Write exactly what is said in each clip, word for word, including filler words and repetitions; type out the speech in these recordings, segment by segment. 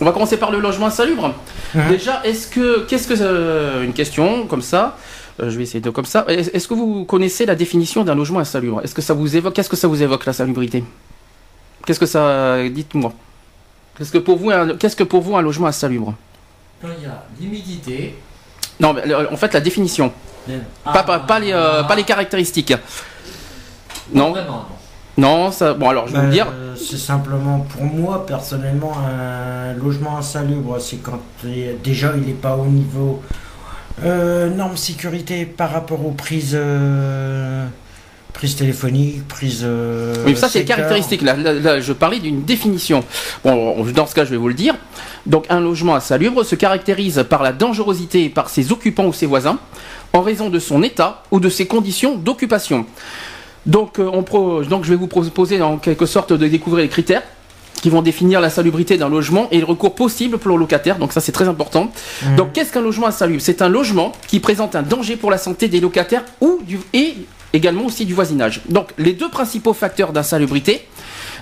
On va commencer par le logement insalubre. Mmh. Déjà, est-ce que, qu'est-ce que euh, une question comme ça, euh, je vais essayer de comme ça. Est-ce que vous connaissez la définition d'un logement insalubre? Est-ce que ça vous évoque, qu'est-ce que ça vous évoque la salubrité? Qu'est-ce que ça, dites-moi. Qu'est-ce que pour vous, un, qu'est-ce que pour vous un logement insalubre? Quand il y a l'humidité. Non, mais en fait la définition. Ah, pas, pas, pas, les, euh, ah, pas les caractéristiques. Non. Vraiment. Non, ça. Bon, alors je vais ben, vous dire. Euh, c'est simplement pour moi, personnellement, un logement insalubre, c'est quand déjà il n'est pas au niveau euh, normes sécurité par rapport aux prises, euh, prises téléphoniques, prises. Euh, oui, mais ça, c'est les caractéristiques. Là, là, là, je parlais d'une définition. Bon, dans ce cas, je vais vous le dire. Donc, un logement insalubre se caractérise par la dangerosité par ses occupants ou ses voisins en raison de son état ou de ses conditions d'occupation. Donc, on pro... Donc, je vais vous proposer en quelque sorte de découvrir les critères qui vont définir la salubrité d'un logement et le recours possible pour le locataire. Donc ça, c'est très important. Mmh. Donc qu'est-ce qu'un logement insalubre? C'est un logement qui présente un danger pour la santé des locataires ou du... et également aussi du voisinage. Donc les deux principaux facteurs d'insalubrité,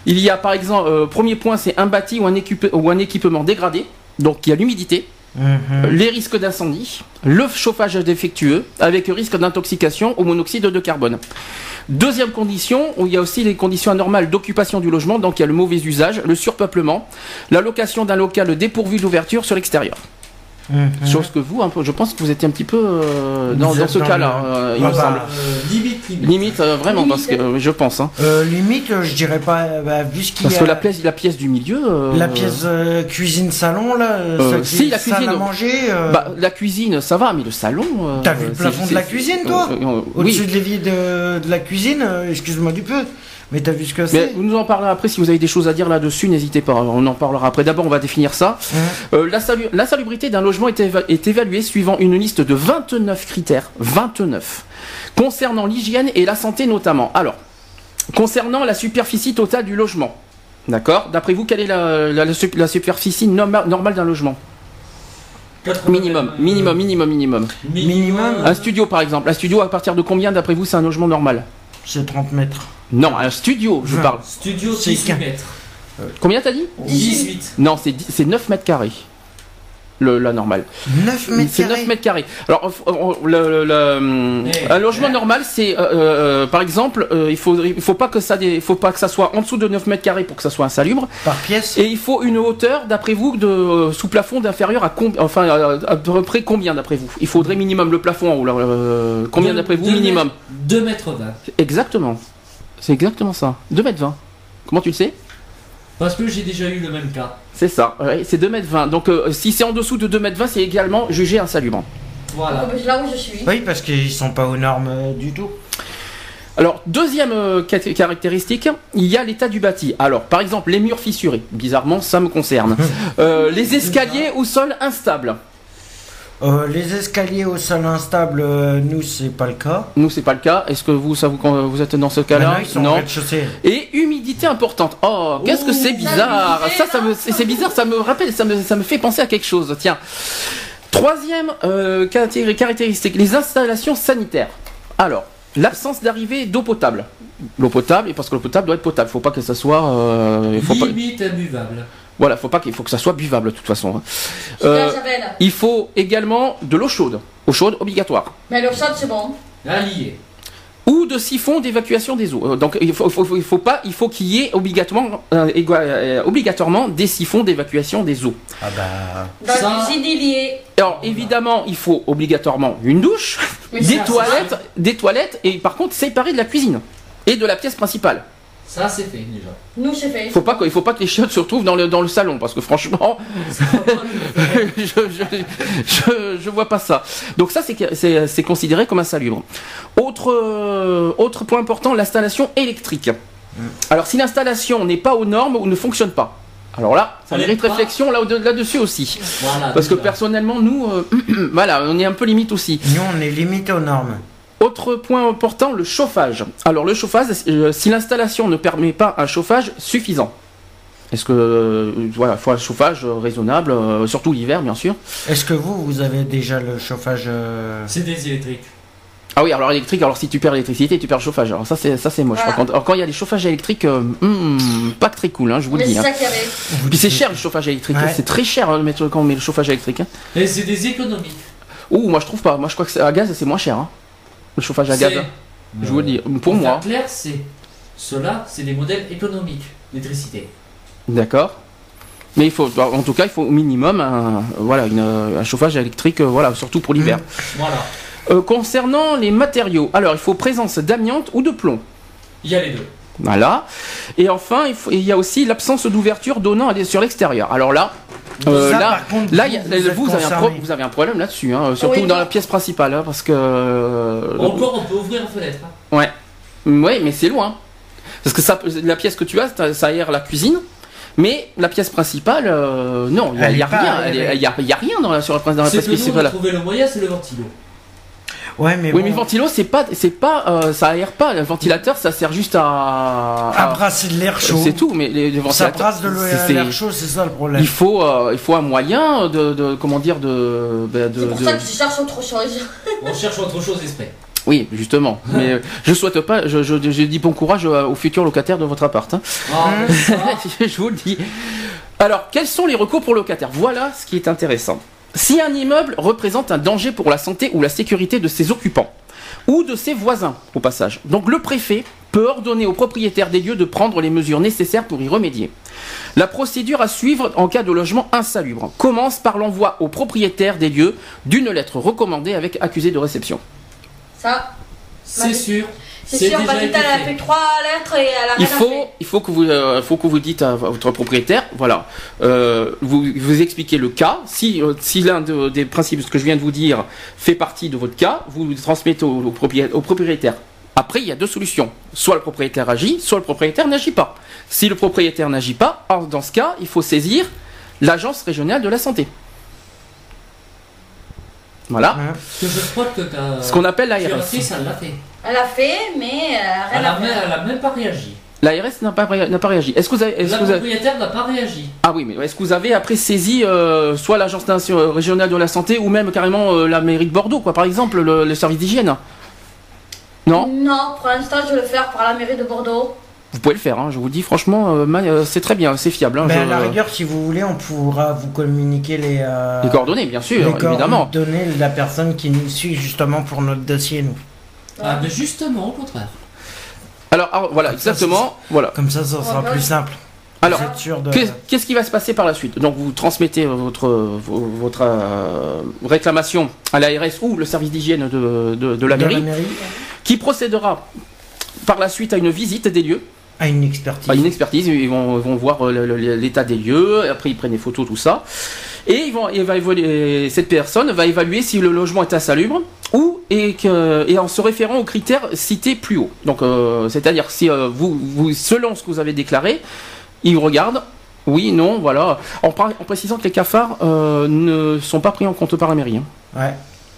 il y a par exemple, euh, premier point, c'est un bâti ou un, équipe... ou un équipement dégradé. Donc il y a l'humidité. Mmh. Les risques d'incendie, le chauffage défectueux avec risque d'intoxication au monoxyde de carbone. Deuxième condition, où il y a aussi les conditions anormales d'occupation du logement, donc il y a le mauvais usage, le surpeuplement, la location d'un local dépourvu d'ouverture sur l'extérieur. Mmh. Chose que vous, un peu, je pense que vous étiez un petit peu euh, dans, dans ce cas-là, euh, il bah me bah semble. Euh, limite, limite. Limite, euh, vraiment, limite. Parce que euh, je pense. Hein. Euh, limite, euh, je dirais pas, bah, vu ce qu'il y a. Parce que la pièce, la pièce du milieu. Euh, la pièce euh, cuisine-salon, là. Euh, ça, si, la cuisine. À manger, euh... bah, la cuisine, ça va, mais le salon. Euh, T'as vu le plafond de la cuisine, toi euh, euh, Au-dessus oui. de l'évier de, de la cuisine, euh, excuse-moi du peu. Mais t'as vu ce que c'est? Vous nous en parlerez après, si vous avez des choses à dire là-dessus, n'hésitez pas, on en parlera après. D'abord, on va définir ça. Mmh. Euh, la, salu la salubrité d'un logement est, éva est évaluée suivant une liste de vingt-neuf critères, vingt-neuf, concernant l'hygiène et la santé notamment. Alors, concernant la superficie totale du logement, d'accord? D'après vous, quelle est la, la, la, la superficie norma normale d'un logement? Minimum, minimum, minimum, minimum. Minimum. Un studio, par exemple. Un studio, à partir de combien, d'après vous, c'est un logement normal? C'est trente mètres. Non, un studio, je vous parle. Studio, c'est dix mètres. Euh, Combien t'as dit? dix-huit. Non, c'est neuf mètres carrés. Le, la normale. neuf mètres carrés. C'est neuf mètres carrés. Alors, le, le, le, hey, un logement hey. normal, c'est, euh, par exemple, euh, il faut, il faut pas que ça, il faut pas que ça soit en dessous de neuf mètres carrés pour que ça soit insalubre. Par pièce. Et il faut une hauteur, d'après vous, de euh, sous plafond d'inférieur à combien, enfin, à, à peu près combien d'après vous? Il faudrait minimum le plafond en haut. Euh, combien d'après vous? Minimum. deux mètres vingt. Exactement. C'est exactement ça. deux mètres vingt. Comment tu le sais? Parce que j'ai déjà eu le même cas. C'est ça, ouais, c'est deux mètres vingt. Donc euh, si c'est en dessous de deux mètres vingt, c'est également jugé insalubre. Voilà. Là où je suis. Oui, parce qu'ils ne sont pas aux normes euh, du tout. Alors, deuxième euh, caractéristique, il y a l'état du bâti. Alors, par exemple, les murs fissurés. Bizarrement, ça me concerne. euh, les escaliers au sol instable. Euh, les escaliers au sol instable, euh, nous c'est pas le cas. Nous c'est pas le cas. Est-ce que vous, ça vous, vous êtes dans ce cas-là? Non. Et humidité importante. Oh, qu'est-ce que c'est bizarre. Ça, ça me, c'est bizarre. Ça me rappelle, ça me, ça me fait penser à quelque chose. Tiens. Troisième euh, caractéristique, les installations sanitaires. Alors. L'absence d'arrivée d'eau potable. L'eau potable, et parce que l'eau potable doit être potable. Faut pas que ça soit. Euh, faut Limite pas... imbuvable. Voilà, faut pas qu'il faut que ça soit buvable de toute façon. Euh, il faut également de l'eau chaude. Eau chaude obligatoire. Mais l'eau chaude c'est bon. La liée. Ou de siphon d'évacuation des eaux. Donc il faut, faut, faut pas, il faut qu'il y ait obligatoirement, euh, égo, euh, obligatoirement des siphons d'évacuation des eaux. Ah bah. Dans l'usine il y est. Alors évidemment il faut obligatoirement une douche, mais des toilettes, des toilettes et par contre séparer de la cuisine et de la pièce principale. Ça c'est fait déjà. Nous c'est fait. Faut pas que, il faut pas que les chiottes se retrouvent dans le dans le salon parce que franchement, je, je, je, je vois pas ça. Donc ça c'est c'est considéré comme insalubre. Autre euh, autre point important, l'installation électrique. Alors si l'installation n'est pas aux normes ou ne fonctionne pas, Alors là, ça mérite réflexion là-dessus aussi. Voilà, parce que personnellement, nous, euh, voilà, on est un peu limite aussi. Nous, on est limite aux normes. Autre point important, le chauffage. Alors le chauffage, euh, si l'installation ne permet pas un chauffage suffisant, est-ce que, euh, voilà, il faut un chauffage euh, raisonnable, euh, surtout l'hiver, bien sûr. Est-ce que vous, vous avez déjà le chauffage euh... C'est des électriques. Ah oui, alors électrique, alors si tu perds l'électricité, tu perds le chauffage. Alors ça, c'est ça c'est moche. Voilà. Par contre, alors quand il y a des chauffages électriques, euh, hmm, pas très cool, hein, je vous le dis. Hein. Puis c'est cher le chauffage électrique, ouais. C'est très cher hein, quand on met le chauffage électrique. Hein. Et c'est des économies. Ouh, moi je trouve pas. Moi je crois que à gaz c'est moins cher. Hein. Le chauffage à gaz, hein. Je vous le dis. Pour moi. Clair, c'est cela, c'est des modèles économiques d'électricité. D'accord. Mais il faut, en tout cas, il faut au minimum, un, voilà, une, un chauffage électrique, voilà, surtout pour l'hiver. Voilà. Euh, concernant les matériaux, alors il faut présence d'amiante ou de plomb. Il y a les deux. Voilà. Et enfin, il, faut, il y a aussi l'absence d'ouverture donnant à des, sur l'extérieur. Alors là, euh, ça, là, contre, là, vous, vous, vous, avez un pro, vous avez un problème là-dessus, hein, surtout oui, dans oui. la pièce principale, hein, parce que. Euh, Encore, on peut ouvrir la fenêtre. Hein. Ouais. Ouais, mais c'est loin. Parce que ça, la pièce que tu as, ça aère la cuisine. Mais la pièce principale, euh, non, il n'y a, y a, a, a rien dans la, sur la, dans la pièce principale. Trouver le moyen, c'est le ventilo. Ouais, mais oui, bon. Mais le ventilo, c'est pas, c'est pas, euh, ça aère pas. Le ventilateur, ça sert juste à, à, à brasser de l'air chaud. C'est tout, mais les, les ventilateurs, ça brasse de l'air chaud, c'est ça le problème. Il faut, euh, il faut un moyen de, de comment dire, de. Bah, de c'est pour de... ça que je cherche autre chose. On cherche autre chose, espèce. Oui, justement. Mais je souhaite pas. Je, je, je dis bon courage aux futurs locataires de votre appart. Hein. Oh, je vous le dis. Alors, quels sont les recours pour locataires? Voilà ce qui est intéressant. Si un immeuble représente un danger pour la santé ou la sécurité de ses occupants ou de ses voisins, au passage, donc le préfet peut ordonner au propriétaire des lieux de prendre les mesures nécessaires pour y remédier. La procédure à suivre en cas de logement insalubre commence par l'envoi au propriétaire des lieux d'une lettre recommandée avec accusé de réception. Ça, c'est sûr. C'est sûr, parce qu'elle a fait trois lettres et elle a rien il faut, fait. Il faut que vous, euh, faut que vous dites à votre propriétaire, voilà, euh, vous, vous expliquez le cas. Si, euh, si l'un de, des principes que je viens de vous dire fait partie de votre cas, vous le transmettez au, au, propriétaire, au propriétaire. Après, il y a deux solutions. Soit le propriétaire agit, soit le propriétaire n'agit pas. Si le propriétaire n'agit pas, alors dans ce cas, il faut saisir l'agence régionale de la santé. Voilà. Ouais. Ce qu'on appelle l'A R S. Elle a fait, mais euh, rien elle n'a même pas réagi. L'A R S n'a pas, pas réagi. Est-ce que vous avez, est-ce que vous avez... propriétaire n'a pas réagi. Ah oui, mais est-ce que vous avez après saisi euh, soit l'agence régionale de la santé ou même carrément euh, la mairie de Bordeaux, quoi, par exemple, le, le service d'hygiène? Non. Non, pour l'instant, je vais le faire par la mairie de Bordeaux. Vous pouvez le faire, hein, je vous le dis franchement, euh, c'est très bien, c'est fiable. Hein, ben je... À la rigueur, si vous voulez, on pourra vous communiquer les, euh... les coordonnées, bien sûr, les évidemment. Les coordonnées de la personne qui nous suit justement pour notre dossier, nous. Ah, mais justement, au contraire. Alors, alors voilà, comme exactement. Ça, voilà. Comme ça, ça sera plus simple. Alors, de... qu'est-ce qui va se passer par la suite? Donc, vous transmettez votre, votre euh, réclamation à l'A R S ou le service d'hygiène de, de, de la mairie, de la mairie. Qui procédera par la suite à une visite des lieux. À une expertise. À une expertise, ils vont, vont voir l'état des lieux, après ils prennent des photos, tout ça. Et ils vont, ils vont évaluer, cette personne va évaluer si le logement est insalubre ou et, que, et en se référant aux critères cités plus haut. Donc, euh, c'est-à-dire, si euh, vous, vous, selon ce que vous avez déclaré, ils regardent, oui, non, voilà. En, en précisant que les cafards euh, ne sont pas pris en compte par la mairie. Hein. Ouais.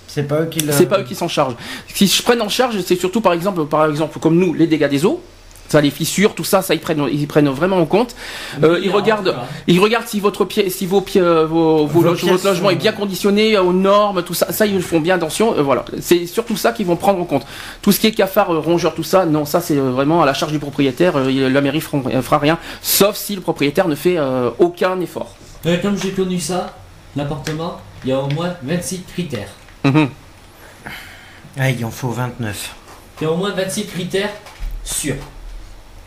C'est pas eux qui le... c'est pas eux qui s'en chargent. Si je prenne en charge, c'est surtout par exemple, par exemple, comme nous, les dégâts des eaux. Ça, les fissures, tout ça, ça ils prennent, ils prennent vraiment en compte. Euh, ils regardent, ils regardent si votre pied, si vos pieds, vos, vos loge votre logement est bien conditionné aux normes, tout ça. Ça ils le font bien attention. Euh, voilà, c'est surtout ça qu'ils vont prendre en compte. Tout ce qui est cafard, rongeur, tout ça, non, ça c'est vraiment à la charge du propriétaire. Euh, la mairie fera, euh, fera rien, sauf si le propriétaire ne fait euh, aucun effort. Euh, comme j'ai connu ça, l'appartement, il y a au moins vingt-six critères. Mmh. Ah, il en faut vingt-neuf. Il y a au moins vingt-six critères sûrs.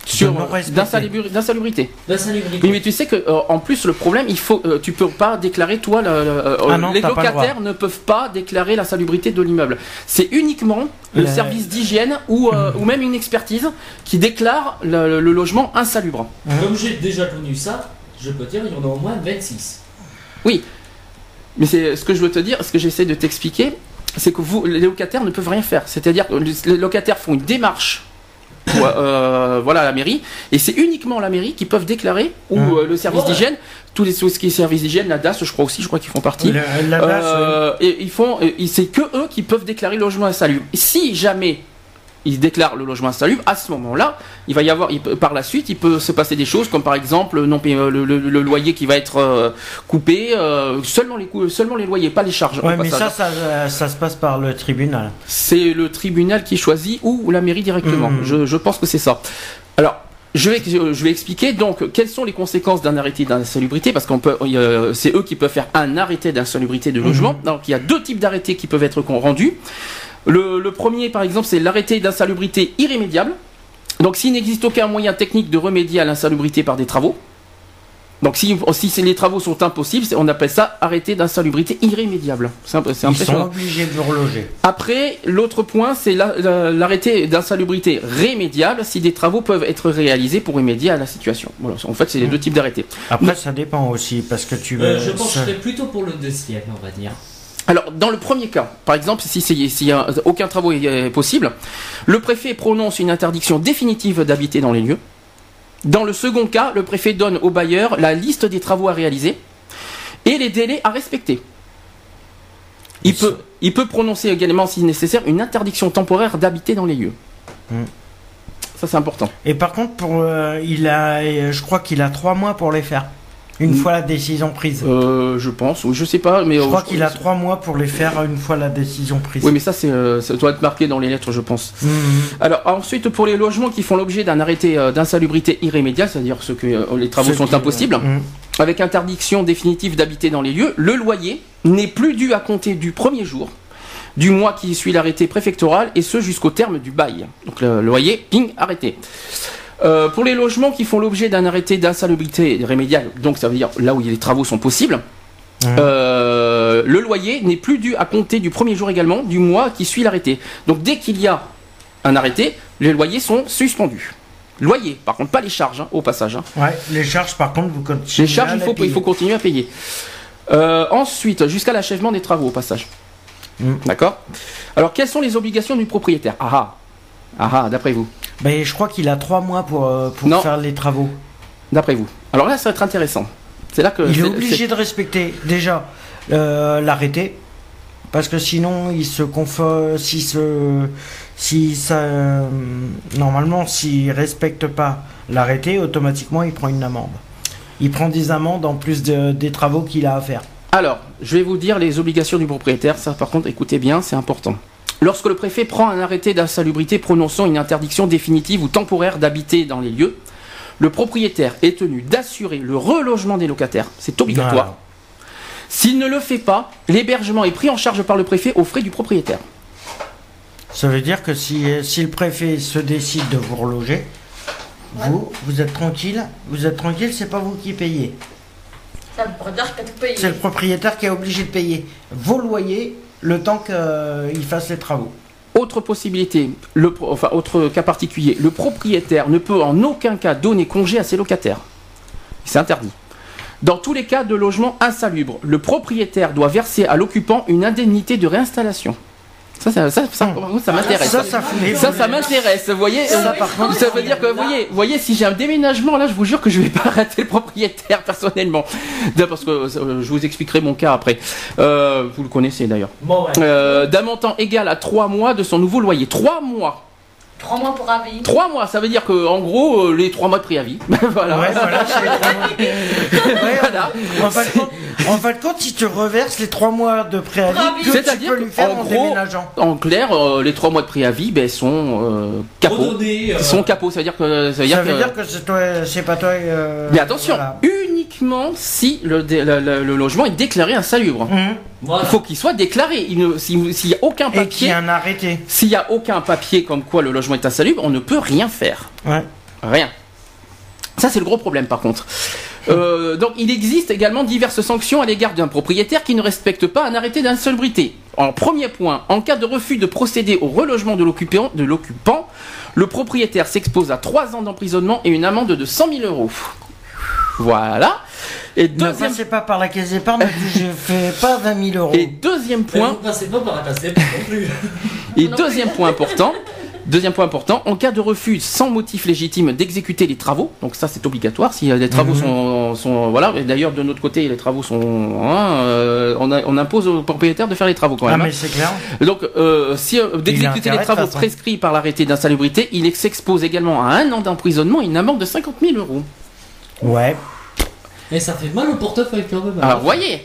Sur d'insalubrité. D'insalubrité. Oui, mais tu sais que euh, en plus le problème, il faut, euh, tu peux pas déclarer toi. Le, le, ah non, les locataires le ne peuvent pas déclarer la salubrité de l'immeuble. C'est uniquement le, le service d'hygiène ou, euh, mmh. ou même une expertise qui déclare le, le, le logement insalubre. Mmh. Comme j'ai déjà connu ça, je peux dire il y en a au moins vingt-six. Oui, mais c'est ce que je veux te dire, ce que j'essaie de t'expliquer, c'est que vous, les locataires ne peuvent rien faire. C'est-à-dire que les locataires font une démarche ou, euh, voilà, à la mairie, et c'est uniquement la mairie qui peuvent déclarer, ou mmh. euh, le service oh, d'hygiène, tout ce qui est service d'hygiène, la D A S, je crois aussi, je crois qu'ils font partie. La, la D A S, euh, oui. Et ils font, c'est que eux qui peuvent déclarer le logement insalubre. Si jamais ils déclarent le logement insalubre, à ce moment-là, il va y avoir, il, par la suite, il peut se passer des choses comme par exemple non, le, le, le loyer qui va être euh, coupé, euh, seulement, les, seulement les loyers, pas les charges. Oui, mais ça, ça, ça, ça se passe par le tribunal. C'est le tribunal qui choisit ou la mairie directement. Mmh. Je, je pense que c'est ça. Alors, je vais, je vais expliquer donc quelles sont les conséquences d'un arrêté d'insalubrité, parce qu'on peut, euh, c'est eux qui peuvent faire un arrêté d'insalubrité de logement. Mmh. Donc, il y a deux types d'arrêtés qui peuvent être rendus. Le, le premier, par exemple, c'est l'arrêté d'insalubrité irrémédiable. Donc, s'il n'existe aucun moyen technique de remédier à l'insalubrité par des travaux, donc si, si les travaux sont impossibles, on appelle ça arrêté d'insalubrité irrémédiable. C'est impressionnant. Ils sont obligés de reloger. Après, l'autre point, c'est l'arrêté la, la, d'insalubrité rémédiable, si des travaux peuvent être réalisés pour remédier à la situation. Voilà, en fait, c'est les mmh. deux types d'arrêtés. Après, donc, ça dépend aussi, parce que tu veux... Euh, je pense ça... que c'est plutôt pour le deuxième, on va dire. Alors, dans le premier cas, par exemple, si, si, si aucun travaux est possible, le préfet prononce une interdiction définitive d'habiter dans les lieux. Dans le second cas, le préfet donne au bailleur la liste des travaux à réaliser et les délais à respecter. Il, peut, il peut prononcer également, si nécessaire, une interdiction temporaire d'habiter dans les lieux. Mmh. Ça, c'est important. Et par contre, pour, euh, il a, je crois qu'il a trois mois pour les faire. Une fois la décision prise. Euh, je pense, ou je sais pas, mais je crois qu'il a trois mois pour les faire une fois la décision prise. Oui, mais ça, c'est, ça doit être marqué dans les lettres, je pense. Mmh. Alors ensuite, pour les logements qui font l'objet d'un arrêté d'insalubrité irrémédiable, c'est-à-dire ceux que les travaux ceux sont qui... impossibles, mmh. avec interdiction définitive d'habiter dans les lieux, le loyer n'est plus dû à compter du premier jour du mois qui suit l'arrêté préfectoral, et ce jusqu'au terme du bail. Donc le loyer, ping, arrêté. Euh, pour les logements qui font l'objet d'un arrêté d'insalubrité rémédiable, donc ça veut dire là où les travaux sont possibles, mmh. euh, le loyer n'est plus dû à compter du premier jour également du mois qui suit l'arrêté. Donc dès qu'il y a un arrêté, les loyers sont suspendus. Loyer, par contre, pas les charges, hein, au passage. Hein. Ouais, les charges, par contre, vous continuez. Les charges, à il, faut, il faut continuer à payer. Euh, ensuite, jusqu'à l'achèvement des travaux, au passage. Mmh. D'accord. Alors, quelles sont les obligations du propriétaire? Ah ah, ah, d'après vous? Ben, je crois qu'il a trois mois pour, euh, pour faire les travaux. D'après vous. Alors là, ça va être intéressant. C'est là que il est, est obligé est... de respecter déjà euh, l'arrêté, parce que sinon, il se confond. Si se, si ça, euh, normalement, s'il respecte pas l'arrêté, automatiquement, il prend une amende. Il prend des amendes en plus de, des travaux qu'il a à faire. Alors, je vais vous dire les obligations du propriétaire. Ça, par contre, écoutez bien, c'est important. Lorsque le préfet prend un arrêté d'insalubrité prononçant une interdiction définitive ou temporaire d'habiter dans les lieux, le propriétaire est tenu d'assurer le relogement des locataires. C'est obligatoire. S'il ne le fait pas, l'hébergement est pris en charge par le préfet aux frais du propriétaire. Ça veut dire que si, si le préfet se décide de vous reloger, vous, vous êtes tranquille, vous êtes tranquille, c'est pas vous qui payez. C'est le propriétaire qui a tout payé. C'est le propriétaire qui est obligé de payer vos loyers le temps qu'il fasse les travaux. Autre possibilité, le, enfin autre cas particulier, le propriétaire ne peut en aucun cas donner congé à ses locataires. C'est interdit. Dans tous les cas de logement insalubre, le propriétaire doit verser à l'occupant une indemnité de réinstallation. Ça, ça, ça, ça, ça m'intéresse. Ça, ça, ça, ça m'intéresse. Vous voyez, ça, par contre, ça veut dire que, vous voyez, vous voyez, si j'ai un déménagement, là, je vous jure que je vais pas rater le propriétaire personnellement. Parce que je vous expliquerai mon cas après. Euh, vous le connaissez d'ailleurs. Bon, ouais. euh, D'un montant égal à trois mois de son nouveau loyer. trois mois. trois mois pour avis. trois mois, ça veut dire que, en gros, les trois mois de préavis. Voilà. Ouais, voilà, ouais, voilà. En fin de compte, compte, si tu reverses les trois mois de préavis, c'est-à-dire en, en gros, en clair, euh, les trois mois de préavis ben, sont euh, capots. Redonné, euh... sont capots, ça veut dire que. Ça veut dire ça veut que, dire que c'est toi, c'est pas toi. Euh, Mais attention, voilà. Uniquement si le, le, le, le logement est déclaré insalubre. Mmh. Voilà. Il faut qu'il soit déclaré. S'il n'y si a aucun papier. Et qu'il y a un arrêté. S'il n'y a aucun papier comme quoi le logement est insalubre, on ne peut rien faire. Ouais. Rien. Ça, c'est le gros problème, par contre. Euh, donc, il existe également diverses sanctions à l'égard d'un propriétaire qui ne respecte pas un arrêté d'insalubrité. En premier point, en cas de refus de procéder au relogement de l'occupant, le propriétaire s'expose à trois ans d'emprisonnement et une amende de cent mille euros. Voilà. Et deuxième... Ne passez pas par la caisse d'épargne, je ne fais pas vingt mille euros. Et deuxième point... Ne passez pas par la caisse d'épargne non plus. Et deuxième point important, Deuxième point important, en cas de refus sans motif légitime d'exécuter les travaux, donc ça c'est obligatoire, si les travaux mmh. sont, sont... Voilà, d'ailleurs de notre côté les travaux sont... Hein, euh, on, a, on impose aux propriétaires de faire les travaux quand même. Ah mais c'est clair. Donc euh, si euh, d'exécuter les travaux prescrits par l'arrêté d'insalubrité, il s'expose également à un an d'emprisonnement et une amende de cinquante mille euros. Ouais. Et ça fait mal au portefeuille quand même. Alors, voyez.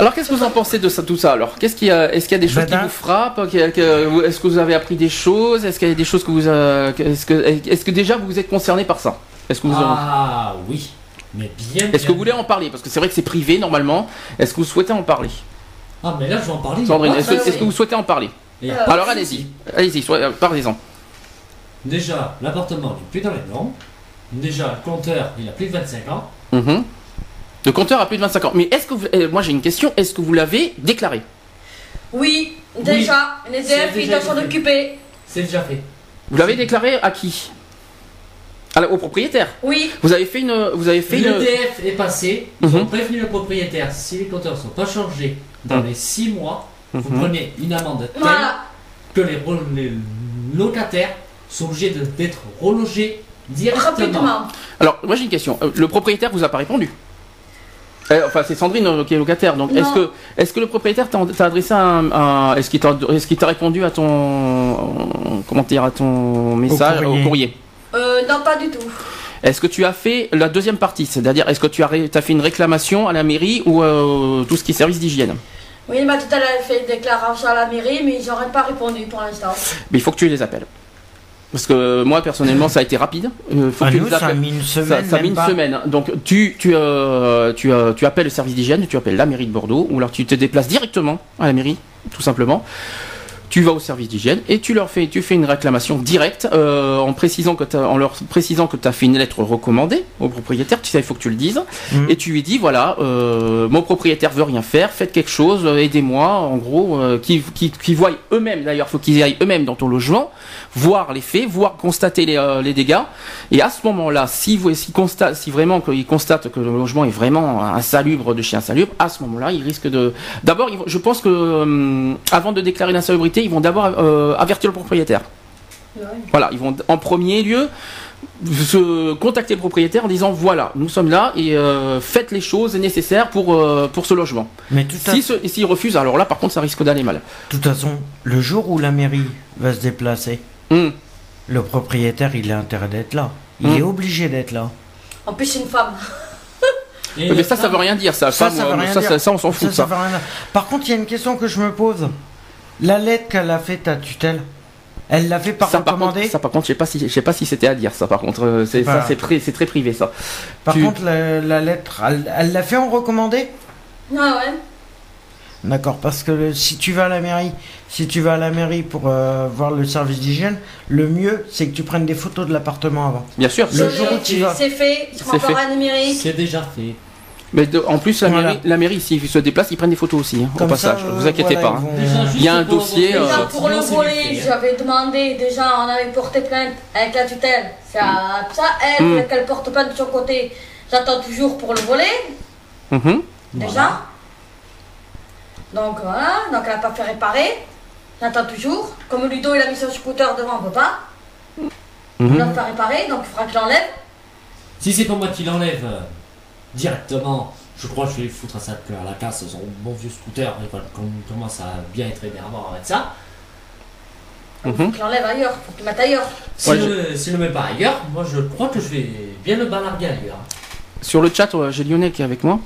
Alors, qu'est-ce que vous en pensez de ça, tout ça? Alors, qu'est-ce qu'il y a? Est-ce qu'il y a des choses ben qui vous frappent? Est-ce que vous avez appris des choses? Est-ce qu'il y a des choses que vous... Est-ce que, est-ce que déjà vous êtes concerné par ça? Est-ce que vous Ah en... oui, mais bien. Est-ce que vous voulez en parler? Parce que c'est vrai que c'est privé normalement. Est-ce que vous souhaitez en parler? Ah, mais là, je vais en parler. Sandrine, est-ce que, est-ce que vous souhaitez en parler? Et alors, allez-y. Allez-y, parlez-en. Déjà, l'appartement n'est plus dans les normes. Déjà, le compteur, il a plus de vingt-cinq ans. Mmh. Le compteur a plus de vingt-cinq ans. Mais est-ce que vous... moi j'ai une question, est-ce que vous l'avez déclaré? Oui, déjà, oui. Les D F ils doivent s'en occuper. C'est déjà fait. Vous l'avez déclaré à qui? à la... Au propriétaire? Oui. Vous avez fait une... Vous avez fait le une... D F est passé, ils mmh. ont prévenu le propriétaire, si les compteurs ne sont pas changés dans mmh. les six mois, mmh. vous prenez une amende telle voilà. que les, re... les locataires sont obligés d'être relogés. Rapidement. Alors, moi j'ai une question. Le propriétaire vous a pas répondu? Enfin, c'est Sandrine qui est locataire. Donc, est-ce que, est-ce que le propriétaire t'a adressé un, un est-ce qu'il t'a, est-ce qu'il t'a répondu à ton, comment dire, à ton message, au courrier, au courrier? Euh, non, pas du tout. Est-ce que tu as fait la deuxième partie, c'est-à-dire est-ce que tu as, t'as fait une réclamation à la mairie ou euh, tout ce qui est service d'hygiène? Oui, bah tout à l'heure j'ai fait une déclaration à la mairie, mais ils n'auraient pas répondu pour l'instant. Mais il faut que tu les appelles. Parce que moi personnellement ça a été rapide. Euh, faut ah que nous, ça a mis une semaine. Ça, ça a mis une semaine. Donc tu tu euh, tu, euh, tu appelles le service d'hygiène, tu appelles la mairie de Bordeaux, ou alors tu te déplaces directement à la mairie, tout simplement. Tu vas au service d'hygiène et tu leur fais tu fais une réclamation directe euh, en précisant que t'as, en leur précisant que tu as fait une lettre recommandée au propriétaire, tu sais il faut que tu le dises mmh. et tu lui dis voilà euh, mon propriétaire veut rien faire, faites quelque chose, aidez-moi en gros euh, qui qui qui voient eux-mêmes d'ailleurs, faut qu'ils aillent eux-mêmes dans ton logement, voir les faits, voir constater les, euh, les dégâts et à ce moment-là si vous si constate si vraiment qu'ils constatent que le logement est vraiment insalubre de chez insalubre, à ce moment-là, ils risquent de d'abord je pense que euh, avant de déclarer l'insalubrité ils vont d'abord euh, avertir le propriétaire. Ouais. Voilà, ils vont en premier lieu se contacter le propriétaire en disant voilà, nous sommes là et euh, faites les choses nécessaires pour, euh, pour ce logement. Mais tout si ce, s'ils refusent, alors là par contre ça risque d'aller mal. De toute façon, le jour où la mairie va se déplacer, mmh. le propriétaire il a intérêt d'être là. Il mmh. est obligé d'être là. En plus c'est une femme. Et mais ça, femme... ça veut rien dire ça. Ça, femme, ça, veut rien ça, dire. ça, ça on s'en fout ça, ça. Ça rien... Par contre il y a une question que je me pose. La lettre qu'elle a faite à tutelle, elle l'a fait par ça, recommandé. Par contre, ça par contre, je sais pas si je sais pas si c'était à dire ça. Par contre, c'est voilà. ça, c'est très, c'est très privé ça. Par tu... contre, la, la lettre, elle l'a fait en recommandé. Ouais ouais. D'accord, parce que le, si tu vas à la mairie, si tu vas à la mairie pour euh, voir le service d'hygiène, le mieux c'est que tu prennes des photos de l'appartement avant. Bien sûr. Le jour où tu vas. C'est fait. C'est fait. C'est déjà fait. Mais de, en plus, la voilà. mairie, la mairie s'ils se déplacent, ils prennent des photos aussi, hein, au passage. Ça, vous inquiétez voilà, pas. Hein. Déjà, il y a un pour dossier. Déjà, euh... pour le volet, j'avais demandé, déjà, on avait porté plainte avec la tutelle. C'est à ça, elle, mm. qu'elle porte plainte de son côté. J'attends toujours pour le volet. Mm-hmm. Déjà. Voilà. Donc voilà, donc elle n'a pas fait réparer. J'attends toujours. Comme Ludo, il a mis son scooter devant, on ne peut pas. Mm-hmm. On ne peut pas réparer, donc il faudra qu'il l'enlève. Si c'est pas moi qui l'enlève. Directement, je crois que je vais le foutre à sa à la casse, son bon vieux scooter, et qu'on commence à bien être énervant avec ça. Mm-hmm. Faut qu'il l'enlève ailleurs, faut qu'il mette ailleurs. Si ouais, je... si le met pas ailleurs, moi je crois que je vais bien le balarguer ailleurs. Sur le chat, j'ai Lyonnais qui est avec moi,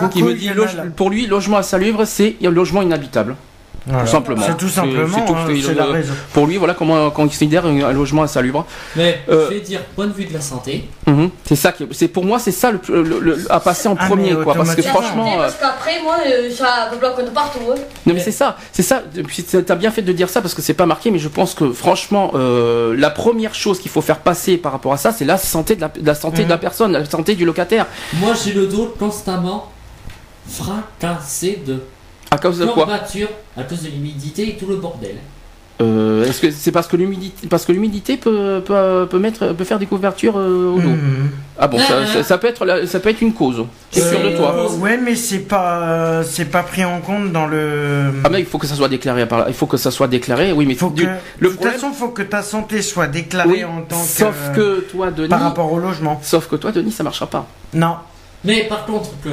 ah, qui cool, me dit loge... pour lui, logement insalubre, c'est logement inhabitable. Voilà. Tout simplement. C'est tout simplement. C'est, c'est hein, tout, c'est euh, la pour lui, voilà comment on considère un logement insalubre. Mais euh, je vais dire, point de vue de la santé. Mm-hmm. C'est ça qui, c'est pour moi, c'est ça le, le, le à passer en ah premier, quoi. Parce que franchement. Parce qu'après, moi, ça me bloque de partout. Hein. Non mais c'est ça, c'est ça. T'as bien fait de dire ça parce que c'est pas marqué, mais je pense que franchement, euh, la première chose qu'il faut faire passer par rapport à ça, c'est la santé de la, la santé mm-hmm. de la personne, la santé du locataire. Moi, j'ai le dos constamment fracassé de. À cause de quoi? À cause de l'humidité et tout le bordel. Euh, est-ce que c'est parce que l'humidité, parce que l'humidité peut, peut, peut mettre, peut faire des couvertures euh, au dos. Mmh. Ah bon, ah, ça, ça, ça peut être, la, ça peut être une cause. C'est sûr de toi. Euh, ouais, mais c'est pas, euh, c'est pas pris en compte dans le. Ah mais il faut que ça soit déclaré par là. Il faut que ça soit déclaré. Oui, mais faut du, que, le de toute façon, faut que ta santé soit déclarée oui, en tant que. Sauf que toi, Denis. Par rapport au logement. Sauf que toi, Denis, ça marchera pas. Non. Mais par contre que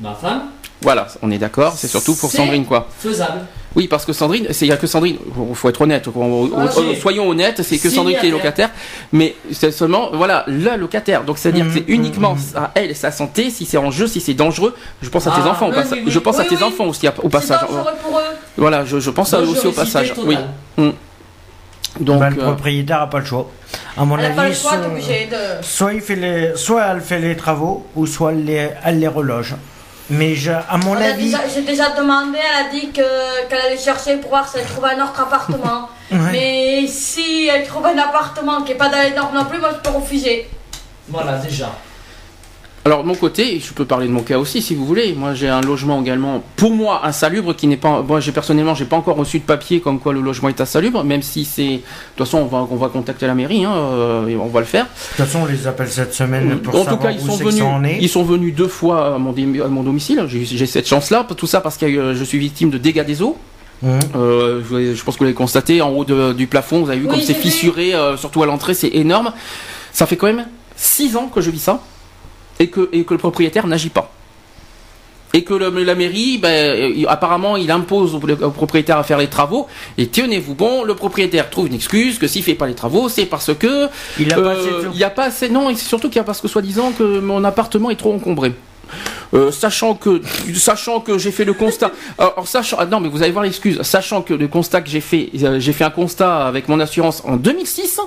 ma femme. Voilà, on est d'accord, c'est surtout pour Sandrine quoi. Faisable. Oui, parce que Sandrine, c'est il y a que Sandrine, il faut être honnête, on, ah, on, soyons honnêtes, c'est que Sandrine qui est locataire, mais c'est seulement voilà, la locataire. Donc c'est-à-dire mmh, que c'est uniquement mmh. à elle, sa santé, si c'est en jeu, si c'est dangereux, je pense à tes ah, enfants, oui, au oui, oui. je pense oui, à tes oui. enfants aussi au passage. Pour eux. Voilà, je, je pense à eux aussi au passage. Oui. Mmh. Donc bah, le propriétaire n'a pas le choix. À mon elle avis, pas le choix, son, de... soit il fait les, soit elle fait les travaux, ou soit elle les, elle les reloge. Mais je, à mon on avis... J'ai déjà demandé, elle a dit qu'elle qu allait chercher pour voir si elle trouvait un autre appartement. Ouais. Mais si elle trouve un appartement qui n'est pas dans les normes non plus, moi je peux refuser. Voilà, déjà. Alors de mon côté, je peux parler de mon cas aussi si vous voulez. Moi j'ai un logement également, pour moi insalubre, qui n'est pas... Moi j'ai personnellement, j'ai pas encore reçu de papier comme quoi le logement est insalubre, même si c'est... De toute façon on va, on va contacter la mairie, hein, et on va le faire. De toute façon on les appelle cette semaine pour en savoir tout cas, ils où sont venus, que ça en est. Ils sont venus deux fois à mon, à mon domicile, j'ai cette chance-là, tout ça parce que je suis victime de dégâts des eaux. Mmh. Euh, je, je pense que vous l'avez constaté, en haut de, du plafond, vous avez vu oui, comme c'est fissuré, euh, surtout à l'entrée, c'est énorme. Ça fait quand même six ans que je vis ça. Et que, et que le propriétaire n'agit pas. Et que le, la mairie, ben, il, apparemment, il impose au, au propriétaire à faire les travaux. Et tenez-vous bon, le propriétaire trouve une excuse que s'il ne fait pas les travaux, c'est parce que... Il n'y a, euh, a pas assez... Non, et c'est surtout qu'il y a parce que, soi-disant, que mon appartement est trop encombré. Euh, sachant que, sachant que j'ai fait le constat, alors, sachant, non mais vous allez voir l'excuse, sachant que le constat que j'ai fait, euh, j'ai fait un constat avec mon assurance en deux mille six,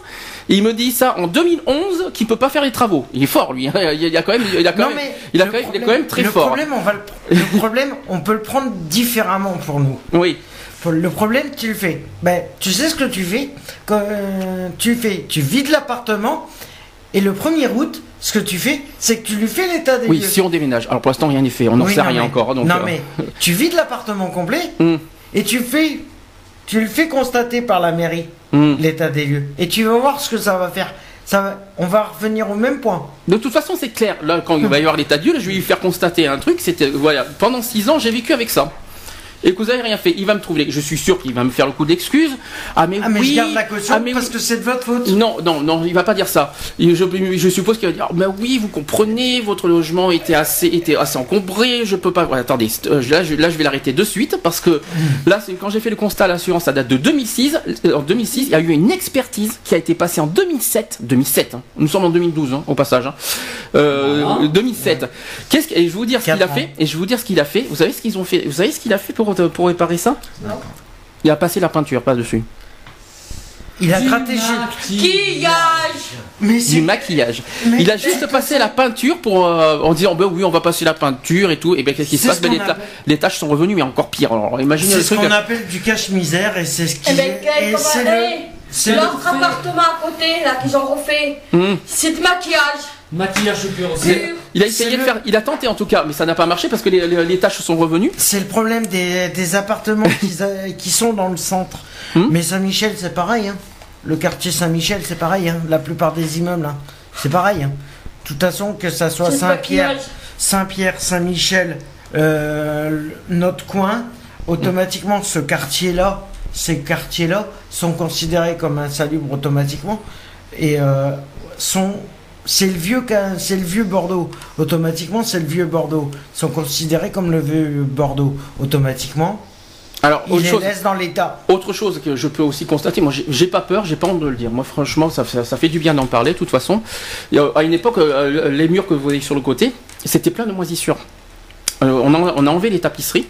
et il me dit ça en deux mille onze qu'il peut pas faire les travaux. Il est fort lui, il a quand même, il a quand non, même, il a quand même, problème, il est quand même très le fort. Problème, on va le, le problème, on peut le prendre différemment pour nous. Oui. Le problème, tu le fais. Ben, tu sais ce que tu fais, quand, euh, tu fais, tu vides l'appartement. Et le premier août, ce que tu fais, c'est que tu lui fais l'état des lieux. Oui, si on déménage. Alors pour l'instant, rien n'est fait. On n'en oui, sait rien mais, encore. Donc non, euh... mais tu vides l'appartement complet mm. et tu, fais, tu le fais constater par la mairie, mm. l'état des lieux. Et tu vas voir ce que ça va faire. Ça va... On va revenir au même point. De toute façon, c'est clair. Là, quand il va y avoir l'état des lieux, je vais lui faire constater un truc. C'était voilà, pendant six ans, j'ai vécu avec ça. Et que vous n'avez rien fait, il va me trouver. Je suis sûr qu'il va me faire le coup d'excuse. Ah mais, ah mais oui, je garde la caution ah mais parce oui. que c'est de votre faute. Non, non, non, il va pas dire ça. Je, je suppose qu'il va dire, oh, ben oui, vous comprenez, votre logement était assez, était assez encombré. Je peux pas. Ouais, attendez, là, je, là, je vais l'arrêter de suite parce que là, quand j'ai fait le constat à l'assurance, ça date de deux mille six. En deux mille six, il y a eu une expertise qui a été passée en deux mille sept. deux mille sept. Hein. Nous sommes en deux mille douze, hein, au passage. Hein. Euh, voilà. deux mille sept. Ouais. Qu'est-ce que, et je vais vous dire ce qu'il a fait. Et je vais vous dire ce qu'il a fait. Vous savez ce qu'ils ont fait. Vous savez ce qu'il a fait pour pour réparer ça? Non. Il a passé la peinture pas dessus. Il a du gratté maquillage. Mais du maquillage. Mais il a juste passé la peinture pour euh, en disant ben oui on va passer la peinture et tout et ben qu'est-ce qui se passe ben, les, ta... les tâches sont revenues mais encore pire. Alors imaginez le truc. C'est ce qu'on appelle du cache-misère et c'est ce qui. C'est l'autre appartement à côté là qu'ils ont refait. Mmh. C'est du maquillage. Maquillage pur aussi. Il a essayé le... de faire, il a tenté en tout cas, mais ça n'a pas marché parce que les, les, les tâches sont revenues. C'est le problème des, des appartements qui, qui sont dans le centre. Mmh. Mais Saint-Michel, c'est pareil. Hein. Le quartier Saint-Michel, c'est pareil. Hein. La plupart des immeubles, hein. c'est pareil. Hein. De toute façon, que ça soit Saint-Pierre, Saint-Pierre, Saint-Michel, euh, notre coin, automatiquement, mmh. ce quartier-là, ces quartiers-là sont considérés comme insalubres automatiquement et euh, sont. C'est le vieux, c'est le vieux Bordeaux. Automatiquement, c'est le vieux Bordeaux. Ils sont considérés comme le vieux Bordeaux. Automatiquement, alors, ils autre les chose, laissent dans l'état. Autre chose que je peux aussi constater, moi, j'ai pas peur, j'ai pas honte de le dire. Moi, franchement, ça, ça, ça fait du bien d'en parler, de toute façon. Et à une époque, les murs que vous voyez sur le côté, c'était plein de moisissures. Alors, on, a, on a enlevé les tapisseries.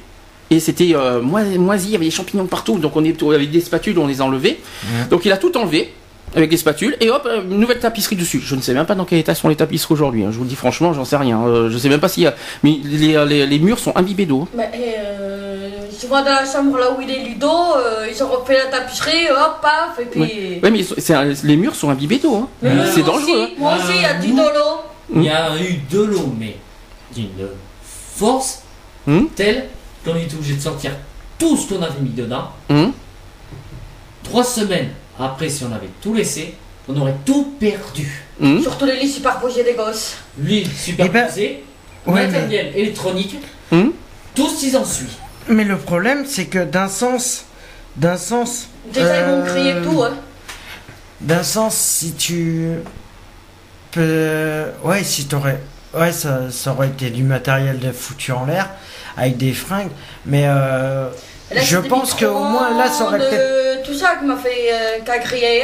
Et c'était euh, moisi, il y avait des champignons partout. Donc, on est, avec des spatules, on les a enlevés. Mmh. Donc, il a tout enlevé. Avec des spatules, et hop, une nouvelle tapisserie dessus. Je ne sais même pas dans quel état sont les tapisseries aujourd'hui. Hein. Je vous le dis franchement, j'en sais rien. Euh, je ne sais même pas si... Euh, mais les, les, les murs sont imbibés d'eau. Bah, euh, je vois dans la chambre là où il est Ludo, euh, ils ont refait la tapisserie, hop, paf, et puis... Oui, ouais, mais un, les murs sont imbibés d'eau. Hein. Euh, C'est dangereux. Aussi, hein. Moi aussi, il y a du de l'eau. Il y a eu de l'eau, mais d'une force hum. telle qu'on est obligé de sortir tout ce qu'on avait mis dedans. Hum. trois semaines après, si on avait tout laissé, on aurait tout perdu. Mmh. Surtout les lits superposés des gosses. Lits superposés, ben, ouais, matériel mais... électronique, mmh. tout ce qui en suit. Mais le problème, c'est que d'un sens, d'un sens... Déjà, euh... ils vont crier tout, hein. D'un sens, si tu... Peux... Ouais, si t'aurais... Ouais, ça, ça aurait été du matériel de foutu en l'air, avec des fringues, mais... Euh... Là, je pense qu'au moins là ça aurait peut-être... Tout ça qui m'a fait euh, cagrier.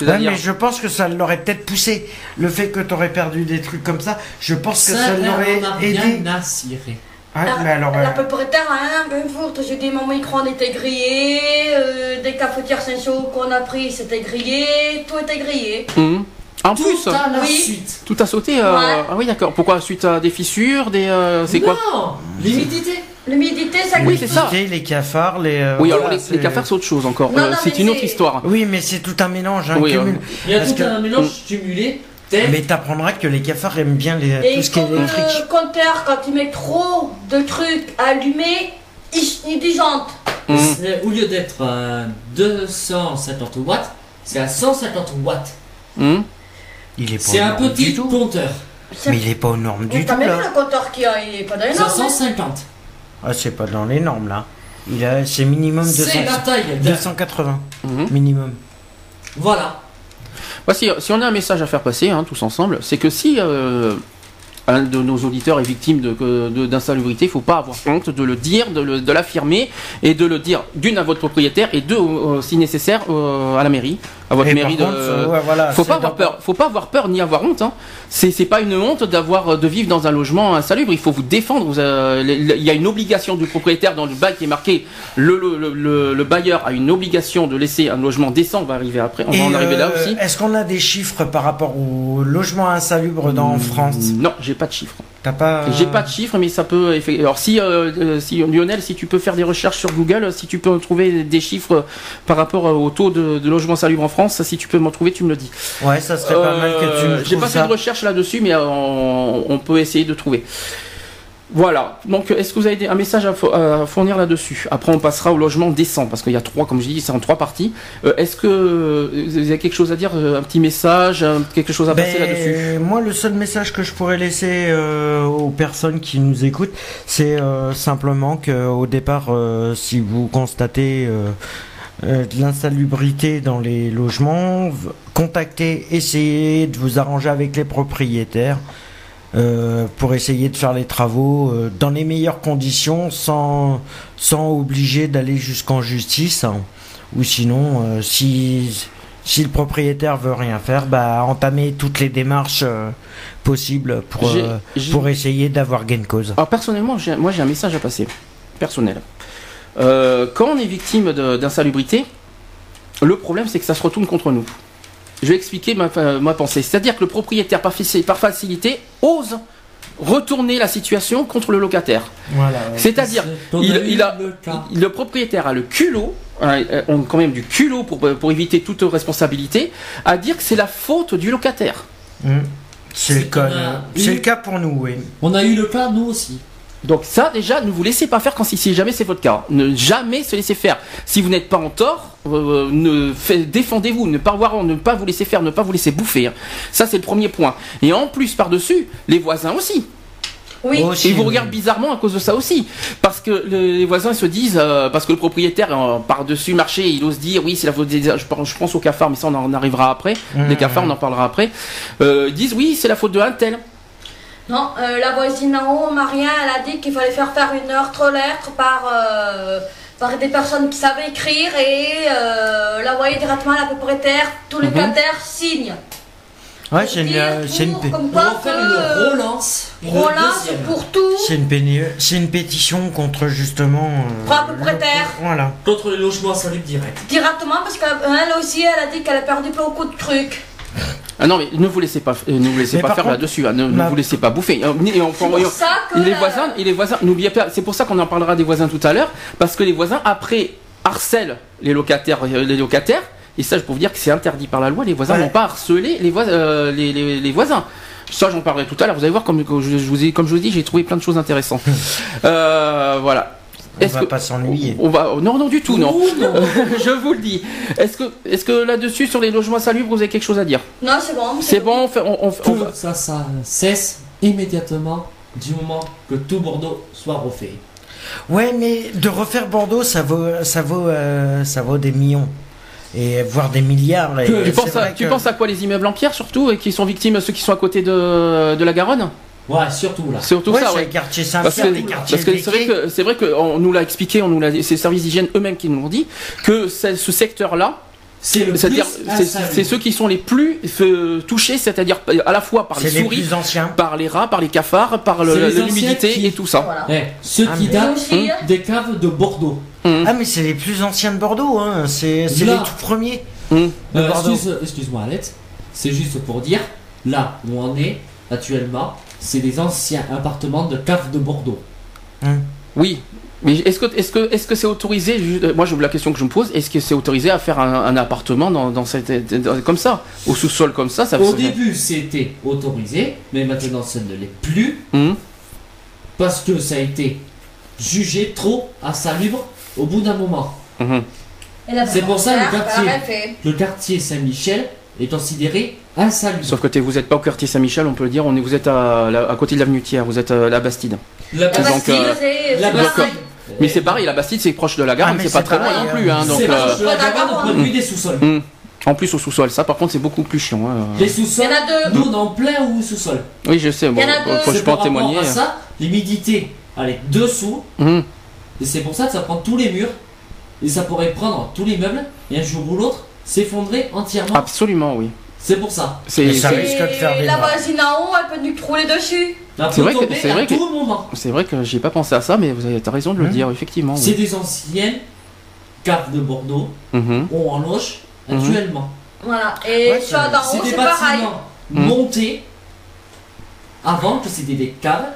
Ouais, mais je pense que ça l'aurait peut-être poussé. Le fait que tu aurais perdu des trucs comme ça, je pense que ça, ça l'aurait aidé. Ça ciré. Ouais, la, mais alors... Euh... La peu près tard, hein, ben fourte, j'ai dit mon micro-ondes était grillé, euh, des cafetières Saint-Chaud qu'on a pris c'était grillé, tout était grillé. Mmh. En tout plus, à la oui. suite. Tout a sauté. Euh... Ouais. Ah oui d'accord, pourquoi suite à des fissures, des... Euh, c'est quoi? Non, l'humidité. L'humidité, ça oui, c'est ça. Les cafards, les. Euh, oui, alors voilà, les, les cafards, c'est autre chose encore. Euh, c'est une autre histoire. Oui, mais c'est tout un mélange, hein, oui, cumul. Il y a tout que... un mélange mmh. cumulé. Mais t'apprendras que les cafards aiment bien les... tout ce qui est électrique. Et le compteur, quand ils mettent trop de trucs allumés, ils déjantent. Mmh. Au lieu d'être euh, deux cent cinquante watts, c'est à cent cinquante watts. Mmh. C'est un petit compteur. Mais il n'est pas aux normes du tout. Mais t'as même le compteur qui n'est pas dans les normes. C'est à cent cinquante. Ah, c'est pas dans les normes là. Il a, c'est minimum deux cents, la taille de... deux cent quatre-vingts. Mmh. Minimum. Voilà. Voici, si on a un message à faire passer, hein, tous ensemble, c'est que si euh, un de nos auditeurs est victime d'insalubrité, de, de, il ne faut pas avoir honte de le dire, de, de l'affirmer, et de le dire d'une à votre propriétaire, et deux, euh, si nécessaire, euh, à la mairie. À votre et mairie contre, de... ouais, voilà, faut pas avoir peur, faut pas avoir peur ni avoir honte. Hein. C'est pas une honte d'avoir de vivre dans un logement insalubre. Il faut vous défendre. Vous, euh, il y a une obligation du propriétaire dans le bail qui est marqué. Le, le, le, le, le bailleur a une obligation de laisser un logement décent. On va arriver après. On et va en euh, arriver là aussi. Est-ce qu'on a des chiffres par rapport au logement insalubre dans mmh, France? Non, j'ai pas de chiffres. T'as pas... J'ai pas de chiffres, mais ça peut. Alors si, euh, si Lionel, si tu peux faire des recherches sur Google, si tu peux trouver des chiffres par rapport au taux de, de logement insalubre en France, si tu peux m'en trouver, tu me le dis. Ouais, ça serait euh, pas mal que tu me trouves. J'ai pas ça. fait de recherche là-dessus, mais on, on peut essayer de trouver. Voilà. Donc, est-ce que vous avez un message à fournir là-dessus? Après, on passera au logement décent, parce qu'il y a trois, comme je dis, c'est en trois parties. Euh, est-ce que vous avez quelque chose à dire, un petit message, quelque chose à passer ben, là-dessus? Moi, le seul message que je pourrais laisser euh, aux personnes qui nous écoutent, c'est euh, simplement qu'au départ, euh, si vous constatez euh, euh, de l'insalubrité dans les logements, contactez, essayez de vous arranger avec les propriétaires. Euh, pour essayer de faire les travaux euh, dans les meilleures conditions sans, sans obliger d'aller jusqu'en justice, hein. Ou sinon euh, si, si le propriétaire veut rien faire, bah, entamer toutes les démarches euh, possibles pour, euh, pour essayer d'avoir gain de cause. Alors personnellement, moi j'ai un message à passer personnel. Euh, quand on est victime d'insalubrité, le problème c'est que ça se retourne contre nous. Je vais expliquer ma, ma pensée. C'est-à-dire que le propriétaire, par, par facilité, ose retourner la situation contre le locataire. Voilà, C'est-à-dire, il, il a, le propriétaire a le culot, on a quand même du culot pour, pour éviter toute responsabilité, à dire que c'est la faute du locataire. Mmh. C'est le cas. C'est le cas pour nous, oui. On a eu le cas, nous aussi. Donc ça, déjà, ne vous laissez pas faire quand si jamais c'est votre cas. Ne jamais se laisser faire. Si vous n'êtes pas en tort, euh, ne défendez-vous, ne pas voir, ne pas vous laisser faire, ne pas vous laisser bouffer. Ça, c'est le premier point. Et en plus, par-dessus, les voisins aussi. Oui. Aussi, et ils vous regardent oui. bizarrement à cause de ça aussi. Parce que les voisins se disent, euh, parce que le propriétaire, euh, par-dessus marché, il ose dire, oui, c'est la faute des... Je pense aux cafards, mais ça, on en arrivera après. Mmh. Les cafards, on en parlera après. Euh, ils disent, oui, c'est la faute de un tel. Non, euh, la voisine en haut, Marianne, elle a dit qu'il fallait faire faire une heure lettre par, euh, par des personnes qui savaient écrire et euh, la voyer directement à la propriétaire, tous les locataires mm-hmm. signent. Ouais, c'est une, une, comme quoi que, une relance, une relance pour tout. C'est une, une pétition contre justement. Euh, pour la propriétaire. Le, voilà. Contre les logements salubres direct. Directement parce qu'elle aussi, elle a dit qu'elle a perdu beaucoup de trucs. Ah non mais ne vous laissez pas, ne vous laissez pas faire là-dessus, hein, ne, ma... ne vous laissez pas bouffer. Et on, on, on, les voisins, et les voisins, n'oubliez pas, c'est pour ça qu'on en parlera des voisins tout à l'heure, parce que les voisins après harcèlent les locataires, les locataires, et ça je peux vous dire que c'est interdit par la loi. Les voisins ouais. n'ont pas harcelé les, vois, euh, les, les, les voisins. Ça j'en parlerai tout à l'heure. Vous allez voir comme, comme je, je vous ai, comme je vous dis, j'ai trouvé plein de choses intéressantes. euh, voilà. On va pas s'ennuyer. On va... Non, non, du tout, non. Ouh, non. Je vous le dis. Est-ce que, est-ce que là-dessus, sur les logements salubres, vous avez quelque chose à dire? Non, c'est bon. C'est bon, on fait... On, on, tout on va... ça, ça cesse immédiatement du moment que tout Bordeaux soit refait. Ouais, mais de refaire Bordeaux, ça vaut, ça vaut, euh, ça vaut des millions. Et voire des milliards. Là, tu, penses à, que... tu penses à quoi? Les immeubles en pierre surtout, et qui sont victimes, ceux qui sont à côté de, de la Garonne? Ouais, surtout là. Surtout ouais, ça, ouais. Les quartiers Saint-Pierre, les quartiers. Parce que c'est vrai que c'est vrai qu'on nous l'a expliqué, on nous l'a, c'est les services d'hygiène eux-mêmes qui nous l'ont dit, que ce secteur-là, c'est-à-dire, c'est ceux qui sont les plus touchés, c'est-à-dire à la fois par les souris, par les rats, par les cafards, par l'humidité et tout ça. Ceux qui datent des caves de Bordeaux. Ah mais c'est les plus anciens de Bordeaux, hein. C'est les tout premiers. Excuse-moi, Alette. C'est juste pour dire, là où on est actuellement, c'est des anciens appartements de caves de Bordeaux. Oui. Mais est-ce que est-ce que est-ce que c'est autorisé? Moi, je la question que je me pose, est-ce que c'est autorisé à faire un, un appartement dans, dans cette dans, comme ça, au sous-sol comme ça, ça au début, c'était autorisé, mais maintenant, ça ne l'est plus mmh. parce que ça a été jugé trop insalubre au bout d'un moment. Mmh. C'est pour ça que le quartier, le quartier Saint-Michel est considéré insalubre. Sauf que es, vous n'êtes pas au quartier Saint-Michel, on peut le dire, on est, vous êtes à, à côté de l'avenue Thiers, vous êtes à la Bastide. La Bastide, la Bastide. Mais c'est pareil, la Bastide c'est proche de la gare, ah, mais c'est pas très loin non plus. Hein, donc, euh... de la gare, on produit des sous-sols. Mmh. En plus au sous-sol, ça par contre c'est beaucoup plus chiant. Hein. Les sous-sols, nous on est en plein ou sous-sol. Oui je sais, bon, faut, je peux en témoigner. À ça, l'humidité, elle est dessous, mmh. et c'est pour ça que ça prend tous les murs, et ça pourrait prendre tous les meubles, et un jour ou l'autre, s'effondrer entièrement. Absolument, oui. C'est pour ça. C'est ça risque de faire des. La voisine en haut, elle peut nous trouler dessus. C'est vrai que c'est vrai que c'est vrai que j'ai pas pensé à ça, mais vous avez raison de le mmh. dire effectivement. C'est oui. des anciennes caves de Bordeaux mmh. on en loge mmh. actuellement. Voilà. Et ouais, ça d'en haut c'est pareil. Montés mmh. avant que c'était des caves,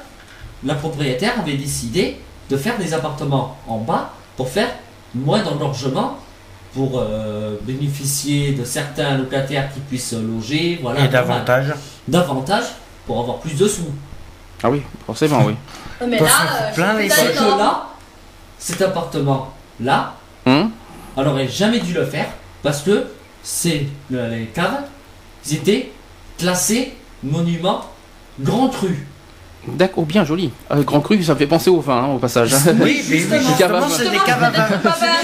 la propriétaire avait décidé de faire des appartements en bas pour faire moins d'engorgement. Pour euh, bénéficier de certains locataires qui puissent loger, voilà. Et davantage. Davantage pour avoir plus de sous. Ah oui, forcément, oui. Mais là, plein les que là, cet appartement là, hum? elle aurait jamais dû le faire parce que c'est les caves, ils étaient classés monument Grand-Rue. D'accord, oh, bien joli. Euh, Grand Cru, ça me fait penser au vin hein, au passage. Oui, mais justement, c'est des caves à vin.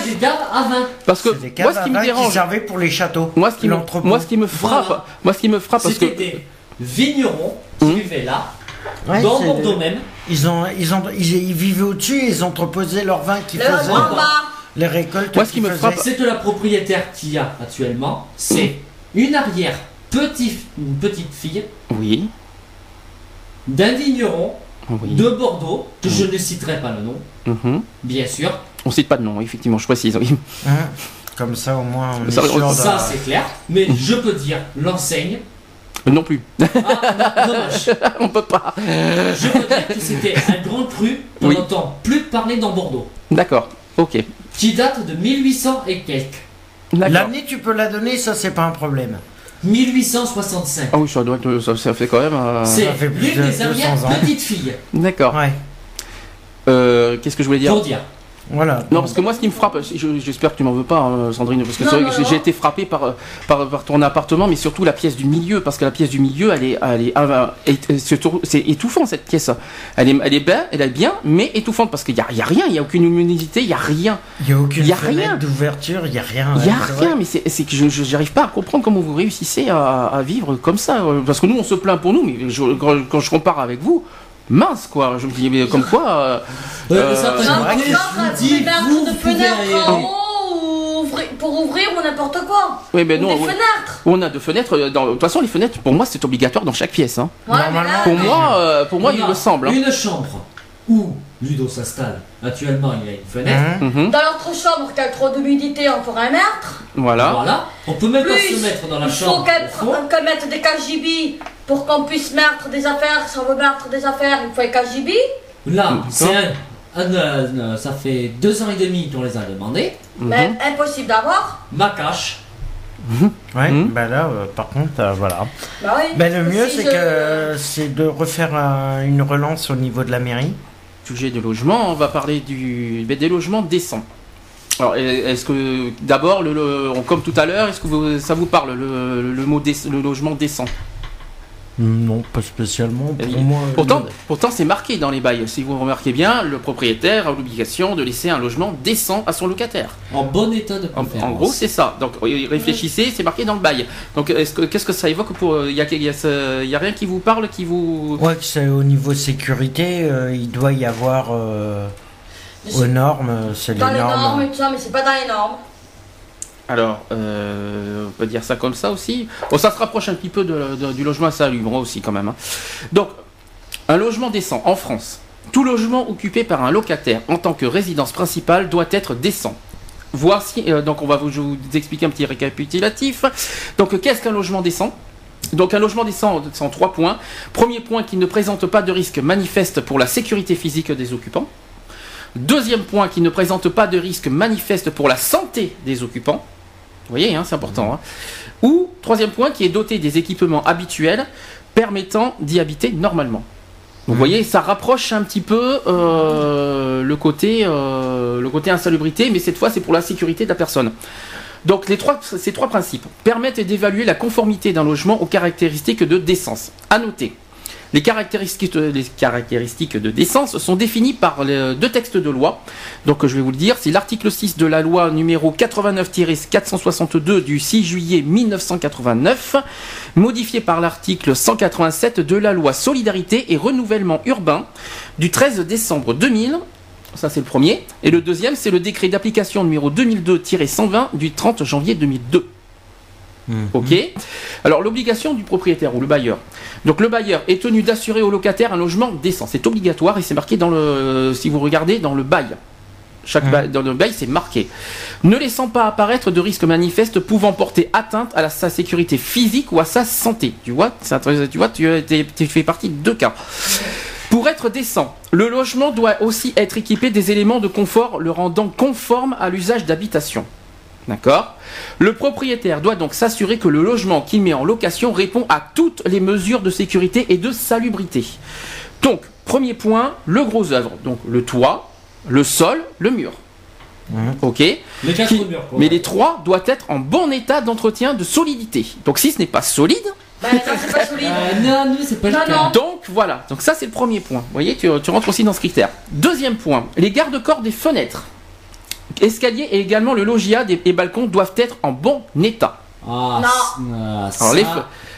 C'est des caves à vin. Parce que moi, ce qui me dérange, servait pour les châteaux. Moi, ce qui me, moi, ce qui me frappe, voilà. moi, ce qui me frappe, parce que des vignerons qui mmh. vivaient là, ouais, dans Bordeaux même. Ils ont, ils ont, ils, ils vivaient au-dessus. Ils entreposaient leur vin qui faisait les récoltes. Moi, ce qui me frappe, c'est que la propriétaire qu'il y a actuellement, c'est une arrière petite, une petite fille. Oui. D'un vigneron oui. de Bordeaux, que mmh. je ne citerai pas le nom, mmh. bien sûr. On ne cite pas de nom, effectivement, je précise. Oui. Hein, comme ça, au moins, on ça, est sûr ça, de... c'est clair. Mais mmh. je peux dire l'enseigne. Non plus. Ah, non, dommage. On peut pas. Je peux dire que c'était un grand cru qu'on oui. n'entend plus parler dans Bordeaux. D'accord, ok. Qui date de mille huit cents et quelques. L'année, tu peux la donner, ça, c'est pas un problème. mille huit cent soixante-cinq. Ah oui, ça doit être, ça, ça fait quand même. Euh... C'est l'une des dernières petites filles. D'accord. Ouais. Euh, Qu'est-ce que je voulais dire? Pour dire. Voilà. Non, parce que moi, ce qui me frappe, j'espère que tu m'en veux pas, hein, Sandrine, parce que c'est vrai que j'ai été frappé par, par, par ton appartement, mais surtout la pièce du milieu, parce que la pièce du milieu, elle est, elle est, c'est étouffant cette pièce. Elle est, elle est bien, elle est bien, mais étouffante parce qu'il y, y a rien, il y a aucune humidité, il y a rien, il y a aucune fenêtre d'ouverture, il y a rien, il y a rien. Mais c'est que je j'arrive pas à comprendre comment vous réussissez à, à vivre comme ça, parce que nous, on se plaint pour nous, mais je, quand, quand je compare avec vous. Mince quoi, je me dis mais comme quoi euh, euh, ça peut non, vrai, dit, vous, de fenêtres en haut pour ouvrir ou n'importe quoi. Oui mais ou non, des fenêtres. On a deux fenêtres dans, de toute façon les fenêtres pour moi c'est obligatoire dans chaque pièce hein. Ouais, normalement là, pour moi euh, pour moi il me semble. Une hein. chambre où Ludo s'installe. Actuellement il y a une fenêtre. Mmh. Dans l'autre chambre qui a trop d'humidité on pourrait mettre. Voilà. Voilà. On peut même plus, pas se mettre dans la chambre. Il faut qu'on mette des K G B pour qu'on puisse mettre des affaires. Si on veut mettre des affaires, il faut les K G B. Là, mmh. c'est un, un, un, un, ça fait deux ans et demi qu'on les a demandés. Mmh. Mais impossible d'avoir. Ma cache. Mmh. Ouais, mmh. Bah là, euh, par contre, euh, voilà. Bah oui, bah, le mieux, si c'est je... que c'est de refaire euh, une relance au niveau de la mairie. sujet de logement, on va parler du, des logements décents. Alors, est-ce que, d'abord, le, le, comme tout à l'heure, est-ce que vous, ça vous parle, le, le mot déce, le logement décent? Non, pas spécialement. Pour oui. moi, pourtant, le... pourtant c'est marqué dans les bails. Si vous remarquez bien, le propriétaire a l'obligation de laisser un logement décent à son locataire. En bon état de préférence. En, en gros, c'est ça. Donc, réfléchissez, c'est marqué dans le bail. Donc, est-ce que, qu'est-ce que ça évoque pour... Il n'y a, a, a rien qui vous parle, qui vous... Ouais, que c'est au niveau sécurité, euh, il doit y avoir... Euh... Aux normes, c'est les normes. Dans les normes et tout ça, mais c'est pas dans les normes. Alors, euh, on peut dire ça comme ça aussi. Bon, ça se rapproche un petit peu de, de, du logement insalubre aussi quand même, hein. Donc, un logement décent en France. Tout logement occupé par un locataire en tant que résidence principale doit être décent. Voici, euh, donc on va vous, je vous expliquer un petit récapitulatif. Donc, qu'est-ce qu'un logement décent ? Donc un logement décent en trois points. Premier point, qu'il ne présente pas de risque manifeste pour la sécurité physique des occupants. Deuxième point, qui ne présente pas de risque manifeste pour la santé des occupants. Vous voyez, hein, c'est important. Hein. Ou, troisième point, qui est doté des équipements habituels permettant d'y habiter normalement. Donc, vous voyez, ça rapproche un petit peu euh, le, côté, euh, le côté insalubrité, mais cette fois, c'est pour la sécurité de la personne. Donc, les trois, ces trois principes permettent d'évaluer la conformité d'un logement aux caractéristiques de décence. À noter. Les caractéristiques, les caractéristiques de décence sont définies par les deux textes de loi. Donc je vais vous le dire, c'est l'article six de la loi numéro quatre-vingt-neuf quatre cent soixante-deux du six juillet mille neuf cent quatre-vingt-neuf, modifié par l'article cent quatre-vingt-sept de la loi Solidarité et Renouvellement Urbain du treize décembre deux mille. Ça c'est le premier. Et le deuxième, c'est le décret d'application numéro deux mille deux cent vingt du trente janvier deux mille deux. Ok. Alors l'obligation du propriétaire ou le bailleur. Donc le bailleur est tenu d'assurer au locataire un logement décent. C'est obligatoire et c'est marqué dans le. Si vous regardez dans le bail, chaque bail, dans le bail c'est marqué. Ne laissant pas apparaître de risque manifeste pouvant porter atteinte à la, sa sécurité physique ou à sa santé. Tu vois, ça, tu vois, tu, tu fais partie de deux cas. Pour être décent, le logement doit aussi être équipé des éléments de confort le rendant conforme à l'usage d'habitation. D'accord. Le propriétaire doit donc s'assurer que le logement qu'il met en location répond à toutes les mesures de sécurité et de salubrité. Donc, premier point, le gros œuvre. Donc, le toit, le sol, le mur. Mmh. Ok. Les quatre Qui... murs, quoi. Mais les trois doivent être en bon état d'entretien, de solidité. Donc, si ce n'est pas solide... Bah, non, c'est pas solide. Euh, non, c'est pas non, le cas. Non. Donc, voilà. Donc, ça, c'est le premier point. Vous voyez, tu, tu rentres aussi dans ce critère. Deuxième point, les garde-corps des fenêtres. Escalier et également le loggia des, et balcons doivent être en bon état. Ah, non. Alors, les,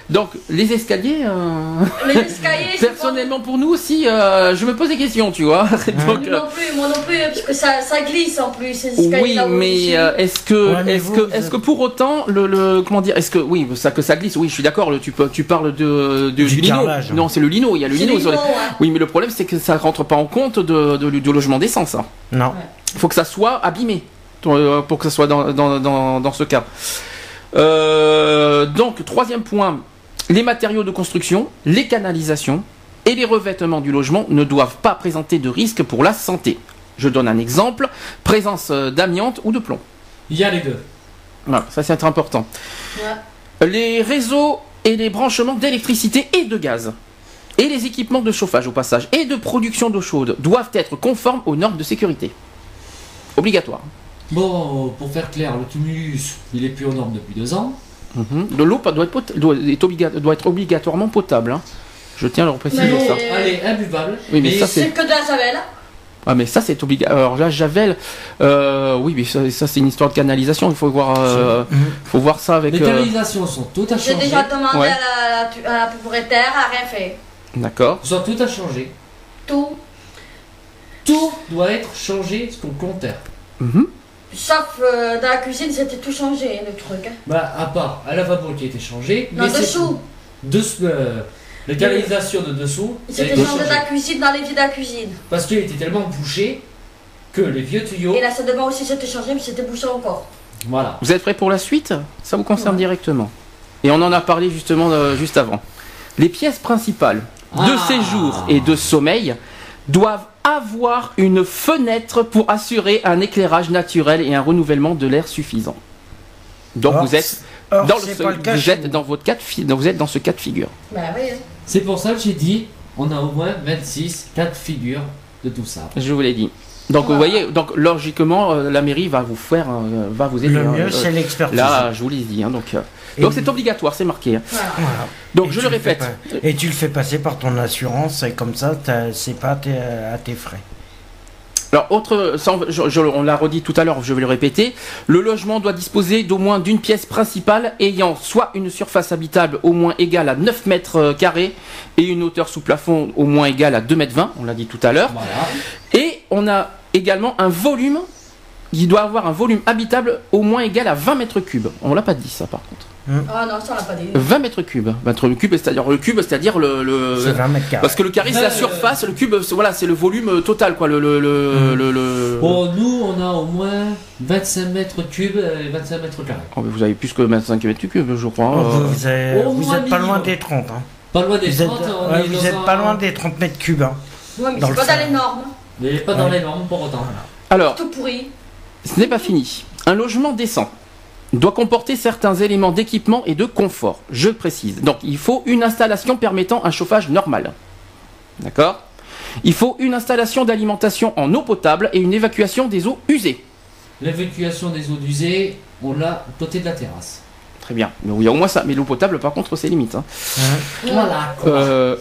donc les escaliers, euh... les escaliers personnellement pour nous aussi, euh, je me pose des questions, tu vois. donc, moi non plus, moi non plus, parce que ça, ça glisse en plus. Ces oui, mais euh, est-ce que, ouais, est-ce que, est-ce que pour autant le, le comment dire, est-ce que oui, ça que ça glisse, oui, je suis d'accord. Tu, tu parles de, de du lino. Carrelage. Non, c'est le lino. Il y a le lino. lino ouais. Oui, mais le problème c'est que ça rentre pas en compte de, de, de, de logement décent, ça. Non. Ouais. Faut que ça soit abîmé pour que ça soit dans, dans, dans, dans ce cas. Euh, donc, troisième point, les matériaux de construction, les canalisations et les revêtements du logement ne doivent pas présenter de risque pour la santé. Je donne un exemple, présence d'amiante ou de plomb. Il y a les deux. Voilà, ça c'est important. Ouais. Les réseaux et les branchements d'électricité et de gaz. Et les équipements de chauffage au passage et de production d'eau chaude doivent être conformes aux normes de sécurité. Obligatoire. Bon, pour faire clair, le tumulus, il est plus aux normes depuis deux ans. Mm-hmm. L'eau doit, doit, obliga doit être obligatoirement potable. Hein. Je tiens à le préciser. Mais... ça. Elle est imbuvable. Oui, mais, mais ça c'est que de la javel. Ah, mais ça c'est obligatoire. Alors la javel, euh, oui, mais ça, ça c'est une histoire de canalisation. Il faut voir, euh, mm-hmm. faut voir ça avec. Les canalisations euh... sont toutes à changer. J'ai déjà demandé ouais. à la, la propriétaire, à rien fait. D'accord. Ils sont toutes à changer. Tout. Tout doit être changé, ce qu'on comptait. Mmh. Sauf euh, dans la cuisine, c'était tout changé, le truc. Hein. Bah, à part à la vapeur qui était changée. Non, mais dessous. Dessous. Euh, la canalisation de dessous. C'était changé dans la cuisine, dans l'évier de la cuisine. Parce qu'il était tellement bouché que les vieux tuyaux. Et la salle de bain aussi, c'était changé, mais c'était bouché encore. Voilà. Vous êtes prêts pour la suite? Ça vous concerne ouais. directement. Et on en a parlé justement euh, juste avant. Les pièces principales ah. de séjour et de sommeil doivent avoir une fenêtre pour assurer un éclairage naturel et un renouvellement de l'air suffisant. Donc or, vous êtes or, dans le, le cas vous êtes dans votre cas de, vous êtes dans ce cas de figure. Bah oui. C'est pour ça que j'ai dit on a au moins vingt-six cas de figure de tout ça. Je vous l'ai dit. Donc voilà. Vous voyez, donc logiquement, euh, la mairie va vous faire, euh, va vous aider. Le mieux, hein, c'est euh, l'expertise. Là, je vous l'ai dit. Hein, donc, euh, donc c'est obligatoire, c'est marqué. Hein. Voilà. Voilà. Donc et je le répète. Le pas, et tu le fais passer par ton assurance, et comme ça, c'est pas à tes, à tes frais. Alors, autre, sans, je, je, on l'a redit tout à l'heure, je vais le répéter. Le logement doit disposer d'au moins d'une pièce principale ayant soit une surface habitable au moins égale à neuf mètres carrés et une hauteur sous plafond au moins égale à deux mètres vingt, on l'a dit tout à l'heure. Voilà. Et on a également un volume, il doit avoir un volume habitable au moins égal à vingt mètres cubes. On l'a pas dit ça par contre. Hum. Ah non, ça on l'a pas dit. vingt mètres cubes. vingt mètres cubes, c'est-à-dire le cube, c'est-à-dire le. le... C'est vingt mètres carrés. Parce que le carré, c'est la surface, le cube, voilà, c'est le volume total, quoi. Le, le, hum. le, le... Bon, nous, on a au moins vingt-cinq mètres cubes et vingt-cinq mètres carrés. Oh, mais vous avez plus que vingt-cinq mètres cubes, je crois. Oh, vous euh... n'êtes pas loin des trente. Hein. Pas loin des vous trente. Êtes, on ouais, est vous n'êtes pas loin des trente mètres cubes. Hein, oui, mais c'est pas dans les normes. Mais pas dans ouais. les normes pour autant. Alors, tout pourri. Ce n'est pas fini. Un logement décent doit comporter certains éléments d'équipement et de confort, je précise. Donc, il faut une installation permettant un chauffage normal. D'accord ? Il faut une installation d'alimentation en eau potable et une évacuation des eaux usées. L'évacuation des eaux usées, on l'a côté de la terrasse. Très bien. Donc, il y a au moins ça. Mais l'eau potable, par contre, c'est limite. Hein. Mmh. Voilà. Euh,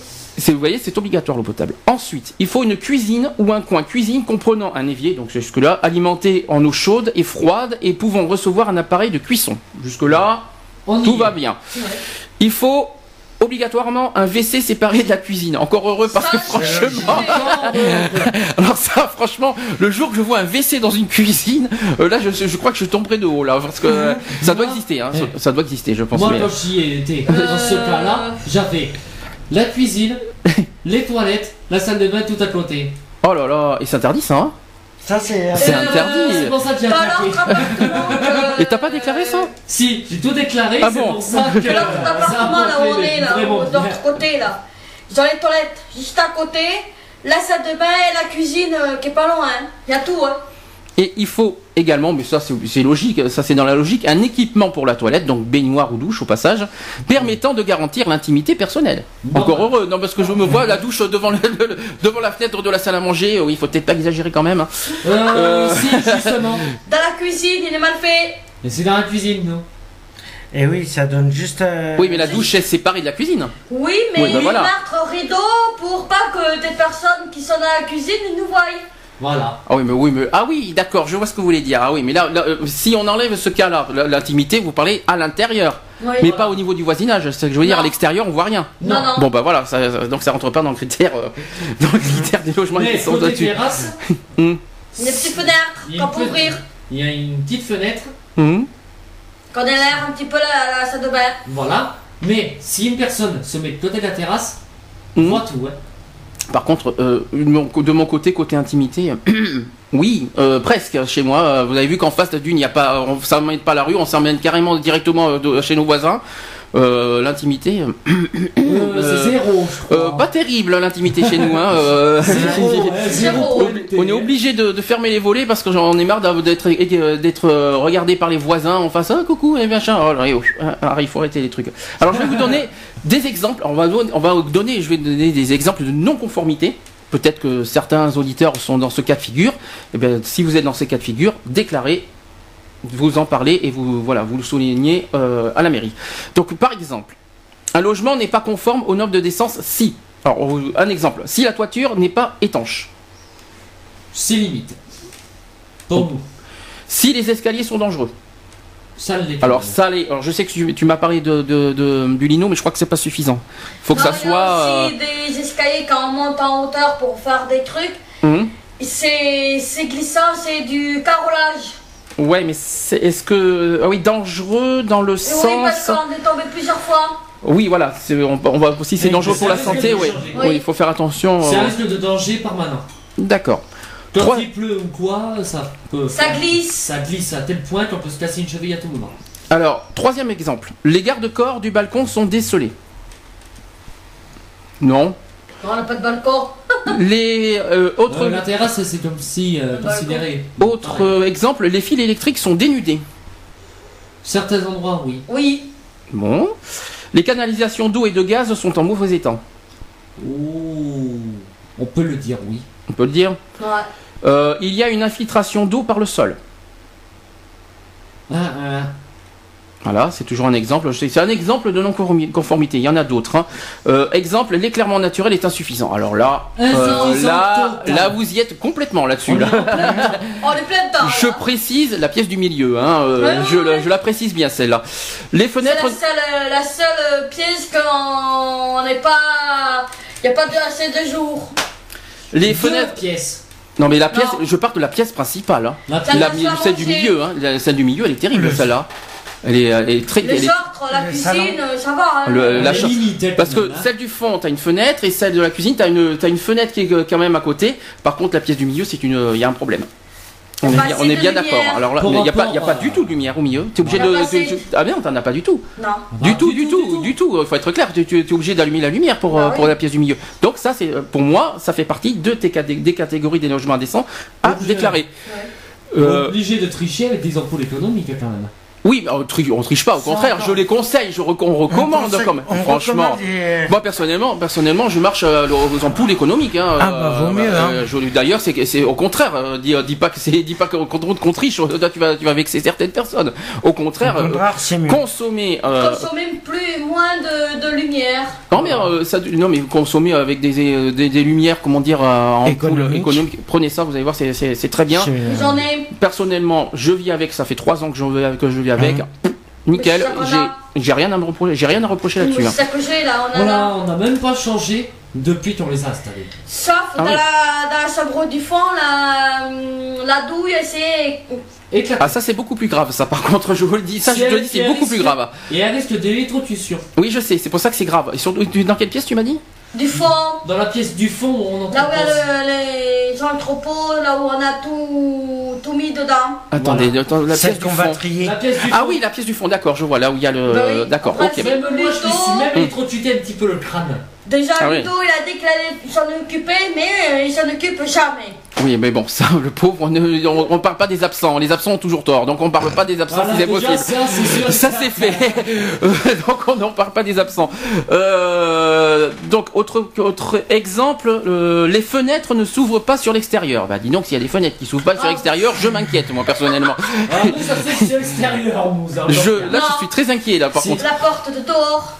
vous voyez, c'est obligatoire l'eau potable. Ensuite, il faut une cuisine ou un coin cuisine comprenant un évier, donc jusque-là, alimenté en eau chaude et froide et pouvant recevoir un appareil de cuisson. Jusque-là, tout va bien. Ouais. Il faut obligatoirement un W C séparé de la cuisine. Encore heureux parce ça, que franchement... Alors ça, franchement, le jour que je vois un W C dans une cuisine, euh, là, je, je crois que je tomberai de haut, là, parce que euh, ça doit exister, hein, ça, ça doit exister, je pense. Moi, mais... quand j'y ai été, dans euh... ce cas-là, j'avais... la cuisine, les toilettes, la salle de bain tout à côté. Oh là là, et c'est interdit ça, hein? Ça c'est... C'est euh, interdit. C'est pour ça que j'ai attaqué. Et t'as pas déclaré ça? Si, j'ai tout déclaré, ah c'est bon. Pour ça que... que là, tout appartement là où on est, là, de l'autre côté là. Dans les toilettes, juste à côté, la salle de bain et la cuisine euh, qui est pas loin, hein. Il y a tout, hein. Et il faut également, mais ça c'est logique, ça c'est dans la logique, un équipement pour la toilette, donc baignoire ou douche au passage, permettant de garantir l'intimité personnelle. Bon. Encore heureux, non parce que je me vois la douche devant, le, le, devant la fenêtre de la salle à manger, oui, il faut peut-être pas exagérer quand même. Hein. Euh, euh... Si, justement. Dans la cuisine, il est mal fait. Mais c'est dans la cuisine, non? Et oui, ça donne juste. Euh... Oui, mais la douche est séparée de la cuisine. Oui, mais oui, ben il voilà. Marque rideau pour pas que des personnes qui sont dans la cuisine nous voient. Voilà. Ah oui, mais oui, mais ah oui, d'accord, je vois ce que vous voulez dire. Ah oui, mais là, là si on enlève ce cas-là, l'intimité, vous parlez à l'intérieur, oui, mais voilà. Pas au niveau du voisinage. C'est ce que je veux dire, non. À l'extérieur, on voit rien. Non, non. Bon, bah voilà, ça, ça, donc ça rentre pas dans le critère, euh, dans le critère des logements mais qui sont là-dessus. Terrasse, une petite fenêtre, quand pour ouvrir. Il y a une petite fenêtre. Mmh. Quand on l'air un petit peu la, la salle de bain. Voilà. Mais si une personne se met de côté de la terrasse, mmh. On voit tout. Hein. Par contre, euh, de mon côté, côté intimité, oui, euh, presque chez moi. Vous avez vu qu'en face d'une, il n'y a pas, on ne s'emmène pas la rue, on s'emmène carrément directement de, chez nos voisins. Euh, l'intimité, euh, c'est zéro. Je crois. Euh, pas terrible l'intimité chez nous. Hein, euh, zéro, zéro. On est obligé de, de fermer les volets parce que j'en ai marre d'être d'être regardé par les voisins en face. Ah, coucou et machin. Oh, là, là, il faut arrêter les trucs. Alors je vais vous donner des exemples. On va on va donner. Je vais donner des exemples de non-conformité. Peut-être que certains auditeurs sont dans ce cas de figure. Et bien, si vous êtes dans ces cas de figure, déclarez. Vous en parlez et vous, voilà, vous le soulignez euh, à la mairie. Donc, par exemple, un logement n'est pas conforme aux normes de décence si... Alors, un exemple. Si la toiture n'est pas étanche. C'est limite. Pour nous. Si les escaliers sont dangereux. Ça l'est. Alors, ça l'est. Alors, je sais que tu, tu m'as parlé de, de, de, du lino, mais je crois que c'est pas suffisant. Il faut que non, ça soit... Il y a aussi euh... des escaliers quand on monte en hauteur pour faire des trucs. Mmh. C'est glissant, c'est du carrelage. Ouais, mais est-ce est que... Ah oui, dangereux dans le oui, sens... Oui, parce qu'on est tombé plusieurs fois. Oui, voilà. On, on va, si c'est dangereux pour la santé, oui. Oui. Oui, il faut faire attention. C'est un euh... risque de danger permanent. D'accord. Quand Trois... il pleut ou quoi, ça peut... Ça glisse. Ça glisse à tel point qu'on peut se casser une cheville à tout moment. Alors, troisième exemple. Les garde-corps du balcon sont décelés. Non. Non, on n'a pas de balcon. Les euh, autres. Euh, la terrasse, c'est comme si euh, considéré. Autre euh, exemple, les fils électriques sont dénudés. Certains endroits, oui. Oui. Bon. Les canalisations d'eau et de gaz sont en mauvais état. Oh. On peut le dire, oui. on peut le dire. Ouais. Euh, il y a une infiltration d'eau par le sol. Ah, ah. Voilà, c'est toujours un exemple. C'est un exemple de non-conformité. Il y en a d'autres. Hein. Euh, exemple, l'éclairement naturel est insuffisant. Alors là, euh, là, là, vous y êtes complètement là-dessus. Là. On est plein de temps. Je précise la pièce du milieu. Hein, euh, oui, je, oui. La, je la précise bien celle-là. Les fenêtres. C'est la seule, la seule pièce qu'on n'est pas. Il n'y a pas de assez de jours. Les fenêtres. Pièces. Non mais la pièce. Non. Je pars de la pièce principale. Hein. La pièce. La, la, celle du milieu. Hein. La, celle du milieu, elle est terrible celle-là. Elle est, elle est très, les elle est... autres, la cuisine, ça va. Hein. Le, la cha... Parce que celle du fond, t'as une fenêtre, et celle de la cuisine, t'as une, t'as une fenêtre qui est quand même à côté. Par contre, la pièce du milieu, c'est une, il y a un problème. On est, on est bien d'accord. Alors là, il n'y a pas, il n'y a pas du tout de lumière au milieu. T'es obligé de, de, de, ah merde, t'en as pas du tout. Non. Du tout, du tout, du tout. Il faut être clair. Tu es obligé d'allumer la lumière pour ah, pour oui. la pièce du milieu. Donc ça, c'est, pour moi, ça fait partie de tes des catégories des logements indécents à déclarer. Obligé de tricher avec des ampoules économiques quand même. Oui, on ne triche pas, au contraire, je les conseille, je on recommande quand même. Franchement, moi personnellement, personnellement, je marche aux ampoules économiques. Hein. Ah bah vaut mieux. Euh, hein. D'ailleurs, c'est au contraire, dis, dis pas que c'est, dis pas qu'on qu triche. Toi, tu vas, tu vas vexer certaines personnes. Au contraire, euh, consommer. Euh, consommer plus, moins de, de lumière. Non mais euh, ça, non mais consommer avec des, des, des lumières, comment dire, en ampoules économiques. Prenez ça, vous allez voir, c'est très bien. J'en ai. Personnellement, je vis avec. Ça fait trois ans que je vis avec. Mmh. Nickel, j'ai rien à me reprocher, j'ai rien à reprocher là-dessus. Là, on n'a voilà, même pas changé depuis qu'on les a installés. Sauf ah, dans, oui. la, dans la chambre du fond, la, la douille, c'est... Ah ça c'est beaucoup plus grave ça par contre je vous le dis, ça si je te le dis c'est beaucoup plus grave. Et un risque d'électrocution. Oui je sais, c'est pour ça que c'est grave. Et sur, dans quelle pièce tu m'as dit? Du fond. Dans la pièce du fond on entend. Là où il y a gens le entrepôt, là où on a tout, tout mis dedans. Attendez, voilà. attends, la, pièce du fond. Va trier. la pièce du fond. Ah oui la pièce du fond, d'accord, je vois là où il y a le... Bah oui. D'accord, ok. Même moi je me suis même électrocuté un petit peu le crâne. Déjà ah, Ludo oui. il a dit qu'il allait s'en occuper mais il s'en occupe jamais. Oui, mais bon, ça, le pauvre, on ne on, on parle pas des absents. Les absents ont toujours tort, donc on ne parle pas des absents voilà, si c'est possible. Ça, c'est fait. Donc, on n'en parle pas des absents. Euh, donc, autre, autre exemple, euh, les fenêtres ne s'ouvrent pas sur l'extérieur. Bah, dis donc, s'il y a des fenêtres qui ne s'ouvrent pas ah. sur l'extérieur, je m'inquiète, moi, personnellement. Ah, mais ça, c'est sur l'extérieur, je, Là, non. je suis très inquiet, là, par contre. La porte de dehors.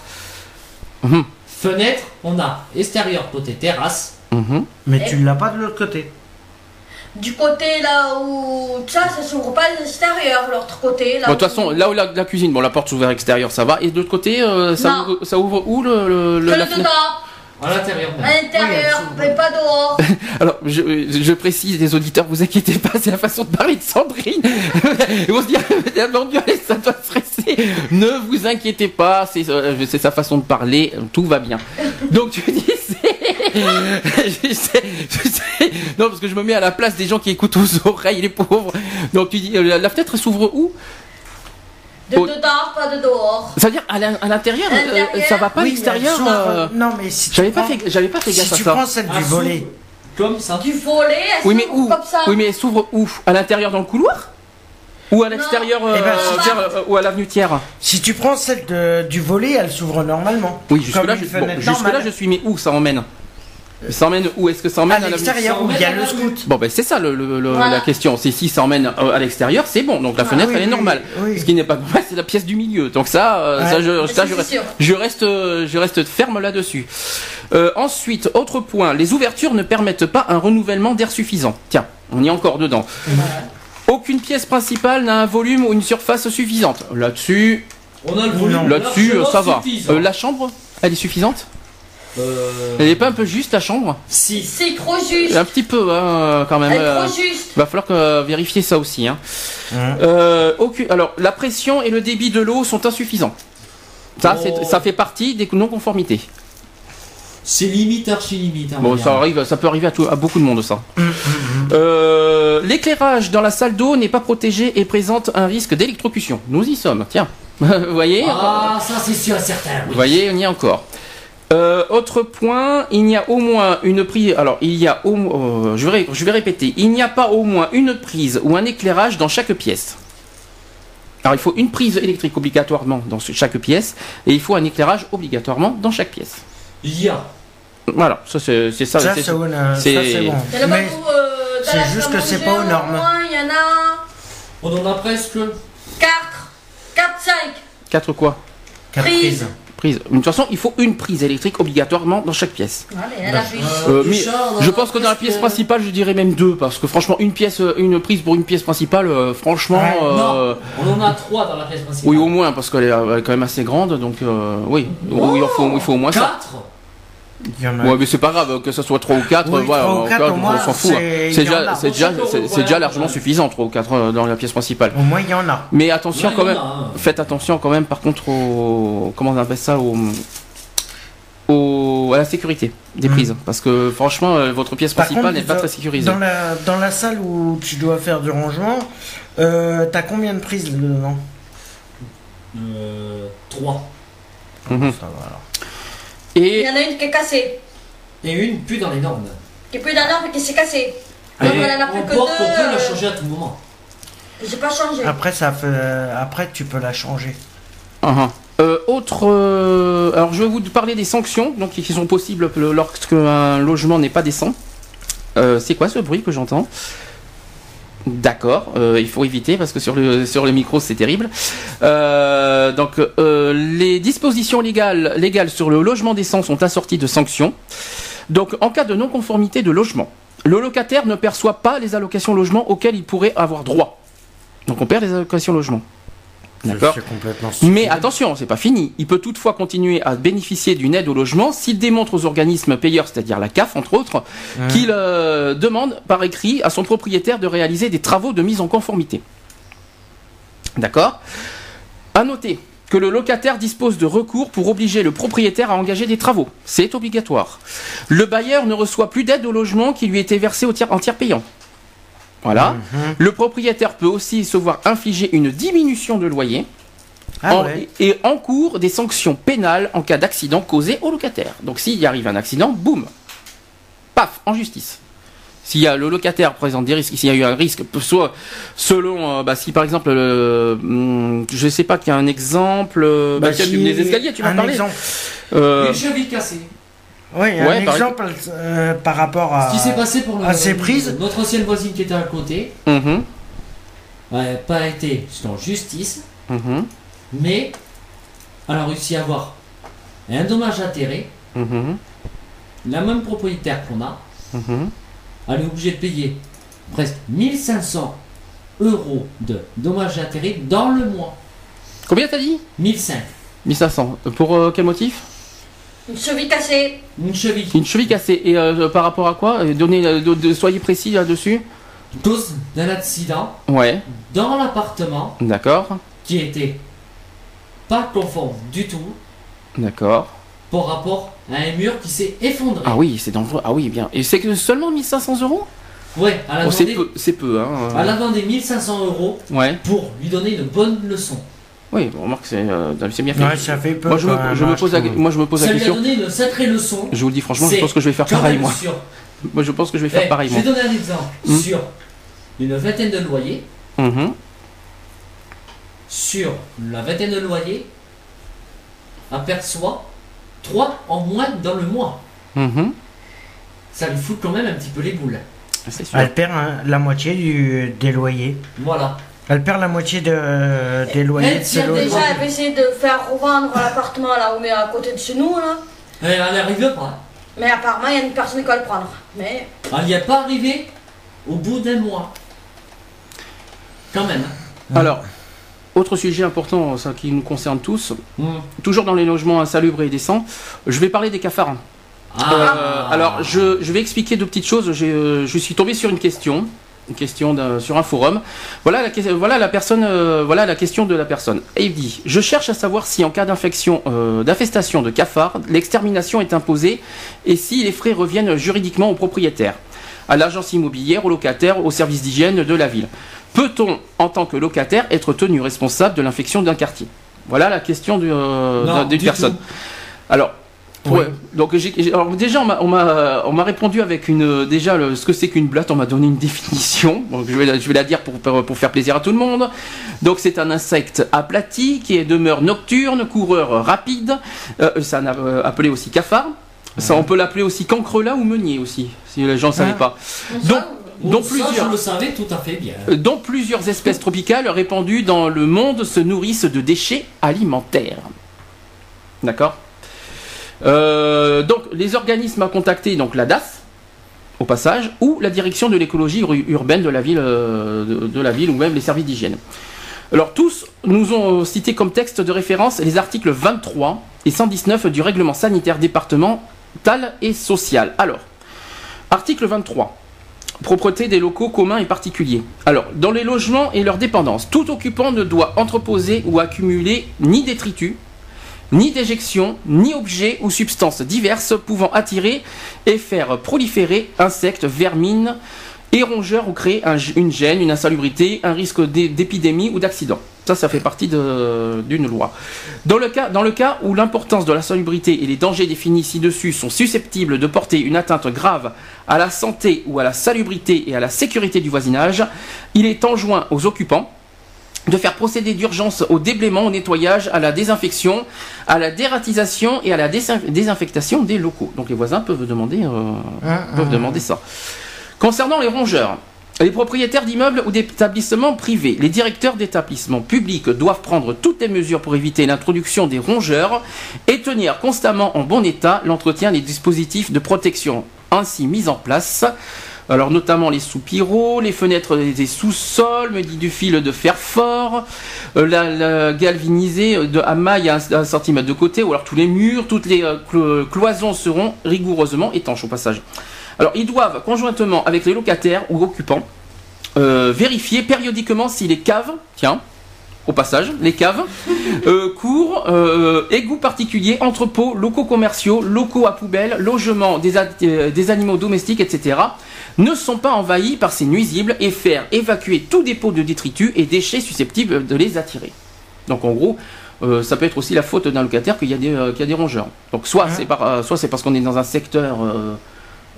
Mmh. Fenêtre, on a extérieur, côté terrasse. Mmh. Mais Et tu ne l'as pas de l'autre côté. Du côté là où ça, ça s'ouvre pas à l'extérieur, l'autre côté. De toute façon, là où la, la cuisine, bon, la porte s'ouvre à l'extérieur, ça va. Et de l'autre côté, euh, ça, ouvre, ça ouvre où le, le, le la dedans. À l'intérieur. À l'intérieur, oui, mais pas dehors. Alors, je, je précise, les auditeurs, vous inquiétez pas, c'est la façon de parler de Sandrine. On se dit, ah, mon Dieu, ça doit stresser. Ne vous inquiétez pas, c'est sa façon de parler, tout va bien. Donc, tu dis, c'est. je sais, je sais. Non, parce que je me mets à la place des gens qui écoutent aux oreilles, les pauvres. Donc, tu dis, la, la fenêtre s'ouvre où? De oh. dehors, pas de dehors. Ça veut dire à l'intérieur, euh, ça va pas à oui, l'extérieur euh... Non, mais si j'avais pas, pas fait gaffe si à ça. Si tu prends celle du volet, comme ça. Du volet, elle oui, mais où comme ça. Oui, mais elle s'ouvre où? À l'intérieur dans le couloir? Ou à l'extérieur euh, eh ben, si euh, ou à l'avenue Thiers. Si tu prends celle de, du volet, elle s'ouvre normalement. Oui, jusque-là, je, bon, jusque-là je suis. Mais où ça emmène? Ça emmène où? Est-ce que ça emmène à l'extérieur où il y a le scout? Bon ben c'est ça le, le, voilà. la question, c'est si ça emmène à l'extérieur, c'est bon, donc la fenêtre ah, oui, elle est normale. Oui, oui. Ce qui n'est pas normal, c'est la pièce du milieu. Donc ça, ouais. ça, je, ça je, reste, je reste, je reste ferme là-dessus. Euh, ensuite, autre point, les ouvertures ne permettent pas un renouvellement d'air suffisant. Tiens, on y est encore dedans. Voilà. Aucune pièce principale n'a un volume ou une surface suffisante. Là-dessus, on a le volume. Là-dessus, ça va. Euh, la chambre, elle est suffisante? Euh... Elle n'est pas un peu juste la chambre? Si. C'est trop juste. Un petit peu hein, quand même. Elle est euh, trop juste. Va falloir que, euh, vérifier ça aussi. Hein. Mmh. Euh, aucune... Alors la pression et le débit de l'eau sont insuffisants. Ça, oh. ça fait partie des non-conformités. C'est limite archi limite. Hein, bon, ça arrive, ça peut arriver à, tout, à beaucoup de monde ça. Mmh. Euh, l'éclairage dans la salle d'eau n'est pas protégé et présente un risque d'électrocution. Nous y sommes. Tiens, vous voyez? Ah, ça c'est sûr, certain. Oui. Vous voyez, on y est encore. Euh, autre point, il n'y a au moins une prise. Alors, il y a au moins. Euh, je, vais, je vais répéter. Il n'y a pas au moins une prise ou un éclairage dans chaque pièce. Alors, il faut une prise électrique obligatoirement dans chaque pièce et il faut un éclairage obligatoirement dans chaque pièce. Il y a Voilà, ça c'est ça. Ça c'est bon. Mais c'est juste que c'est pas aux normes. Il y en a un. On en a presque quatre, quatre, cinq. quatre quoi? quatre prises. Prise. De toute façon, il faut une prise électrique obligatoirement dans chaque pièce. Allez, là, euh, mais char, je pense que dans la pièce que... principale, je dirais même deux, parce que franchement, une pièce, une prise pour une pièce principale, euh, franchement. Ouais. Euh... Non. On en a trois dans la pièce principale. Oui, au moins, parce qu'elle est quand même assez grande, donc euh, oui, oh, il, faut, il faut au moins quatre. Ça. A... Ouais, mais c'est pas grave que ça soit trois ou quatre, oui, voilà, trois ou quatre, on s'en fout. C'est déjà, déjà, déjà largement suffisant, trois ou quatre dans la pièce principale. Au moins il y en a. Mais attention quand même, faites attention quand même par contre au, comment on appelle ça, au, au, à la sécurité des prises. Mmh. Parce que franchement, votre pièce principale n'est pas très sécurisée. Dans la, dans la salle où tu dois faire du rangement, euh, t'as combien de prises dedans? euh, trois. Mmh. Mmh. Ça va alors. Et il y en a une qui est cassée. Et une plus dans les normes. Qui est plus dans les normes et qui s'est cassée. Donc on en a plus que deux. On peut la changer à tout moment. J'ai pas changé. Après, ça fait... Après tu peux la changer. Uh -huh. euh, autre. Euh... Alors je vais vous parler des sanctions donc, qui sont possibles lorsque un logement n'est pas décent. Euh, C'est quoi ce bruit que j'entends? D'accord, euh, il faut éviter parce que sur le, sur le micro c'est terrible. Euh, donc euh, les dispositions légales, légales sur le logement décent sont assorties de sanctions. Donc en cas de non-conformité de logement, le locataire ne perçoit pas les allocations logement auxquelles il pourrait avoir droit. Donc on perd les allocations logement. D'accord. Mais attention, c'est pas fini. Il peut toutefois continuer à bénéficier d'une aide au logement s'il démontre aux organismes payeurs, c'est-à-dire la C A F entre autres, mmh. qu'il euh, demande par écrit à son propriétaire de réaliser des travaux de mise en conformité. D'accord. À noter que le locataire dispose de recours pour obliger le propriétaire à engager des travaux. C'est obligatoire. Le bailleur ne reçoit plus d'aide au logement qui lui était versée au tiers, en tiers payant. Voilà. Mmh. Le propriétaire peut aussi se voir infliger une diminution de loyer ah en, ouais. et encourt des sanctions pénales en cas d'accident causé au locataire. Donc s'il y arrive un accident, boum, paf, en justice. S'il y a le locataire présente des risques, s'il y a eu un risque, soit selon, euh, bah, si par exemple, euh, je sais pas qu'il y a un exemple, bah, bah, si si les escaliers, tu m'as parlé. Euh, les chevilles cassées. Oui, ouais, un par exemple exemple. Euh, par rapport à, ce qui s'est passé pour le, à ses prises. Notre ancienne voisine qui était à côté n'a mmh. pas été en justice, mmh. mais elle a réussi à avoir un dommage atterré. Mmh. La même propriétaire qu'on a, mmh. elle est obligée de payer presque mille cinq cents euros de dommage atterré dans le mois. Combien t'as dit? Mille cinq cents. mille cinq cents. Pour euh, quel motif? Une cheville cassée. Une cheville. Une cheville cassée. Et euh, par rapport à quoi? Donnez, euh, de, de, soyez précis là-dessus. Cause d'un accident. Ouais. Dans l'appartement. D'accord. Qui était pas conforme du tout. D'accord. Par rapport à un mur qui s'est effondré. Ah oui, c'est dangereux. Ah oui, bien. Et c'est que seulement mille cinq cents euros? Ouais. Oh, c'est peu. C'est peu. Hein, euh... Elle a demandé mille cinq cents euros. Ouais. Pour lui donner une bonne leçon. Oui, on remarque que c'est euh, bien fait. Ouais, ça fait peur, moi, je me, je je me pose la, moi, je me pose ça la question. Ça lui a donné une sacrée leçon. Je vous le dis franchement, je pense que je vais faire pareil, moi. Sûr. Moi, je pense que je vais faire eh, pareil, je moi. Je vais donner un exemple mmh. sur une vingtaine de loyers. Mmh. Sur la vingtaine de loyers, aperçoit trois en moins dans le mois. Mmh. Ça lui fout quand même un petit peu les boules. Sûr. Elle perd hein, la moitié du, des loyers. Voilà. Elle perd la moitié de, euh, des loyers. Elle, de elle déjà elle essayer de faire revendre l'appartement là où est à côté de chez nous là. Et elle n'arrive pas. Mais apparemment il y a une personne qui va le prendre. Mais elle n'y est pas arrivée au bout d'un mois. Quand même. Alors, autre sujet important, ça qui nous concerne tous, mmh. toujours dans les logements insalubres et décents, je vais parler des cafards. Ah. Euh, alors je, je vais expliquer deux petites choses. Je, je suis tombé sur une question. Une question un, sur un forum. Voilà la, voilà, la personne, euh, voilà la question de la personne. Et il dit, je cherche à savoir si en cas d'infection, euh, d'infestation de cafards, l'extermination est imposée et si les frais reviennent juridiquement au propriétaire, à l'agence immobilière, au locataire, au service d'hygiène de la ville. Peut-on, en tant que locataire, être tenu responsable de l'infection d'un quartier? Voilà la question d'une euh, personne. Tout. Alors, oui. Ouais. Donc j'ai, alors déjà on m'a on m'a répondu avec une déjà le, ce que c'est qu'une blatte, on m'a donné une définition. Donc je vais la, je vais la dire pour, pour pour faire plaisir à tout le monde. Donc c'est un insecte aplati qui demeure nocturne, coureur rapide, euh, ça euh, appelé aussi cafard, Ça, on peut l'appeler aussi cancrelat ou meunier aussi, si les gens ne savaient pas. Donc, Dans plusieurs, je le savais tout à fait bien. Dont plusieurs espèces tropicales répandues dans le monde se nourrissent de déchets alimentaires. D'accord. euh, Donc, les organismes à contacter, donc la D A F, au passage, ou la direction de l'écologie urbaine de la ville, euh, de, de la ville, ou même les services d'hygiène. Alors, tous nous ont cité comme texte de référence les articles vingt-trois et cent dix-neuf du règlement sanitaire départemental et social. Alors, article vingt-trois. Propreté des locaux communs et particuliers. Alors, dans les logements et leurs dépendances, tout occupant ne doit entreposer ou accumuler ni détritus, ni déjections, ni objets ou substances diverses pouvant attirer et faire proliférer insectes, vermines et rongeurs ou créer un, une gêne, une insalubrité, un risque d'épidémie ou d'accident. Ça, ça fait partie d'une loi. Dans le cas, dans le cas où l'importance de l'insalubrité et les dangers définis ci-dessus sont susceptibles de porter une atteinte grave à la santé ou à la salubrité et à la sécurité du voisinage, il est enjoint aux occupants de faire procéder d'urgence au déblaiement, au nettoyage, à la désinfection, à la dératisation et à la désinfectation des locaux. Donc les voisins peuvent demander, euh, mmh, peuvent mmh. demander ça. Concernant les rongeurs, les propriétaires d'immeubles ou d'établissements privés, les directeurs d'établissements publics doivent prendre toutes les mesures pour éviter l'introduction des rongeurs et tenir constamment en bon état l'entretien des dispositifs de protection ainsi mis en place. Alors notamment les soupiraux, les fenêtres des sous-sols, mais du fil de fer fort, euh, la, la galvanisée de à maille à un centimètre de côté, ou alors tous les murs, toutes les euh, cloisons seront rigoureusement étanches au passage. Alors, ils doivent, conjointement avec les locataires ou occupants, euh, vérifier périodiquement si les caves, tiens, au passage, les caves, euh, cours, euh, égouts particuliers, entrepôts, locaux commerciaux, locaux à poubelles, logements des, euh, des animaux domestiques, et cetera, ne sont pas envahis par ces nuisibles et faire évacuer tout dépôt de détritus et déchets susceptibles de les attirer. Donc, en gros... Euh, ça peut être aussi la faute d'un locataire qu'il y a des, euh, qu'il y a des rongeurs. Donc soit c'est par, euh, soit c'est parce qu'on est dans un secteur euh,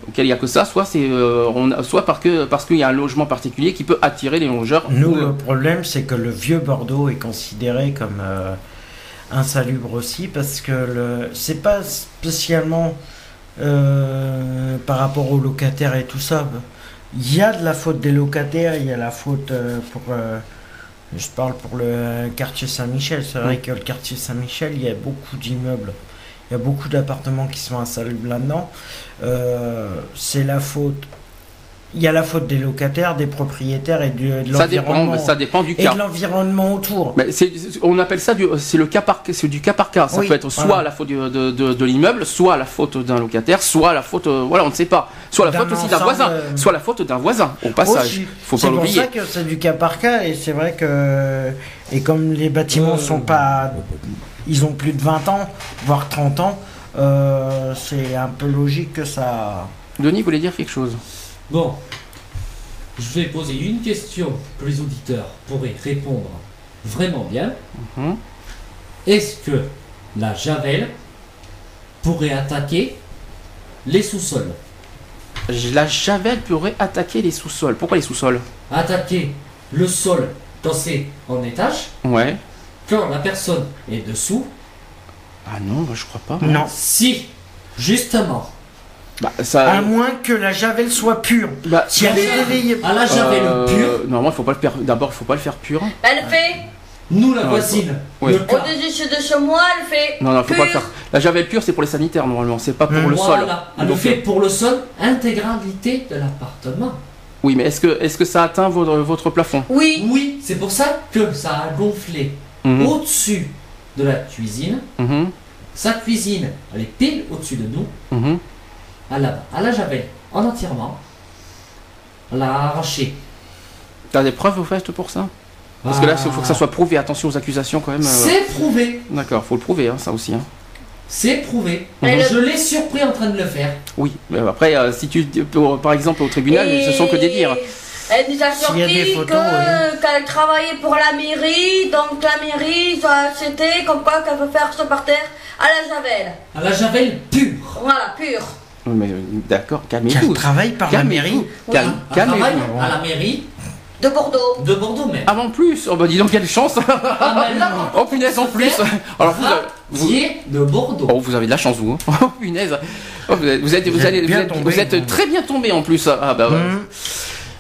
auquel il n'y a que ça, soit c'est euh, soit par que, parce qu'il y a un logement particulier qui peut attirer les rongeurs. Nous, ou, le problème, c'est que le vieux Bordeaux est considéré comme euh, insalubre aussi, parce que le c'est pas spécialement euh, par rapport aux locataires et tout ça. Il y a de la faute des locataires, il y a la faute euh, pour... Euh, je parle pour le quartier Saint-Michel. C'est vrai que le quartier Saint-Michel, il y a beaucoup d'immeubles. Il y a beaucoup d'appartements qui sont insalubres là-dedans. Euh, c'est la faute... Il y a la faute des locataires, des propriétaires et de, de l'environnement. Ça dépend, ça dépend du cas. Et de l'environnement autour. Mais on appelle ça du, c'est le cas par, c'est du cas par cas. Ça oui, peut être soit voilà. la faute de, de, de, de l'immeuble, soit la faute d'un locataire, soit la faute, voilà, on ne sait pas. Soit la faute aussi d'un voisin, euh... soit la faute d'un voisin, au passage. Faut pas l'oublier. C'est pour ça que c'est du cas par cas et c'est vrai que, et comme les bâtiments euh... sont pas, ils ont plus de vingt ans, voire trente ans, euh, c'est un peu logique que ça... Denis voulait dire quelque chose. Bon, je vais poser une question que les auditeurs pourraient répondre vraiment bien. Mmh. Est-ce que la javel pourrait attaquer les sous-sols? La javel pourrait attaquer les sous-sols. Pourquoi les sous-sols? Attaquer le sol quand c'est en étage. Ouais. Quand la personne est dessous. Ah non, bah je crois pas. Moi. Non. Si, justement. Bah, ça... À moins que la javel soit pure. Bah, si elle est éveillée à la javel euh... pure. Non, moi, faut pas le faire. D'abord, il faut pas le faire pur. Elle fait. Nous, la non, voisine. Faut... Oui. Au-dessus de chez moi, elle fait. Non, non, faut pure. Pas le faire. La javel pure, c'est pour les sanitaires normalement. C'est pas pour mmh. le voilà. sol. Elle donc, fait pour le sol intégralité de l'appartement. Oui, mais est-ce que est-ce que ça atteint votre, votre plafond? Oui. Oui, c'est pour ça que ça a gonflé mmh. au-dessus de la cuisine. Mmh. Sa cuisine, elle est pile au-dessus de nous. Mmh. À la, à la javel, en entièrement, on l'a arraché. T'as des preuves au fait pour ça? Parce ah. que là, il faut que ça soit prouvé. Attention aux accusations quand même. C'est prouvé. D'accord, faut le prouver, hein, ça aussi. Hein. C'est prouvé. Mmh. Le... Je l'ai surpris en train de le faire. Oui, mais après, euh, si tu, pour, par exemple, au tribunal, et... ce sont que des dires. Elle nous a sorti photos, que oui. qu'elle travaillait pour la mairie, donc la mairie, c'était comme quoi qu'elle veut faire ce parterre à la javel. À la javel pure. Voilà, pure. Mais d'accord, calmez-vous. Travaille par la mairie. Oui. Travaille à la mairie de Bordeaux. De Bordeaux même. Avant plus. Oh bah dis donc quelle chance. Ah ben là, oh punaise en plus. Alors vous, vous... de Bordeaux. Oh vous avez de la chance vous. Hein. Oh punaise. Oh, vous êtes, vous êtes, vous vous allez, bien vous êtes, tombé, vous êtes hein. très bien tombé en plus. Ah bah ouais. Mmh.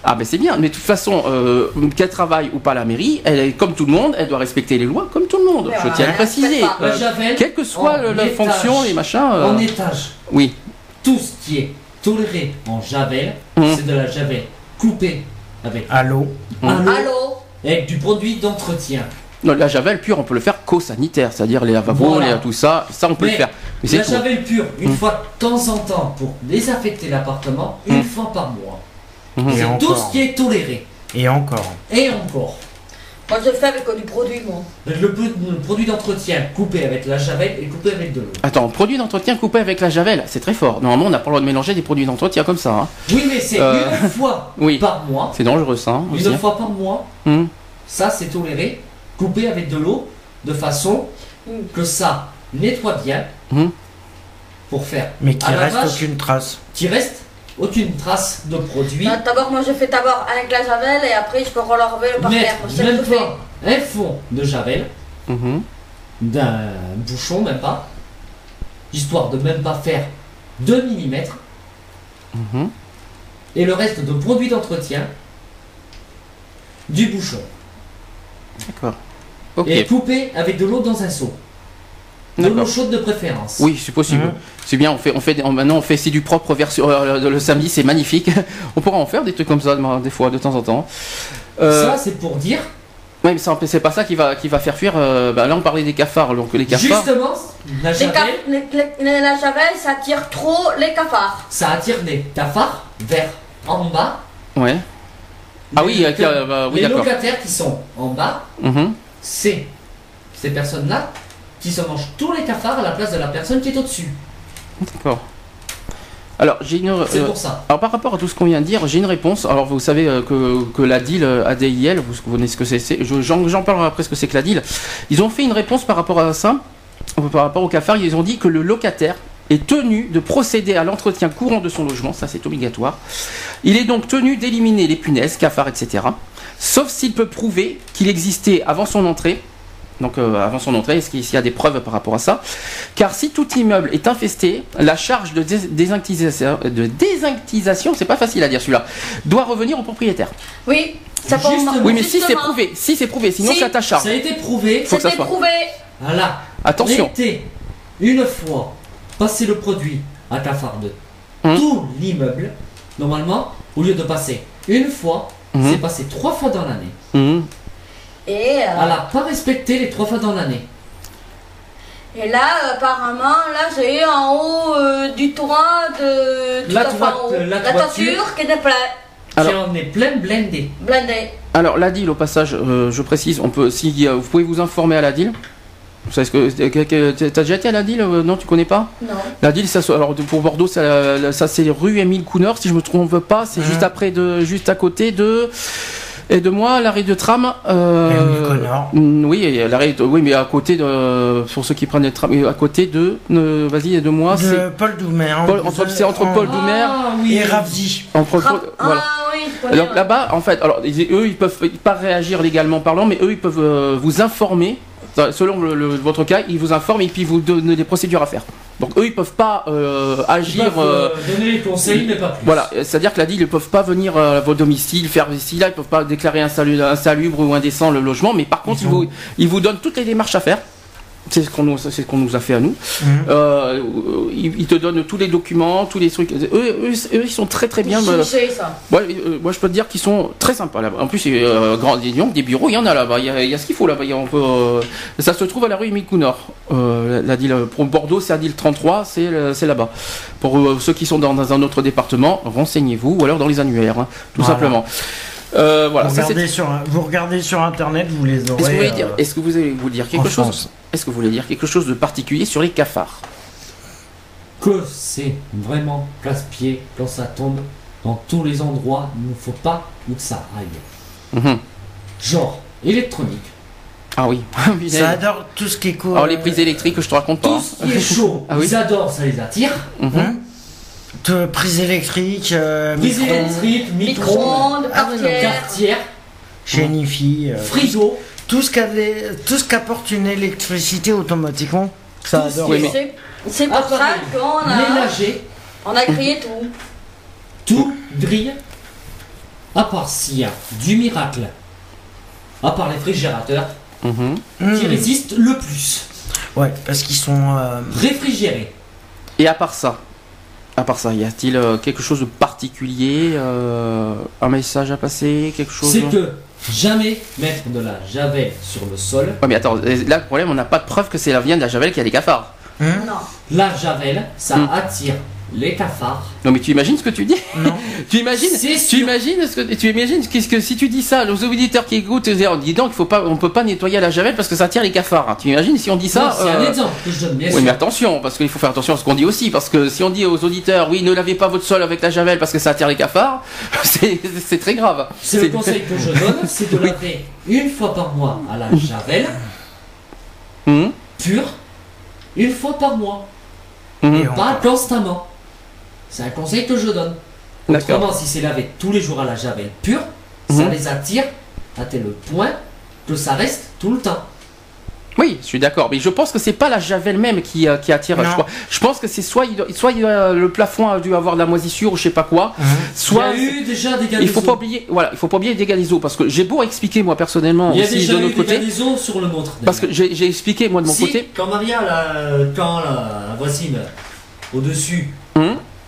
Ah ben c'est bien, mais de toute façon, euh, qu'elle travaille ou pas la mairie, elle est comme tout le monde, elle doit respecter les lois comme tout le monde. Je tiens à le préciser. Euh, quelle que soit la étage, fonction et machin. Euh... En étage. Oui. Tout ce qui est toléré en javel, mmh. c'est de la javel coupée avec à l'eau, mmh. avec du produit d'entretien. Non, la javel pure, on peut le faire qu'au sanitaire, c'est-à-dire les lavabos, voilà. les tout ça, ça on peut mais le faire. Mais la javel pure, une mmh. fois de temps en temps pour désaffecter l'appartement, une mmh. fois par mois. C'est tout ce qui est toléré. Et encore. Et encore. Moi je le fais avec du produit, moi. Le, le produit d'entretien coupé avec la javel et coupé avec de l'eau. Attends, produit d'entretien coupé avec la javel, c'est très fort. Normalement on n'a pas le droit de mélanger des produits d'entretien comme ça. Hein. Oui mais c'est euh... une fois oui. par mois. C'est dangereux ça. Hein, une aussi. fois par mois. Mmh. Ça c'est toléré, coupé avec de l'eau, de façon mmh. que ça nettoie bien mmh. pour faire. Mais qu'il reste vache, aucune trace. Qui reste aucune trace de produit. Bah, d'abord, moi je fais d'abord avec la javel et après je peux relever le parterre. Même pas un fond de javel, mmh. d'un bouchon, même pas, histoire de même pas faire deux millimètres. Mmh. Et le reste de produit d'entretien du bouchon. D'accord. Okay. Et coupé avec de l'eau dans un seau. De l'eau chaude de préférence. Oui, c'est possible. Mmh. C'est bien, on fait, on fait, on, maintenant on fait, c'est du propre version. Euh, le, le samedi, c'est magnifique. On pourra en faire des trucs comme ça, des fois, de temps en temps. Euh, ça, c'est pour dire. Oui, mais c'est pas ça qui va, qui va faire fuir. Euh, bah, là, on parlait des cafards. Donc, les cafards. Justement, la javel, les ca... les, les, la javel, ça attire trop les cafards. Ça attire les cafards vers en bas. Ouais. Les ah oui, loca... euh, bah, oui les locataires qui sont en bas, mmh. c'est ces personnes-là. Qui se mange tous les cafards à la place de la personne qui est au-dessus. D'accord. Alors, j'ai une... C'est euh, pour ça. Alors, par rapport à tout ce qu'on vient de dire, j'ai une réponse. Alors, vous savez euh, que, que l'A D I L, A D I L, vous connaissez ce que c'est. J'en parlerai après ce que c'est que l'A D I L. Ils ont fait une réponse par rapport à ça, par rapport aux cafards. Ils ont dit que le locataire est tenu de procéder à l'entretien courant de son logement. Ça, c'est obligatoire. Il est donc tenu d'éliminer les punaises, cafards, et cetera. Sauf s'il peut prouver qu'il existait avant son entrée. Donc euh, avant son entrée, est-ce qu'il y a des preuves par rapport à ça? Car si tout immeuble est infesté, la charge de dés désinctisation, de désinctisation, c'est pas facile à dire celui-là, doit revenir au propriétaire. Oui, ça peut remarquer. Oui, mais justement. si c'est prouvé, si c'est prouvé, sinon si, c'est à ta charge. Ça a été prouvé. Faut que ça soit prouvé. Voilà. Attention. Une fois passer le produit à ta farde, mmh. tout l'immeuble, normalement, au lieu de passer une fois, mmh. c'est passé trois fois dans l'année. Mmh. Et euh... Elle n'a pas respecté les trois fois dans l'année. Et là, apparemment, là j'ai eu en haut euh, du toit de, de la, toit, de la, la toiture qui était pleine. Alors, on est plein blindé. Blindé. Alors l'A D I L, au passage, euh, je précise, on peut, si euh, vous pouvez vous informer à l'A D I L. Vous savez ce que t'as déjà été à l'A D I L? Non, tu connais pas? Non. L'A D I L, ça, alors pour Bordeaux, ça, ça c'est rue Émile Couneur, si je me trompe pas, c'est mmh. juste après de, juste à côté de. Et de moi, l'arrêt de tram. Euh, oui, l'arrêt. Oui, mais à côté de. Pour ceux qui prennent les trams, à côté de. Euh, Vas-y, et de moi. C'est Paul Doumer. C'est entre en, Paul Doumer ah, oui. et Ravzi. Entre. Ra voilà. Ah, oui, donc là-bas, en fait, alors ils, eux, ils peuvent pas réagir légalement parlant, mais eux, ils peuvent euh, vous informer. Selon le, le, votre cas, ils vous informent et puis ils vous donnent des procédures à faire. Donc eux, ils peuvent pas euh, agir. Ils peuvent, euh, donner les conseils, euh, mais pas plus. Voilà, c'est-à-dire que la D I L, ils peuvent pas venir à votre domicile, faire ici, là, ils peuvent pas déclarer insalubre ou indécent le logement, mais par contre, ils, ils, vous, ils vous donnent toutes les démarches à faire. C'est ce qu'on nous, ce qu'on nous a fait à nous. Mmh. Euh, ils, ils te donnent tous les documents, tous les trucs. Eux, eux, eux ils sont très très bien. Je sais ça. Moi, euh, moi, je peux te dire qu'ils sont très sympas là-bas. En plus, euh, grand, des bureaux, il y en a là-bas. Il, il y a ce qu'il faut là-bas. Euh... Ça se trouve à la rue Émile Couneur. Euh, la D I L pour Bordeaux, c'est la D I L trente-trois, c'est là-bas. Pour euh, ceux qui sont dans, dans un autre département, renseignez-vous ou alors dans les annuaires, hein, tout voilà. simplement. Euh, voilà, vous, regardez ça, sur, vous regardez sur internet, vous les aurez. Est-ce que vous voulez dire, euh, est-ce que vous allez vous dire quelque chose Est-ce que vous voulez dire quelque chose de particulier sur les cafards? Que c'est vraiment casse-pied quand ça tombe dans tous les endroits, il ne faut pas où ça aille. Mm-hmm. Genre électronique. Ah oui. Ils adorent tout ce qui est court. Alors les prises électriques, je te raconte pas. Tout ce qui est chaud, ah, oui. ils adorent, ça les attire. Mm-hmm. Mm-hmm. De prise électrique, euh, prise électrique, micro-ondes, quartière, génifie, euh, frigo, tout ce qu'avait, tout ce qu'apporte une électricité automatiquement, ça adore. C'est pour ça qu'on a ménager, On a grillé tout. Tout grillé? À part s'il y a du miracle, à part les réfrigérateurs, mmh. qui résistent le plus. Ouais, parce qu'ils sont euh... réfrigérés. Et à part ça, à part ça, y a-t-il euh, quelque chose de particulier, euh, un message à passer, quelque chose? C'est que jamais mettre de la javel sur le sol. Ouais, mais attends, là le problème, on n'a pas de preuve que c'est la viande de la javel qui a des cafards. Mmh. Non. La javel, ça mmh. attire les cafards. Non mais tu imagines ce que tu dis? Non. Tu imagines, tu imagines ce que tu imagines qu'est-ce que si tu dis ça aux auditeurs qui écoutent, on dit donc il faut pas, on peut pas nettoyer la javel parce que ça attire les cafards. Hein. Tu imagines si on dit ça? C'est euh... un exemple que je donne. Bien oui sûr. Mais attention parce qu'il faut faire attention à ce qu'on dit aussi, parce que si on dit aux auditeurs oui ne lavez pas votre sol avec la javel parce que ça attire les cafards, c'est très grave. C'est le conseil que je donne, c'est de laver oui. une fois par mois à la javel mmh. pure, une fois par mois. Mmh. Et pas constamment. C'est un conseil que je donne. Autrement, si c'est lavé tous les jours à la javel pure, mmh. ça les attire à tel point que ça reste tout le temps. Oui, je suis d'accord, mais je pense que c'est pas la javel même qui, euh, qui attire. Je, crois. je pense que c'est soit, il doit, soit il doit, le plafond a dû avoir de la moisissure ou je sais pas quoi. Mmh. Soit il y a eu déjà des il faut pas oublier, voilà, il faut pas oublier les dégâts des eaux parce que j'ai beau expliquer moi personnellement il y a aussi déjà de notre côté. Des eaux sur le montre. Parce que j'ai expliqué moi de mon si, côté. Quand Maria, la, quand la, la voisine au dessus, mmh.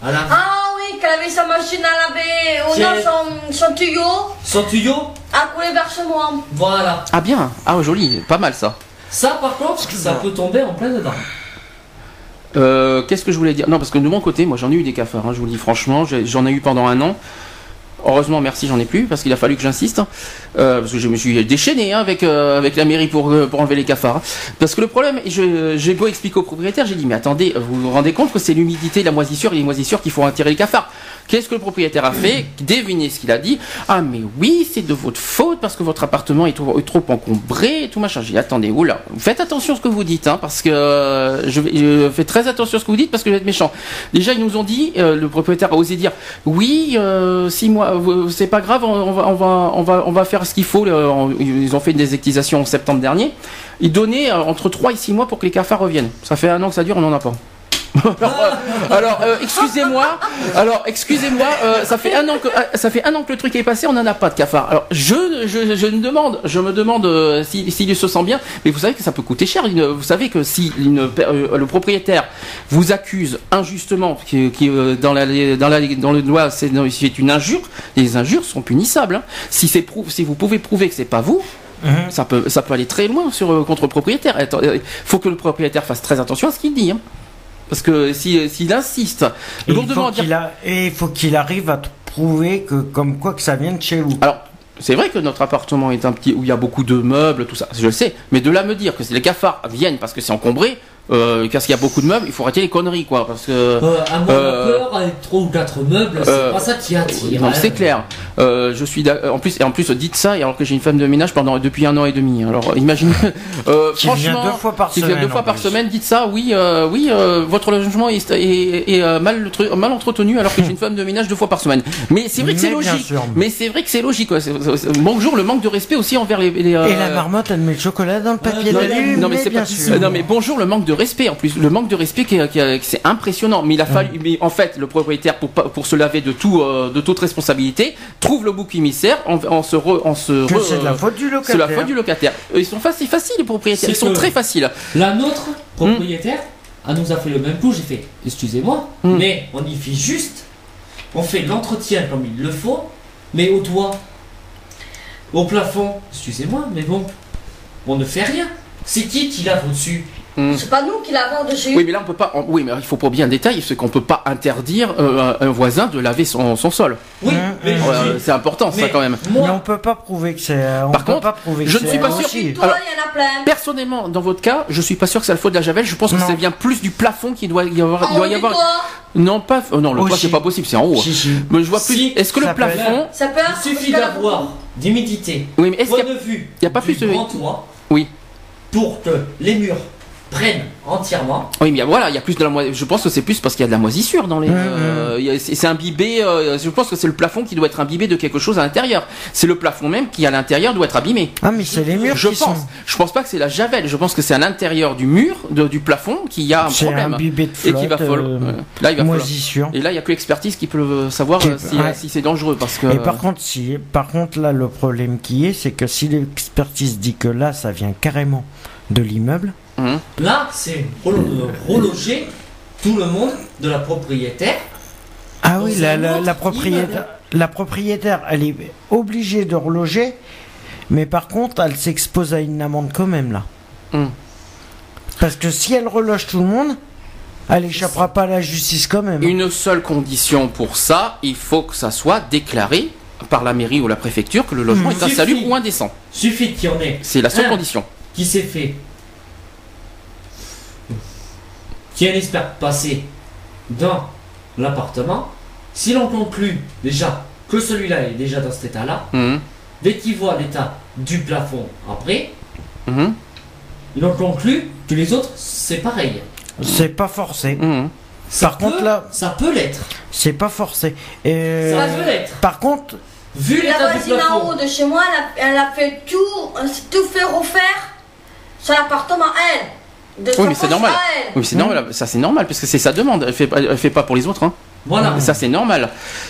à la... ah oui, qu'elle avait sa machine à laver, on a son, son tuyau, son tuyau à couler vers chez moi. Voilà. Ah bien, ah joli, pas mal ça. Ça, par contre, ça peut tomber en plein dedans. Euh, Qu'est-ce que je voulais dire? Non, parce que de mon côté, moi, j'en ai eu des cafards. Hein, je vous le dis franchement, j'en ai, ai eu pendant un an. Heureusement, merci, j'en ai plus, parce qu'il a fallu que j'insiste. Hein, euh, parce que je me suis déchaîné hein, avec, euh, avec la mairie pour, euh, pour enlever les cafards. Hein. Parce que le problème, j'ai beau expliquer au propriétaire, j'ai dit, mais attendez, vous vous rendez compte que c'est l'humidité, la moisissure et les moisissures qui font attirer les cafards. Qu'est-ce que le propriétaire a fait? Devinez ce qu'il a dit. Ah mais oui, c'est de votre faute parce que votre appartement est trop, est trop encombré et tout machin. J'ai dit, attendez, oula, faites attention à ce que vous dites, hein, parce que euh, je, je fais très attention à ce que vous dites parce que vous êtes méchant. Déjà, ils nous ont dit, euh, le propriétaire a osé dire, oui, euh, six mois, euh, c'est pas grave, on, on, va, on, va, on, va, on va faire ce qu'il faut. Euh, on, ils ont fait une désertisation en septembre dernier. Ils donnaient euh, entre trois et six mois pour que les cafards reviennent. Ça fait un an que ça dure, on n'en a pas. Alors, euh, excusez-moi. Alors, excusez-moi. Euh, ça fait un an que ça fait un an que le truc est passé. On n'en a pas de cafard. Alors, je, je, je me demande, je me demande euh, s'il si, si se sent bien. Mais vous savez que ça peut coûter cher. Une, vous savez que si une, euh, le propriétaire vous accuse injustement, qui, qui euh, dans la dans la dans le loi c'est une injure. Les injures sont punissables. Hein. Si c'est si vous pouvez prouver que c'est pas vous. Mmh. Ça peut ça peut aller très loin sur euh, contre le propriétaire. Il faut que le propriétaire fasse très attention à ce qu'il dit. Hein. Parce que s'il si, si insiste, et il faut qu'il dire... qu arrive à te prouver que, comme quoi que ça vient de chez vous. Alors, c'est vrai que notre appartement est un petit où il y a beaucoup de meubles, tout ça, je le sais, mais de là me dire que les cafards viennent parce que c'est encombré, euh, parce qu'il y a beaucoup de meubles, il faut arrêter les conneries, quoi. Parce que. Euh, à moins euh, peur, avec trois ou quatre meubles, c'est euh, pas ça qui attire. Non, hein. C'est clair. Euh, je suis en plus, et en plus, dites ça, alors que j'ai une femme de ménage pendant, depuis un an et demi. Alors, imaginez. Euh, qui franchement, vient deux fois par semaine. Deux fois par semaine, dites ça, oui, euh, oui, euh, votre logement est, est, est, est mal, mal entretenu, alors que j'ai une femme de ménage deux fois par semaine. Mais c'est vrai que c'est logique. Sûr. Mais c'est vrai que c'est logique, quoi. Bonjour, le manque de respect aussi envers les. les euh... Et la marmotte, elle met le chocolat dans le papier euh, d'alu. Non, mais c'est pas. Sûr. Non, mais bonjour, le manque de respect en plus, le manque de respect qui, qui, qui, c'est impressionnant, mais il a fallu, mmh. mais en fait le propriétaire pour, pour se laver de, tout, euh, de toute responsabilité, trouve le bouc émissaire en, en se... Re, en se que c'est de la faute du locataire. C'est la faute du locataire. Ils sont faciles, faciles les propriétaires, ils sont très faciles. La nôtre propriétaire mmh. elle nous a fait le même coup, j'ai fait, excusez-moi, mmh. mais on y fait juste, on fait l'entretien comme il le faut, mais au toit, au plafond, excusez-moi, mais bon, on ne fait rien. C'est qui qui lave au-dessus? Mmh. C'est pas nous qui l'avons dessus. Oui, mais là on peut pas. On, oui, mais il faut pas bien le détail, c'est qu'on peut pas interdire euh, un voisin de laver son, son sol. Oui, mmh, mmh. euh, c'est important mais ça quand même. Moi, mais on peut pas prouver que c'est. Par peut contre, pas prouver que je ne suis pas sûr. Toi, alors, y en a plein. Personnellement, dans votre cas, je suis pas sûr que c'est la faute de la javel. Je pense non. que ça vient plus du plafond qui doit y avoir. Oh, doit y avoir... Non, pas. Euh, non, le toit c'est pas possible, c'est en haut. Si, si. Mais je vois plus. Si, Est-ce que le plafond. Ça peut. Il suffit d'avoir d'humidité. Oui, mais est-ce qu'il y a pas plus de. Oui. Pour que les murs prennent entièrement. Oui, mais voilà, il y a plus de la moisissure. Je pense que c'est plus parce qu'il y a de la moisissure dans les. Mmh. Euh, c'est imbibé. Euh, je pense que c'est le plafond qui doit être imbibé de quelque chose à l'intérieur. C'est le plafond même qui à l'intérieur doit être abîmé. Ah, mais c'est les murs. Je qui pense. Sont... Je pense pas que c'est la javel. Je pense que c'est à l'intérieur du mur, de, du plafond, qu'il y a un problème imbibé de flotte, et qu'il va falloir. Euh, là, il va moisissure. Falloir. Et là, il y a que l'expertise qui peut savoir qui... si, ouais. si c'est dangereux parce que. Et par contre, si, par contre, là, le problème qui est, c'est que si l'expertise dit que là, ça vient carrément de l'immeuble. Mmh. Là, c'est reloger tout le monde de la propriétaire. Ah oui, la, la, la, propriétaire, la propriétaire, elle est obligée de reloger, mais par contre, elle s'expose à une amende quand même, là. Mmh. Parce que si elle reloge tout le monde, elle n'échappera pas à la justice quand même. Une seule condition pour ça, il faut que ça soit déclaré par la mairie ou la préfecture que le logement mmh. est insalubre ou indécent. Suffit qu'il y en ait. C'est la seule condition. Qui s'est fait qui est un expert passé dans l'appartement, si l'on conclut déjà que celui-là est déjà dans cet état-là, mmh. dès qu'il voit l'état du plafond après, mmh. il en conclut que les autres, c'est pareil. C'est pas forcé. Mmh. Par peut, contre, là, ça peut l'être. C'est pas forcé. Et ça peut l'être. Par contre, vu la voisine en haut de chez moi, elle a, elle a fait tout, tout fait refaire sur l'appartement à elle. Oui mais c'est normal. Oui c'est normal. Ça c'est normal parce que c'est sa demande. Elle fait, elle fait pas pour les autres. Hein. Voilà. Ça c'est normal.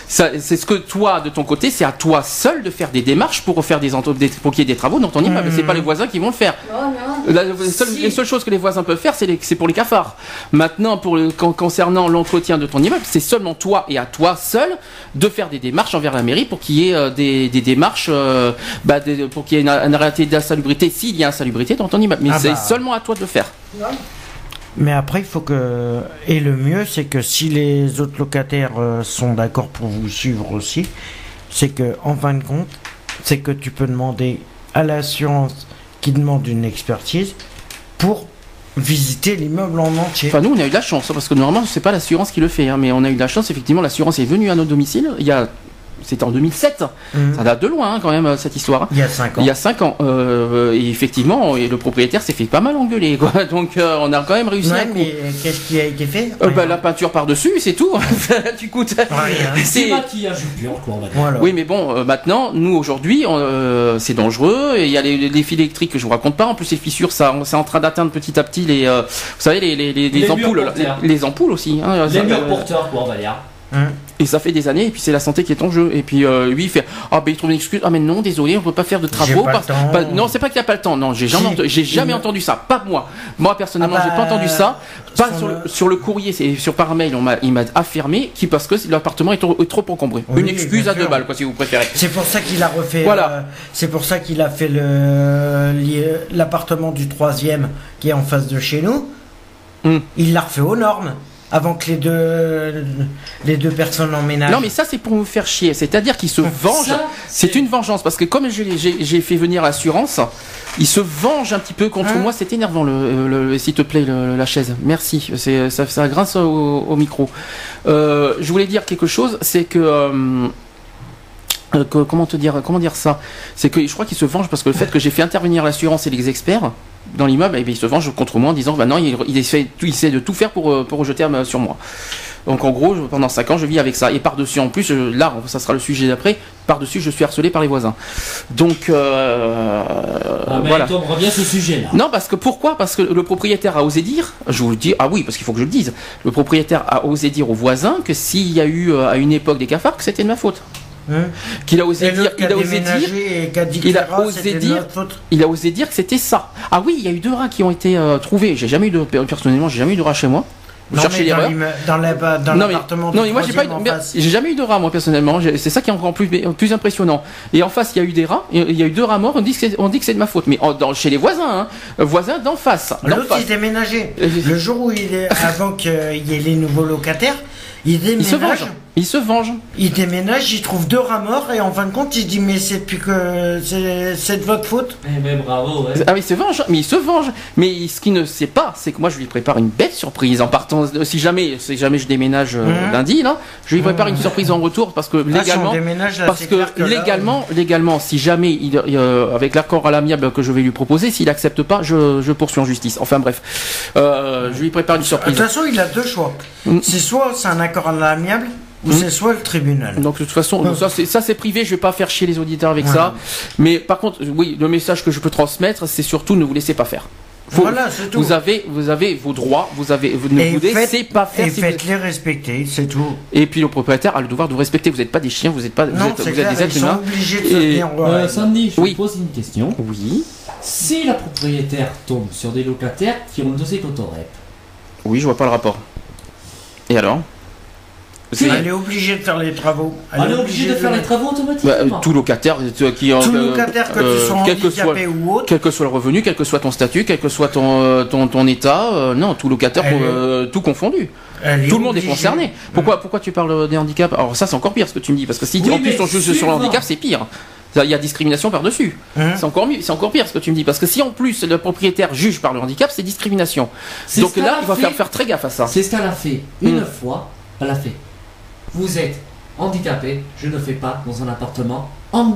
C'est ce que toi de ton côté, c'est à toi seul de faire des démarches pour refaire des pour qu'il y ait des travaux dans ton immeuble. Mmh. C'est pas les voisins qui vont le faire. Oh, la, seule, si. Les seules choses que les voisins peuvent faire, c'est pour les cafards. Maintenant, pour le, concernant l'entretien de ton immeuble, c'est seulement toi et à toi seul de faire des démarches envers la mairie pour qu'il y ait euh, des, des démarches, euh, bah, des, pour qu'il y ait une, une réalité d'insalubrité s'il y a insalubrité dans ton immeuble. Mais ah c'est bah. seulement à toi de le faire. Ouais. Mais après, il faut que. Et le mieux, c'est que si les autres locataires euh, sont d'accord pour vous suivre aussi, c'est que, en fin de compte, c'est que tu peux demander à l'assurance qui demande une expertise pour visiter l'immeuble en entier. Enfin, nous, on a eu de la chance, parce que normalement, c'est pas l'assurance qui le fait, hein, mais on a eu de la chance, effectivement, l'assurance est venue à notre domicile. Il y a. C'était en deux mille sept, mmh. ça date de loin hein, quand même cette histoire. Il y a cinq ans. Il y a cinq ans, euh, et effectivement, et le propriétaire s'est fait pas mal engueuler, quoi. Donc euh, on a quand même réussi. Ouais, à mais qu'est-ce qui a été fait euh, bah, la peinture par dessus, c'est tout. Du coup, c'est maquillage pur, quoi. Voilà. Oui, mais bon, euh, maintenant, nous aujourd'hui, euh, c'est dangereux. Il y a les, les fils électriques que je vous raconte pas. En plus, les fissures, ça, c'est en train d'atteindre petit à petit les, euh, vous savez, les, les, les, les, les ampoules, les, les ampoules aussi. Hein, les ça, murs euh, porteurs, quoi, on va dire. Hum. Et ça fait des années, et puis c'est la santé qui est en jeu. Et puis euh, lui il fait ah ben il trouve une excuse, ah mais non désolé on peut pas faire de travaux. Pas parce... pas... Non c'est pas qu'il a pas le temps, non j'ai jamais, entendu... j'ai jamais entendu ça, pas moi. Moi personnellement ah bah... j'ai pas entendu ça, pas sur le... Le... sur le courrier, c'est sur par mail on m'a il m'a affirmé qui parce que l'appartement est trop, trop encombré. Oui, une excuse à deux balles quoi si vous préférez. C'est pour ça qu'il a refait. Voilà. Euh... C'est pour ça qu'il a fait le l'appartement du troisième qui est en face de chez nous. Hum. Il l'a refait aux normes. Avant que les deux, les deux personnes emménagent. Non, mais ça, c'est pour vous faire chier. C'est-à-dire qu'ils se vengent. C'est une vengeance. Parce que comme j'ai fait venir l'assurance, ils se vengent un petit peu contre hein moi. C'est énervant, le, le, le, s'il te plaît, le, la chaise. Merci. Ça, ça grince au, au micro. Euh, je voulais dire quelque chose. C'est que... Euh, que comment te dire, comment dire ça? C'est que je crois qu'ils se vengent parce que le fait que j'ai fait intervenir l'assurance et les experts dans l'immeuble, eh bien, ils se vengent contre moi en disant bah non, il, il, essaie, il essaie de tout faire pour, pour rejeter sur moi. Donc en gros, pendant cinq ans, je vis avec ça. Et par-dessus, en plus, là, ça sera le sujet d'après, par-dessus, je suis harcelé par les voisins. Donc, euh, ah ben voilà. Tom revient ce sujet-là. Non, parce que pourquoi? Parce que le propriétaire a osé dire, je vous le dis, ah oui, parce qu'il faut que je le dise, le propriétaire a osé dire aux voisins que s'il y a eu à une époque des cafards, que c'était de ma faute. Hum. Qu'il a osé dire, il a osé dire, il a osé dire, il a osé dire que c'était ça. Ah oui, il y a eu deux rats qui ont été euh, trouvés. J'ai jamais eu de, personnellement, j'ai jamais eu de rats chez moi. Vous cherchez l'erreur. Dans l'appartement. Non mais moi j'ai pas, j'ai jamais eu de rats moi personnellement. C'est ça qui est encore plus, plus impressionnant. Et en face il y a eu des rats. Il y a eu deux rats morts. On dit que on dit que c'est de ma faute. Mais en, dans, chez les voisins, hein, voisins d'en face. L'autre il déménageait. Le jour où il est, avant qu'il y ait les nouveaux locataires, il déménage. Il se venge. Il déménage, il trouve deux rats morts et en fin de compte il dit mais c'est plus que c'est de votre faute. Eh ben bravo. Ouais. Ah oui, il se venge, mais il se venge. Mais ce qu'il ne sait pas, c'est que moi je lui prépare une belle surprise en partant. Si jamais, si jamais je déménage euh, mmh. lundi, là, je lui prépare mmh. une surprise en retour parce que légalement, ah, si on déménage, là, parce que, que là, légalement, ouais. légalement, si jamais il, euh, avec l'accord à l'amiable que je vais lui proposer, s'il accepte pas, je, je poursuis en justice. Enfin bref, euh, je lui prépare une surprise. De toute façon, il a deux choix. Mmh. C'est soit c'est un accord à l'amiable. Ou mmh. c'est soit le tribunal. Donc de toute façon, oh. ça c'est privé, je vais pas faire chier les auditeurs avec ouais. ça. Mais par contre, oui, le message que je peux transmettre, c'est surtout ne vous laissez pas faire. Faut, voilà, c'est tout. Vous avez, vous avez vos droits, vous avez, vous ne et vous laissez pas faire. Et si faites-les vous... respecter, c'est tout. Et puis le propriétaire a le devoir de vous respecter. Vous n'êtes pas des chiens, vous n'êtes pas, non, vous êtes, vous clair, êtes des êtres humains. Et... Euh, Sandy, je oui. vous pose une question. Oui. Si la propriétaire tombe sur des locataires qui ont le dossier autorep. Oui, je vois pas le rapport. Et alors? Elle est obligée de faire les travaux. Elle, Elle est obligée, obligée de, de faire les travaux automatiquement. Bah, tout locataire qui en, tout locataire que euh, tu sois quel que soit, ou autre. Quel que soit le revenu, quel que soit ton statut, quel que soit ton, ton, ton état, euh, non, tout locataire, pour, euh, tout confondu. Tout le monde est concerné. Pourquoi, pourquoi tu parles des handicaps? Alors ça c'est encore pire ce que tu me dis, parce que si oui, en plus on juge sur le handicap, c'est pire. Il y a discrimination par-dessus. Hein? C'est encore mieux, c'est encore pire ce que tu me dis. Parce que si en plus le propriétaire juge par le handicap, c'est discrimination. Donc là, il va faire, faire très gaffe à ça. C'est ce qu'elle a fait une fois. Elle a fait. Vous êtes handicapé, je ne fais pas dans un appartement. En... Deux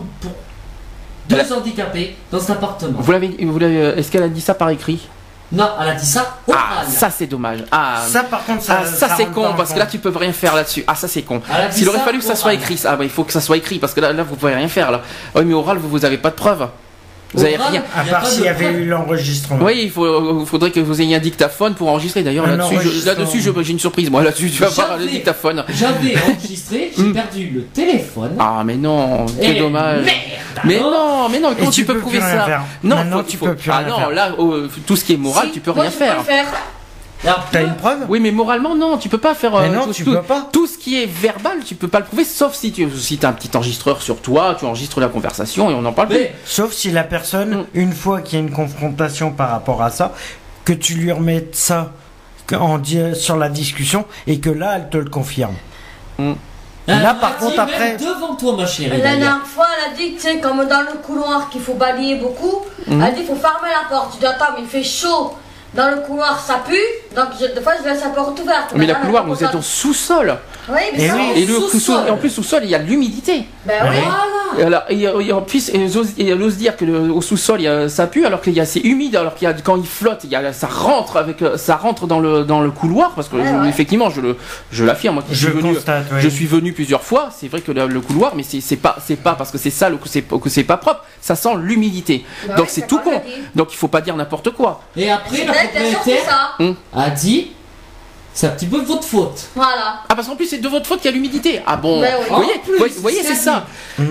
voilà. handicapés dans cet appartement. Vous l'avez, vous l'avez, est-ce qu'elle a dit ça par écrit? Non, elle a dit ça au ah, mal. Ça c'est dommage. Ah, ça par contre, ça, ah, ça, ça c'est con parce compte. que là tu peux rien faire là-dessus. Ah, ça c'est con. S'il aurait fallu que ça soit écrit, ah bah, il faut que ça soit écrit parce que là, là vous pouvez rien faire là. Oui, mais oral, vous vous avez pas de preuves. Vous avez rien. À part s'il y avait eu l'enregistrement. Oui, il faut, faudrait que vous ayez un dictaphone pour enregistrer. D'ailleurs, là-dessus, là-dessus, j'ai une surprise. Moi, là-dessus, tu vas voir le dictaphone. J'avais enregistré, j'ai perdu le téléphone. Ah, mais non, c'est dommage. Mais non, mais non, comment tu peux prouver ça? Non, tu peux plus rien faire. Ah non, là, tout ce qui est moral, tu peux rien faire. T'as une preuve? Oui, mais moralement, non, tu peux pas faire. Mais non, tout, tu tout, peux pas. Tout ce qui est verbal, tu peux pas le prouver, sauf si tu si t'as un petit enregistreur sur toi, tu enregistres la conversation et on en parle plus. Sauf si la personne, mmh. une fois qu'il y a une confrontation par rapport à ça, que tu lui remettes ça en, sur la discussion et que là, elle te le confirme. Mmh. Là, par contre, après. Devant toi, ma chérie. La dernière fois, elle a dit, tu sais, comme dans le couloir qu'il faut balayer beaucoup, mmh. elle a dit, il faut fermer la porte. Tu dis, attends, mais il fait chaud. Dans le couloir, ça pue, donc je, des fois je laisse la porte ouverte. Mais le couloir, vous êtes en sous-sol. Oui, mais ça, oui. Et, le sous et en plus, sous-sol, il y a l'humidité. Ben oui, voilà. Et, alors, et, et en plus, elle ose dire que le, au sous-sol, ça pue, alors qu'il y a c'est humide, alors qu'il y a quand il flotte, il y a, ça rentre avec, ça rentre dans le dans le couloir, parce que ouais, je, ouais. effectivement, je le, je l'affirme. Je, je, venu, constate, oui. je suis venu plusieurs fois. C'est vrai que le, le couloir, mais c'est pas, c'est pas parce que c'est sale ou que c'est que c'est pas propre. Ça sent l'humidité. Ben donc ouais, c'est tout con. Donc il faut pas dire n'importe quoi. Et après. Ça. A dit, c'est un petit peu de votre faute. Voilà. Ah parce qu'en plus c'est de votre faute qu'il y a l'humidité. Ah bon. Oui. Vous voyez, plus, vous voyez, c'est ça. Mmh.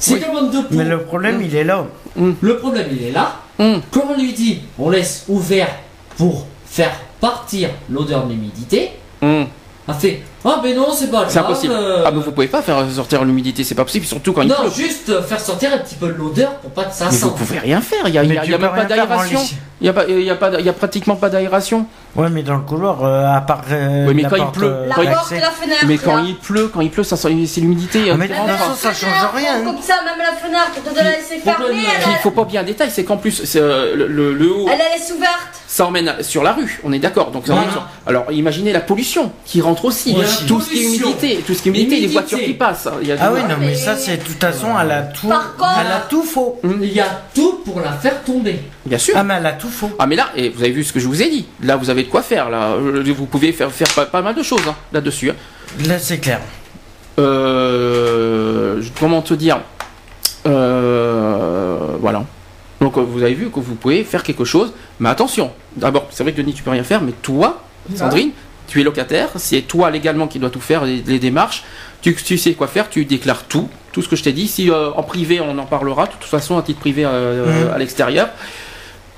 C'est oui. comme de Mais le problème mmh. il est là. Mmh. Le problème il est là. Mmh. Quand on lui dit, on laisse ouvert pour faire partir l'odeur de l'humidité. Mmh. A fait. Ah mais non, c'est pas grave. C'est impossible. Euh... Ah mais vous pouvez pas faire sortir l'humidité, c'est pas possible, surtout quand il pleut. Non, juste faire sortir un petit peu l'odeur pour pas que ça sente. Mais vous pouvez rien faire, il y a, y a, y a même pas d'aération. Il y a pas, il y a pas, il y a pratiquement pas d'aération. Ouais, mais dans le couloir, euh, à part. Euh, ouais, mais la quand porte, il pleut, euh, la porte et la fenêtre. Mais quand là. il pleut, quand il pleut, ça c'est l'humidité. Ah, mais de toute façon, ça change rien. Comme ça, même la fenêtre, de la laisser fermée. Il faut pas bien détail, c'est qu'en plus, le, le, le haut. Elle la laisse ouverte. Ça emmène sur la rue, on est d'accord. Donc alors, imaginez la pollution qui rentre aussi. Tout ce qui est humidité, tout ce qui est humidité, les voitures qui passent. Il y a ah oui, non, mais ça, c'est de toute façon, elle a tout, elle a tout faux. Il y a tout pour la faire tomber. Bien sûr. Ah, mais elle a tout faux. Ah, mais là, et vous avez vu ce que je vous ai dit. Là, vous avez de quoi faire. Là, vous pouvez faire, faire pas, pas mal de choses hein, là-dessus. Hein. Là, c'est clair. Euh, comment te dire euh, Voilà. Donc, vous avez vu que vous pouvez faire quelque chose. Mais attention. D'abord, c'est vrai que Denis, tu peux rien faire, mais toi, Sandrine. Tu es locataire, c'est toi légalement qui dois tout faire, les, les démarches. Tu, tu sais quoi faire, tu déclares tout, tout ce que je t'ai dit. Si euh, en privé, on en parlera, de toute façon, à titre privé euh, mmh. à l'extérieur.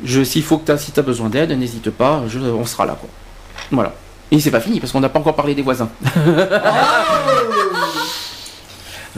S'il faut que tu as, si tu as besoin d'aide, n'hésite pas, je, on sera là. Quoi. Voilà. Et c'est pas fini parce qu'on n'a pas encore parlé des voisins.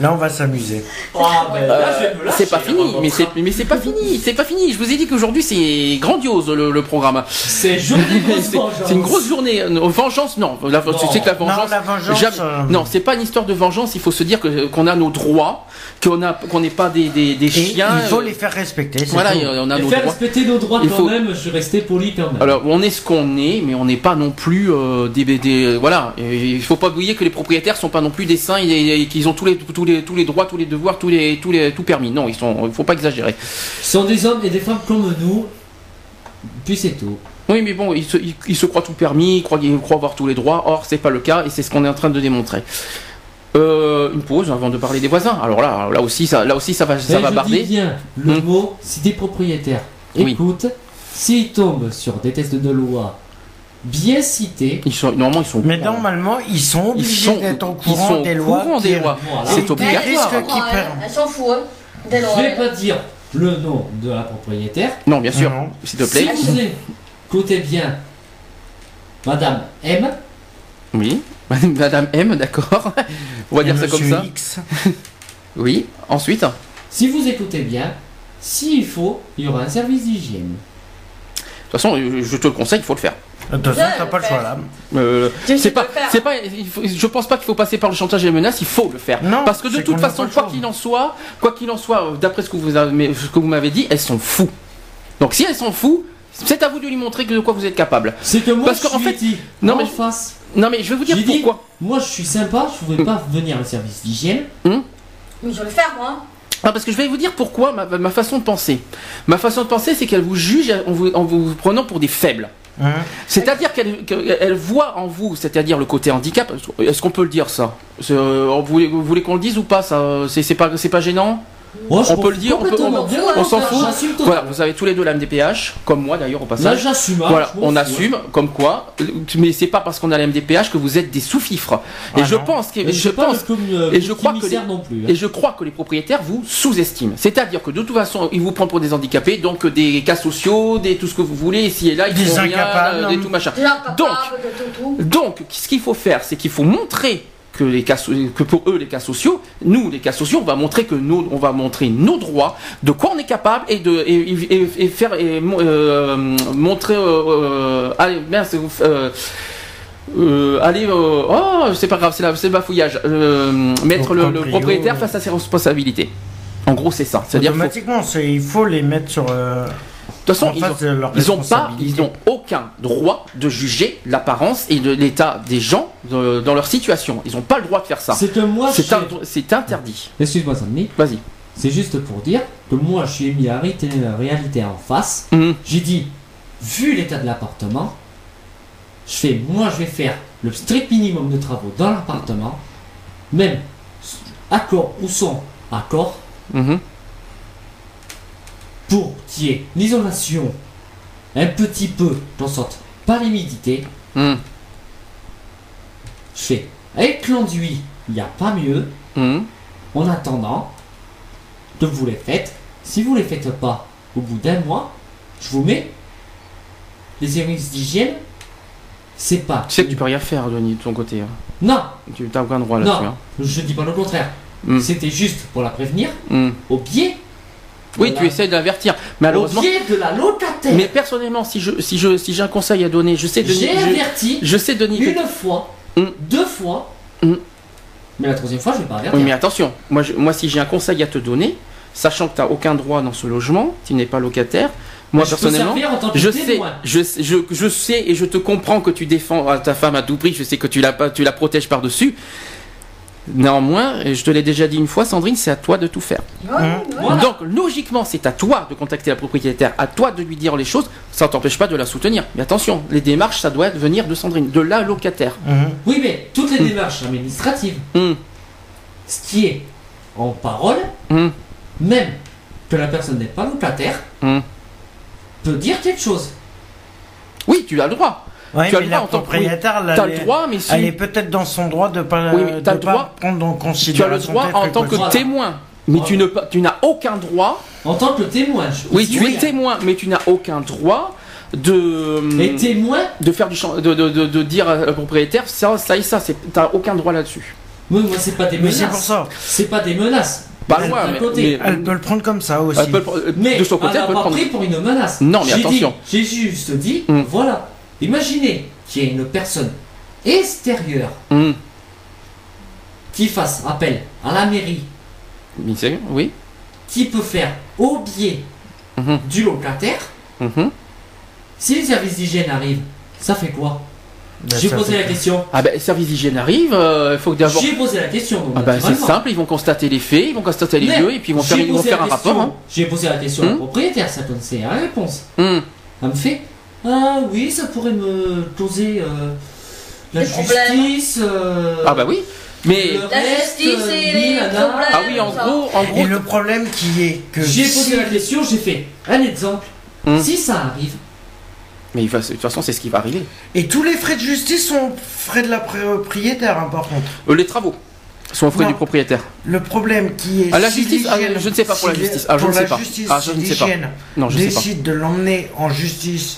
Oh Là, on va s'amuser. Oh, ben, euh, c'est pas fini, mais c'est, mais c'est pas fini, c'est pas fini. Je vous ai dit qu'aujourd'hui c'est grandiose le, le programme. C'est c'est une grosse journée. Vengeance, non. La, non. C'est que la vengeance. Non, la vengeance euh... non, c'est pas une histoire de vengeance. Il faut se dire que qu'on a nos droits, qu'on a qu'on n'est pas des, des, des chiens. Et il faut les faire respecter. Voilà, tout. on a les nos faire droits. respecter nos droits il quand faut... même. Je vais rester poli quand même. Alors, on est ce qu'on est, mais on n'est pas non plus euh, des, des voilà. Il faut pas oublier que les propriétaires sont pas non plus des saints et, et qu'ils ont tous les tous les tous les droits, tous les devoirs, tous les, tous les, tout permis. Non, ils sont, il ne faut pas exagérer. Ce sont des hommes et des femmes comme nous, puis c'est tout. Oui, mais bon, ils se, ils, ils se croient tout permis, ils croient, ils croient avoir tous les droits. Or, c'est pas le cas et c'est ce qu'on est en train de démontrer. Euh, une pause avant de parler des voisins. Alors là, là aussi, ça, là aussi, ça va, ça va barder. Bien, le hum. mot, si des propriétaires écoute, oui. s'ils tombent sur des tests de loi bien cités, ils sont, normalement ils sont. Mais normalement ils sont obligés d'être au courant ils sont des lois. Des lois. Voilà. C'est obligatoire. Elles s'en foutent. Je vais pas dire le nom de la propriétaire. Non, bien sûr. S'il te plaît. Si vous écoutez bien, Madame M. Oui. Madame M, d'accord. On va dire ça comme ça. X. Oui. Ensuite. Si vous écoutez bien, s'il faut, il y aura un service d'hygiène. De toute façon, je te le conseille, il faut le faire. De toute façon, t'as pas le choix là. Euh, c'est pas, c'est pas. Faut, je pense pas qu'il faut passer par le chantage et les menaces. Il faut le faire. Non, parce que de toute qu façon, quoi qu'il en soit, quoi qu'il en soit, d'après ce que vous avez, ce que vous m'avez dit, elles sont fous. Donc si elles sont fous, c'est à vous de lui montrer que de quoi vous êtes capable. C'est que moi, parce qu'en fait, dit, non mais face. Non mais je vais vous dire pourquoi. Dit, moi, je suis sympa. Je pouvais mmh. pas venir au service d'hygiène. Mmh. Mais je vais le faire moi. Ah, parce que je vais vous dire pourquoi ma, ma façon de penser. Ma façon de penser, c'est qu'elle vous juge en vous, en vous prenant pour des faibles. Mmh. C'est-à-dire qu'elle qu'elle voit en vous, c'est-à-dire le côté handicap. Est-ce qu'on peut le dire ça? Vous voulez, voulez qu'on le dise ou pas? C'est pas, c'est pas gênant. Oh, on peut le dire, on, on, on s'en fout. Voilà, vous avez tous les deux la M D P H, comme moi d'ailleurs au passage. Là, voilà, on assume, ouais. comme quoi. Mais c'est pas parce qu'on a la M D P H que vous êtes des sous-fifres. Ah et non. je pense que, je, je pense, commune, et je crois que les, non plus, hein. et je crois que les propriétaires vous sous-estiment. C'est-à-dire que de toute façon, ils vous prennent pour des handicapés, donc des cas sociaux, des tout ce que vous voulez. Ici et là, ils font rien, des tout machin. Donc, donc, ce qu'il faut faire, c'est qu'il faut montrer. Que, les cas, que pour eux les cas sociaux, nous les cas sociaux, on va montrer que nos, on va montrer nos droits, de quoi on est capable et de et, et, et faire et, euh, montrer euh, allez merci, euh, euh, allez euh, oh c'est pas grave, c'est bafouillage, euh, mettre le, le propriétaire face à ses responsabilités. En gros c'est ça. C'est-à-dire automatiquement faut... il faut les mettre sur. Euh... De toute façon, ils n'ont pas, ils n'ont aucun droit de juger l'apparence et de l'état des gens de, dans leur situation. Ils n'ont pas le droit de faire ça. C'est que moi, c'est un, interdit. Excuse-moi, Sandrine. Vas-y. C'est juste pour dire que moi, je suis mis à la réalité en face. Mmh. J'ai dit, vu l'état de l'appartement, je fais, moi, je vais faire le strict minimum de travaux dans l'appartement, même accord ou sans accord. Mmh. Pour qu'il y ait l'isolation un petit peu, j'en sorte pas l'humidité, mm. je fais avec l'enduit, il n'y a pas mieux. Mm. En attendant, que vous les faites. Si vous les faites pas au bout d'un mois, je vous mets les services d'hygiène. C'est pas. Tu sais que tu peux rien faire, Denis, de ton côté. Hein. Non. Tu n'as aucun droit là-dessus. Hein. Je dis pas le contraire. Mm. C'était juste pour la prévenir, mm. au biais. Oui, voilà. Tu essaies d'avertir, mais malheureusement. Au biais de la locataire. Mais personnellement, si je, si je, si j'ai un conseil à donner, je sais. J'ai averti. Je, je sais Denis. Une que... fois, mmh. deux fois, mmh. mais la troisième fois, je vais pas avertir. Oui, mais attention. Moi, je, moi, si j'ai un conseil à te donner, sachant que tu n'as aucun droit dans ce logement, tu n'es pas locataire. Moi je personnellement, je sais, je, je, je sais et je te comprends que tu défends ta femme à tout prix. Je sais que tu la, tu la protèges par dessus. Néanmoins, je te l'ai déjà dit une fois, Sandrine, c'est à toi de tout faire. Ouais, ouais. Donc, logiquement, c'est à toi de contacter la propriétaire, à toi de lui dire les choses. Ça ne t'empêche pas de la soutenir. Mais attention, les démarches, ça doit venir de Sandrine, de la locataire. Mmh. Oui, mais toutes les mmh. démarches administratives, mmh. ce qui est en parole, mmh. même que la personne n'est pas locataire, mmh. peut dire quelque chose. Oui, tu as le droit. Ouais, tu as le droit en tant que propriétaire, là, elle, droit, mais si... elle est peut-être dans son droit de ne pas, oui, de pas droit, prendre en considération. Tu as le droit en tant que voilà. témoin, mais voilà. tu n'as tu aucun droit. En tant que témoin, je Oui, tu es témoin, mais tu n'as aucun droit de. Et témoin de, faire du, de, de, de, de dire au propriétaire ça, ça et ça. Tu n'as aucun droit là-dessus. Oui, moi, c'est pas des menaces. C'est pas des menaces. Bah, mais moi, mais, côté. Mais, elle peut le prendre comme ça aussi. Elle peut le, mais de son côté, elle, elle peut pas le prendre. Pris pour une menace. Non, mais attention. J'ai juste dit, mm. voilà. Imaginez qu'il y ait une personne extérieure mm. qui fasse appel à la mairie. Oui. Qui peut faire au biais mm-hmm. du locataire. Mm-hmm. Si les services d'hygiène arrivent, ça fait quoi? J'ai posé la question. Ah ben, service d'hygiène arrive, euh, faut que d'abord. J'ai posé la question. Donc, ah ben, c'est simple, ils vont constater les faits, ils vont constater les lieux et puis ils vont faire, ils vont faire un question, rapport. Hein. J'ai posé la question mmh. au propriétaire, ça donne c'est la réponse. Mmh. Elle me fait, ah oui, ça pourrait me causer euh, la justice. Euh, ah bah ben, oui. Mais la reste, justice et les problèmes. Ah oui, en gros, en gros. Et le problème qui est que. J'ai posé la question, j'ai fait un exemple. Mmh. Si ça arrive. Mais il va, de toute façon, c'est ce qui va arriver. Et tous les frais de justice sont frais de la propriétaire, hein, par contre. Euh, les travaux sont frais non. du propriétaire. Le problème qui est... Ah, la justice, ah, je ne sais pas pour la justice. Ah, je ne sais pas. Ah, je ne sais pas. Non, je ne sais pas. Décide de l'emmener en justice.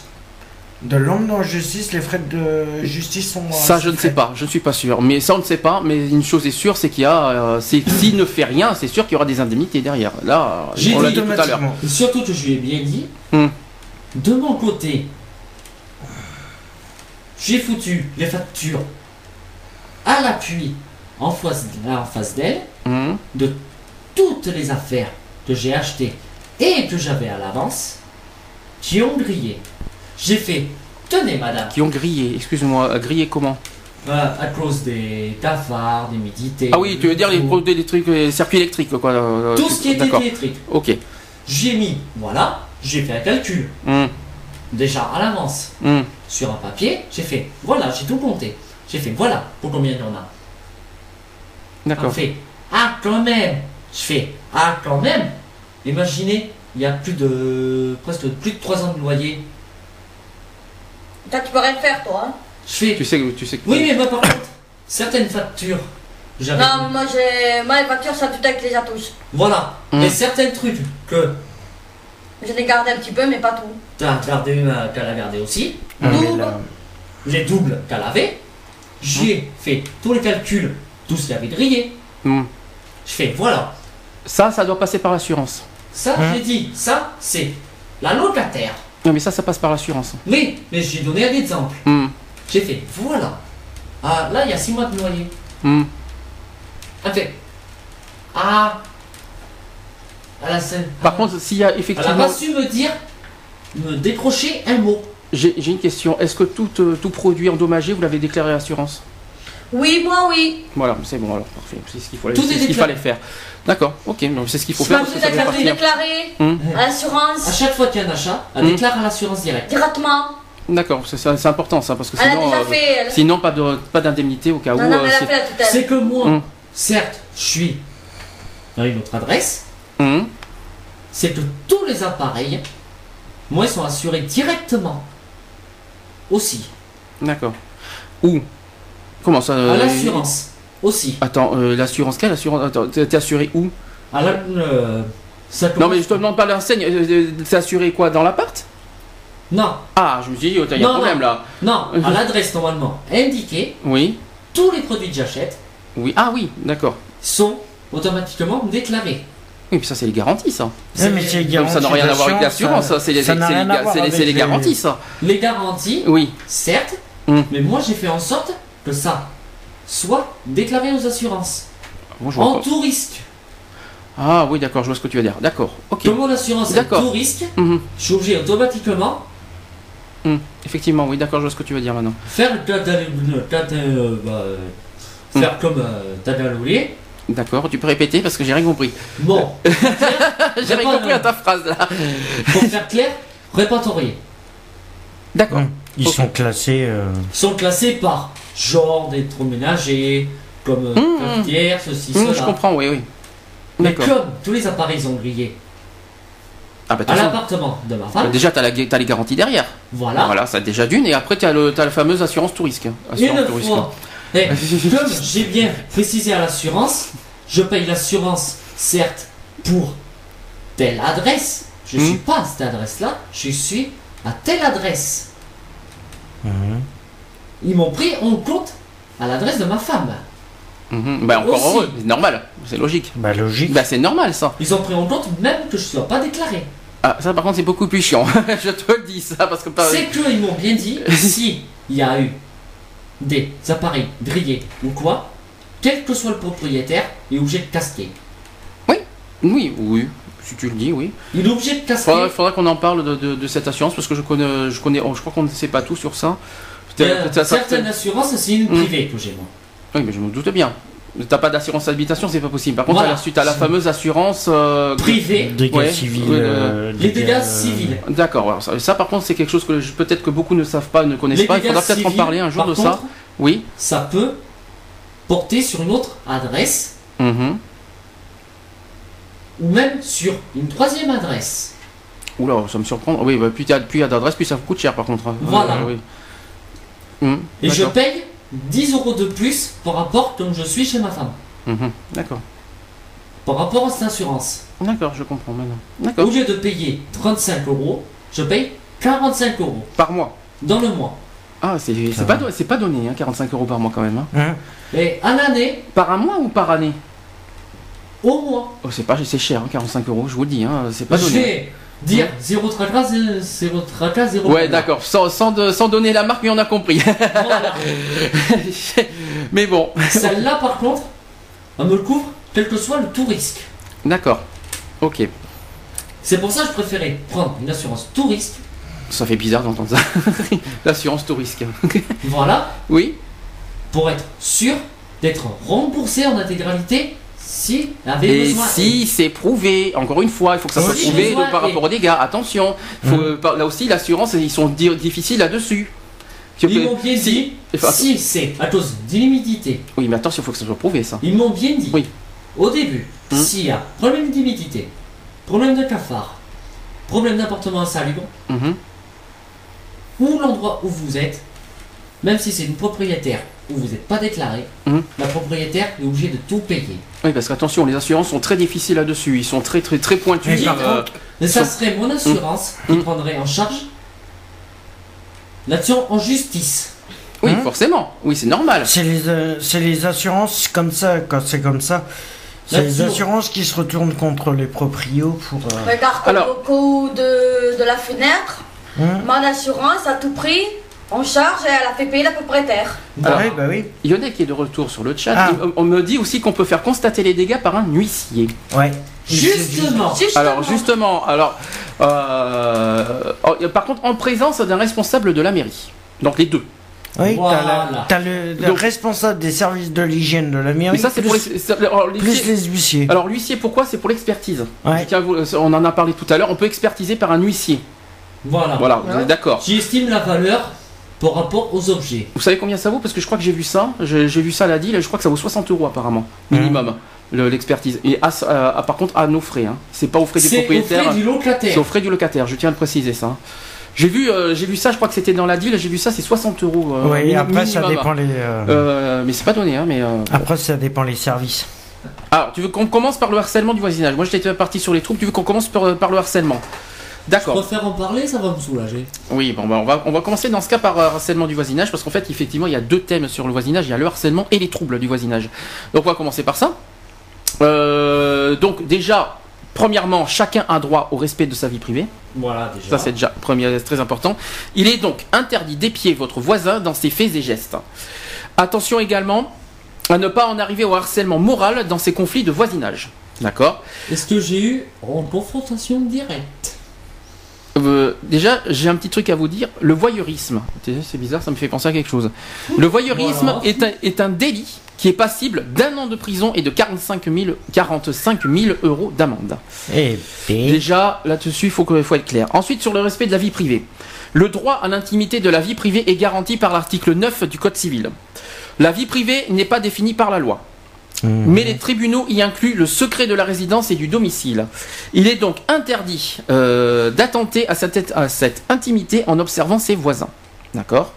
De l'emmener en justice, les frais de justice sont... Ça, je ne sais pas. Je ne suis pas sûr. Mais ça, on ne sait pas. Mais une chose est sûre, c'est qu'il y a... Euh, s'il ne fait rien, c'est sûr qu'il y aura des indemnités derrière. Là, on l'a dit tout à l'heure. Et surtout que je lui ai bien dit, hum. de mon côté... J'ai foutu les factures à l'appui en face, face d'elle mmh. de toutes les affaires que j'ai achetées et que j'avais à l'avance qui ont grillé. J'ai fait, tenez madame. Qui ont grillé, excuse-moi, grillé comment euh, à cause des tafards, des médités. Ah oui, tu veux dire les produits, les trucs, les circuits électriques quoi. Euh, Tout ce qui était électrique. Ok. J'ai mis, voilà, j'ai fait un calcul. Mmh. Déjà à l'avance, mm. sur un papier, j'ai fait, voilà, j'ai tout compté. J'ai fait, voilà, pour combien il y en a. D'accord. On fait, ah quand même. Je fais, ah quand même. Imaginez, il y a plus de, presque plus de trois ans de loyer. Toi, tu peux rien faire, toi. Hein. Je fais, tu sais que... Tu sais que oui, mais moi, par contre, certaines factures... Non, moi, j'ai moi, les factures, ça, tu t'es déjà tous. Voilà, mm. et certains trucs que... Je l'ai gardé un petit peu, mais pas tout. T'as gardé une euh, qu'elle a gardé aussi. Ah, double. Là... Les doubles qu'elle avait. J'ai mmh. fait tous les calculs, tout ce qu'il avait grillé. Mmh. Je fais, voilà. Ça, ça doit passer par l'assurance. Ça, mmh. j'ai dit, ça, c'est la locataire. Non, mais ça, ça passe par l'assurance. Oui, mais j'ai donné un exemple. Mmh. J'ai fait, voilà. Ah, là, il y a six mois de loyer. Mmh. Elle fait, ah... La scène. Par ah, contre, s'il y a effectivement... Elle n'a pas su me dire, me décrocher un mot. J'ai une question. Est-ce que tout, euh, tout produit endommagé, vous l'avez déclaré à l'assurance? Oui, moi, oui. Voilà, c'est bon, alors, parfait. C'est ce qu'il fallait, ce qu'il fallait faire. D'accord, ok, c'est ce qu'il faut faire. Pas parce que ça fait déclarer hum. à l'assurance. À chaque fois qu'il y a un achat, elle hum. déclare à l'assurance directe. Directement. D'accord, c'est important, ça, parce que elle sinon, euh, fait, sinon pas d'indemnité pas au cas non, où... Non, euh, c'est que moi, hum. certes, je suis dans une autre adresse, Mmh. c'est que tous les appareils, moi, ils sont assurés directement aussi. D'accord. Où? Comment ça euh, à l'assurance euh, aussi. Attends, euh, l'assurance quelle assurance? Attends, t'es assuré où? À la, euh, ça non mais je te demande pas l'enseigne. T'es assuré quoi? Dans l'appart? Non. Ah, je me suis dit, oh, t'as un problème là. Non, à l'adresse normalement indiquée. Oui. Tous les produits que j'achète. Oui. Ah oui, d'accord. Sont automatiquement déclarés. Oui, puis ça, c'est les garanties, ça. Oui, mais les garanties, ça n'a rien à voir avec l'assurance, ça. C'est les, les, les garanties, ça. Les garanties, oui, certes, mm. mais moi, j'ai fait en sorte que ça soit déclaré aux assurances. Bon, je vois en pas. Tout risque. Ah oui, d'accord, je vois ce que tu veux dire. D'accord, ok. Comme mon assurance est tout risque, mm-hmm. je suis obligé automatiquement... Mm. Effectivement, oui, d'accord, je vois ce que tu veux dire maintenant. Faire comme Tagaloulier. D'accord, tu peux répéter parce que j'ai rien compris. Bon, j'ai rien compris à ta phrase là. Pour faire clair, répertorier. D'accord. Mmh. Ils okay. sont classés. Euh... Ils sont classés par genre d'électroménager, comme mmh. cafetière, ceci, mmh, cela. Je comprends, oui, oui. Mais comme tous les appareils sont grillés ah, bah, à l'appartement de ma femme. Bah, déjà, tu as, as les garanties derrière. Voilà. Voilà, ça déjà d'une. Et après, tu as, as la fameuse assurance tout risque. Assurance une tout risque. Fois, et comme j'ai bien précisé à l'assurance, je paye l'assurance, certes, pour telle adresse. Je ne mmh. suis pas à cette adresse-là, je suis à telle adresse. Mmh. Ils m'ont pris en compte à l'adresse de ma femme. Mmh. Bah, encore heureux, c'est normal, c'est logique. Bah, logique. Bah, c'est normal ça. Ils ont pris en compte même que je ne sois pas déclaré. Ah, ça par contre, c'est beaucoup plus chiant. Je te le dis, ça, parce que. C'est qu'ils m'ont bien dit, si il y a eu des appareils grillés ou quoi, quel que soit le propriétaire, il est obligé de casquer. Oui, oui, oui. Si tu le dis, oui. Il est obligé de casquer. Il faudra qu'on en parle de, de, de cette assurance parce que je connais, je connais, oh, je crois qu'on ne sait pas tout sur ça. Euh, certaines assurances, c'est une privée mmh. que j'ai moi. Oui, mais je me doute bien. T'as pas d'assurance habitation, c'est pas possible. Par contre, voilà. tu as la fameuse assurance euh, privée, dégâts ouais, civils, euh, les dégâts civils. D'accord. Ça, ça, par contre, c'est quelque chose que peut-être que beaucoup ne savent pas, ne connaissent les pas. Il faudra peut-être en parler un jour de contre, ça. Oui. Ça peut porter sur une autre adresse. Mmh. Ou même sur une troisième adresse. Oula, ça me surprend. Oui, bah, plus il y a d'adresse, plus ça coûte cher par contre. Voilà. Euh, oui. Mmh, et je paye dix euros de plus par rapport comme je suis chez ma femme. Mmh, d'accord. Par rapport à cette assurance. D'accord, je comprends maintenant. Au lieu de payer trente-cinq euros, je paye quarante-cinq euros. Par mois. Dans le mois. Ah, c'est pas, pas donné, hein, quarante-cinq euros par mois quand même. Hein. Mmh. Et à l'année. Par un mois ou par année? Au mois. Oh, c'est pas, c'est cher, hein, quarante-cinq euros, je vous le dis, hein, c'est pas donné. Je vais dire zéro tracas, zéro tracas, zéro. Ouais, d'accord, sans, sans, de, sans donner la marque, mais on a compris. Voilà. Mais bon. Celle-là, par contre, on me le couvre, quel que soit le tout risque. D'accord, ok. C'est pour ça que je préférais prendre une assurance tout risque. Ça fait bizarre d'entendre ça. L'assurance tout risque. Voilà. Oui. Pour être sûr d'être remboursé en intégralité. Si, et si c'est prouvé, encore une fois, il faut que ça soit si prouvé donc, par rapport aux dégâts. Attention, faut, mmh. par, là aussi l'assurance, ils sont difficiles là-dessus. Ils m'ont bien si, dit, enfin, si c'est à cause d'humidité. Oui, mais attention, il faut que ça soit prouvé ça. Ils m'ont bien dit, oui. Au début, mmh. s'il y a problème d'humidité, problème de cafard, problème d'appartement insalubre, mmh. ou l'endroit où vous êtes, même si c'est une propriétaire où vous n'êtes pas déclaré, mmh. la propriétaire est obligée de tout payer. Oui, parce qu'attention, les assurances sont très difficiles là-dessus, ils sont très très très pointus. Mais, par, euh, mais ça sont... serait mon assurance mmh. qui mmh. prendrait en charge l'action en justice. Oui, mmh. forcément, oui, c'est normal. C'est les, euh, les assurances comme ça, quand c'est comme ça. C'est les assurances qui se retournent contre les proprios pour... Euh... Regarde, alors... le coup de, de la fenêtre, mmh. mon assurance à tout prix... en charge et elle a fait payer la propriétaire. Alors, ah oui, bah oui. Lyonnais qui est de retour sur le chat, ah. on me dit aussi qu'on peut faire constater les dégâts par un huissier. Ouais. Justement. justement. Alors justement, alors, euh, par contre en présence d'un responsable de la mairie, donc les deux. Oui, voilà. T'as le, le donc, responsable des services de l'hygiène de la mairie. Mais ça, c'est pour les, alors, plus les huissiers. Alors l'huissier, pourquoi? C'est pour l'expertise. Ouais. On en a parlé tout à l'heure, on peut expertiser par un huissier. Voilà. Voilà, vous êtes d'accord. J'estime la valeur par rapport aux objets. Vous savez combien ça vaut? Parce que je crois que j'ai vu ça, j'ai vu ça à la D I L, je crois que ça vaut soixante euros apparemment, minimum, mmh. l'expertise. Le, et à, euh, par contre, à nos frais, hein. C'est pas aux frais du propriétaire. C'est aux frais du locataire. C'est aux frais du locataire, je tiens à le préciser ça. J'ai vu, euh, j'ai vu ça, je crois que c'était dans la D I L, j'ai vu ça, c'est soixante euros. Euh, oui, après minimum. Ça dépend les. Euh... Euh, mais c'est pas donné, hein. Mais, euh... après, ça dépend les services. Alors, tu veux qu'on commence par le harcèlement du voisinage? Moi, j'étais parti sur les troupes, tu veux qu'on commence par, par le harcèlement? D'accord. Je préfère en parler, ça va me soulager. Oui, bon, bah on, va, on va commencer dans ce cas par harcèlement du voisinage, parce qu'en fait, effectivement, il y a deux thèmes sur le voisinage, il y a le harcèlement et les troubles du voisinage. Donc, on va commencer par ça. Euh, donc, déjà, premièrement, chacun a droit au respect de sa vie privée. Voilà, déjà. Ça, c'est déjà premier, très important. Il est donc interdit d'épier votre voisin dans ses faits et gestes. Attention également à ne pas en arriver au harcèlement moral dans ces conflits de voisinage. D'accord. Est-ce que j'ai eu en confrontation directe? Euh, déjà, j'ai un petit truc à vous dire. Le voyeurisme, c'est bizarre, ça me fait penser à quelque chose. Le voyeurisme voilà. est, un, est un délit qui est passible d'un an de prison et de quarante-cinq mille euros d'amende. Et puis... Déjà, là-dessus, il faut, faut être clair. Ensuite, sur le respect de la vie privée. Le droit à l'intimité de la vie privée est garanti par l'article neuf du Code civil. La vie privée n'est pas définie par la loi. Mais les tribunaux y incluent le secret de la résidence et du domicile. Il est donc interdit euh, d'attenter à, à cette intimité en observant ses voisins. D'accord.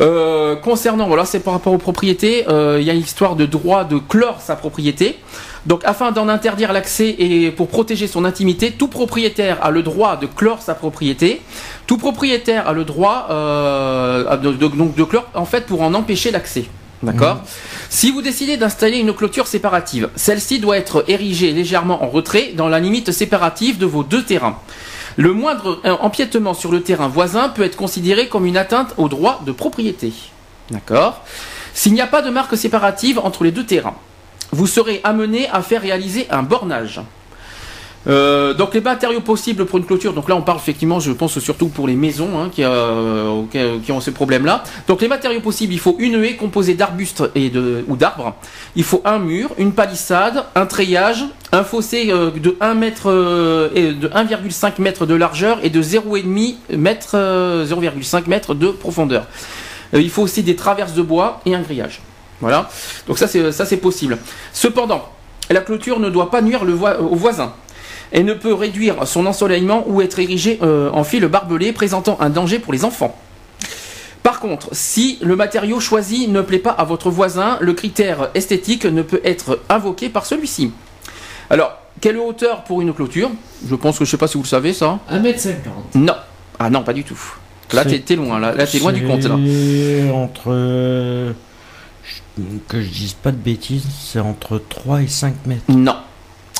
Euh, concernant, voilà, c'est par rapport aux propriétés, euh, il y a l'histoire de droit de clore sa propriété. Donc, afin d'en interdire l'accès et pour protéger son intimité, tout propriétaire a le droit de clore sa propriété. Tout propriétaire a le droit euh, de, de, donc de clore, en fait, pour en empêcher l'accès. D'accord. Mmh. Si vous décidez d'installer une clôture séparative, celle-ci doit être érigée légèrement en retrait dans la limite séparative de vos deux terrains. Le moindre empiétement sur le terrain voisin peut être considéré comme une atteinte au droit de propriété. D'accord. S'il n'y a pas de marque séparative entre les deux terrains, vous serez amené à faire réaliser un bornage. Euh, donc les matériaux possibles pour une clôture, donc là on parle effectivement, je pense surtout pour les maisons hein, qui, euh, qui, qui ont ce problème là. Donc les matériaux possibles, il faut une haie composée d'arbustes et de, ou d'arbres, il faut un mur, une palissade, un treillage, un fossé de un virgule cinq mètre de largeur et de zéro virgule cinq mètre de profondeur. Il faut aussi des traverses de bois et un grillage. Voilà, donc ça c'est possible. Cependant, la clôture ne doit pas nuire le vo- au voisin et ne peut réduire son ensoleillement ou être érigée euh, en fil barbelé, présentant un danger pour les enfants. Par contre, si le matériau choisi ne plaît pas à votre voisin, le critère esthétique ne peut être invoqué par celui-ci. Alors, quelle hauteur pour une clôture? Je pense que je ne sais pas si vous le savez ça. un mètre cinquante. Non, ah non, pas du tout. Là, t'es t'es loin, là, là t'es loin du compte. Là. Entre... Que je dise pas de bêtises, c'est entre trois et cinq mètres. Non.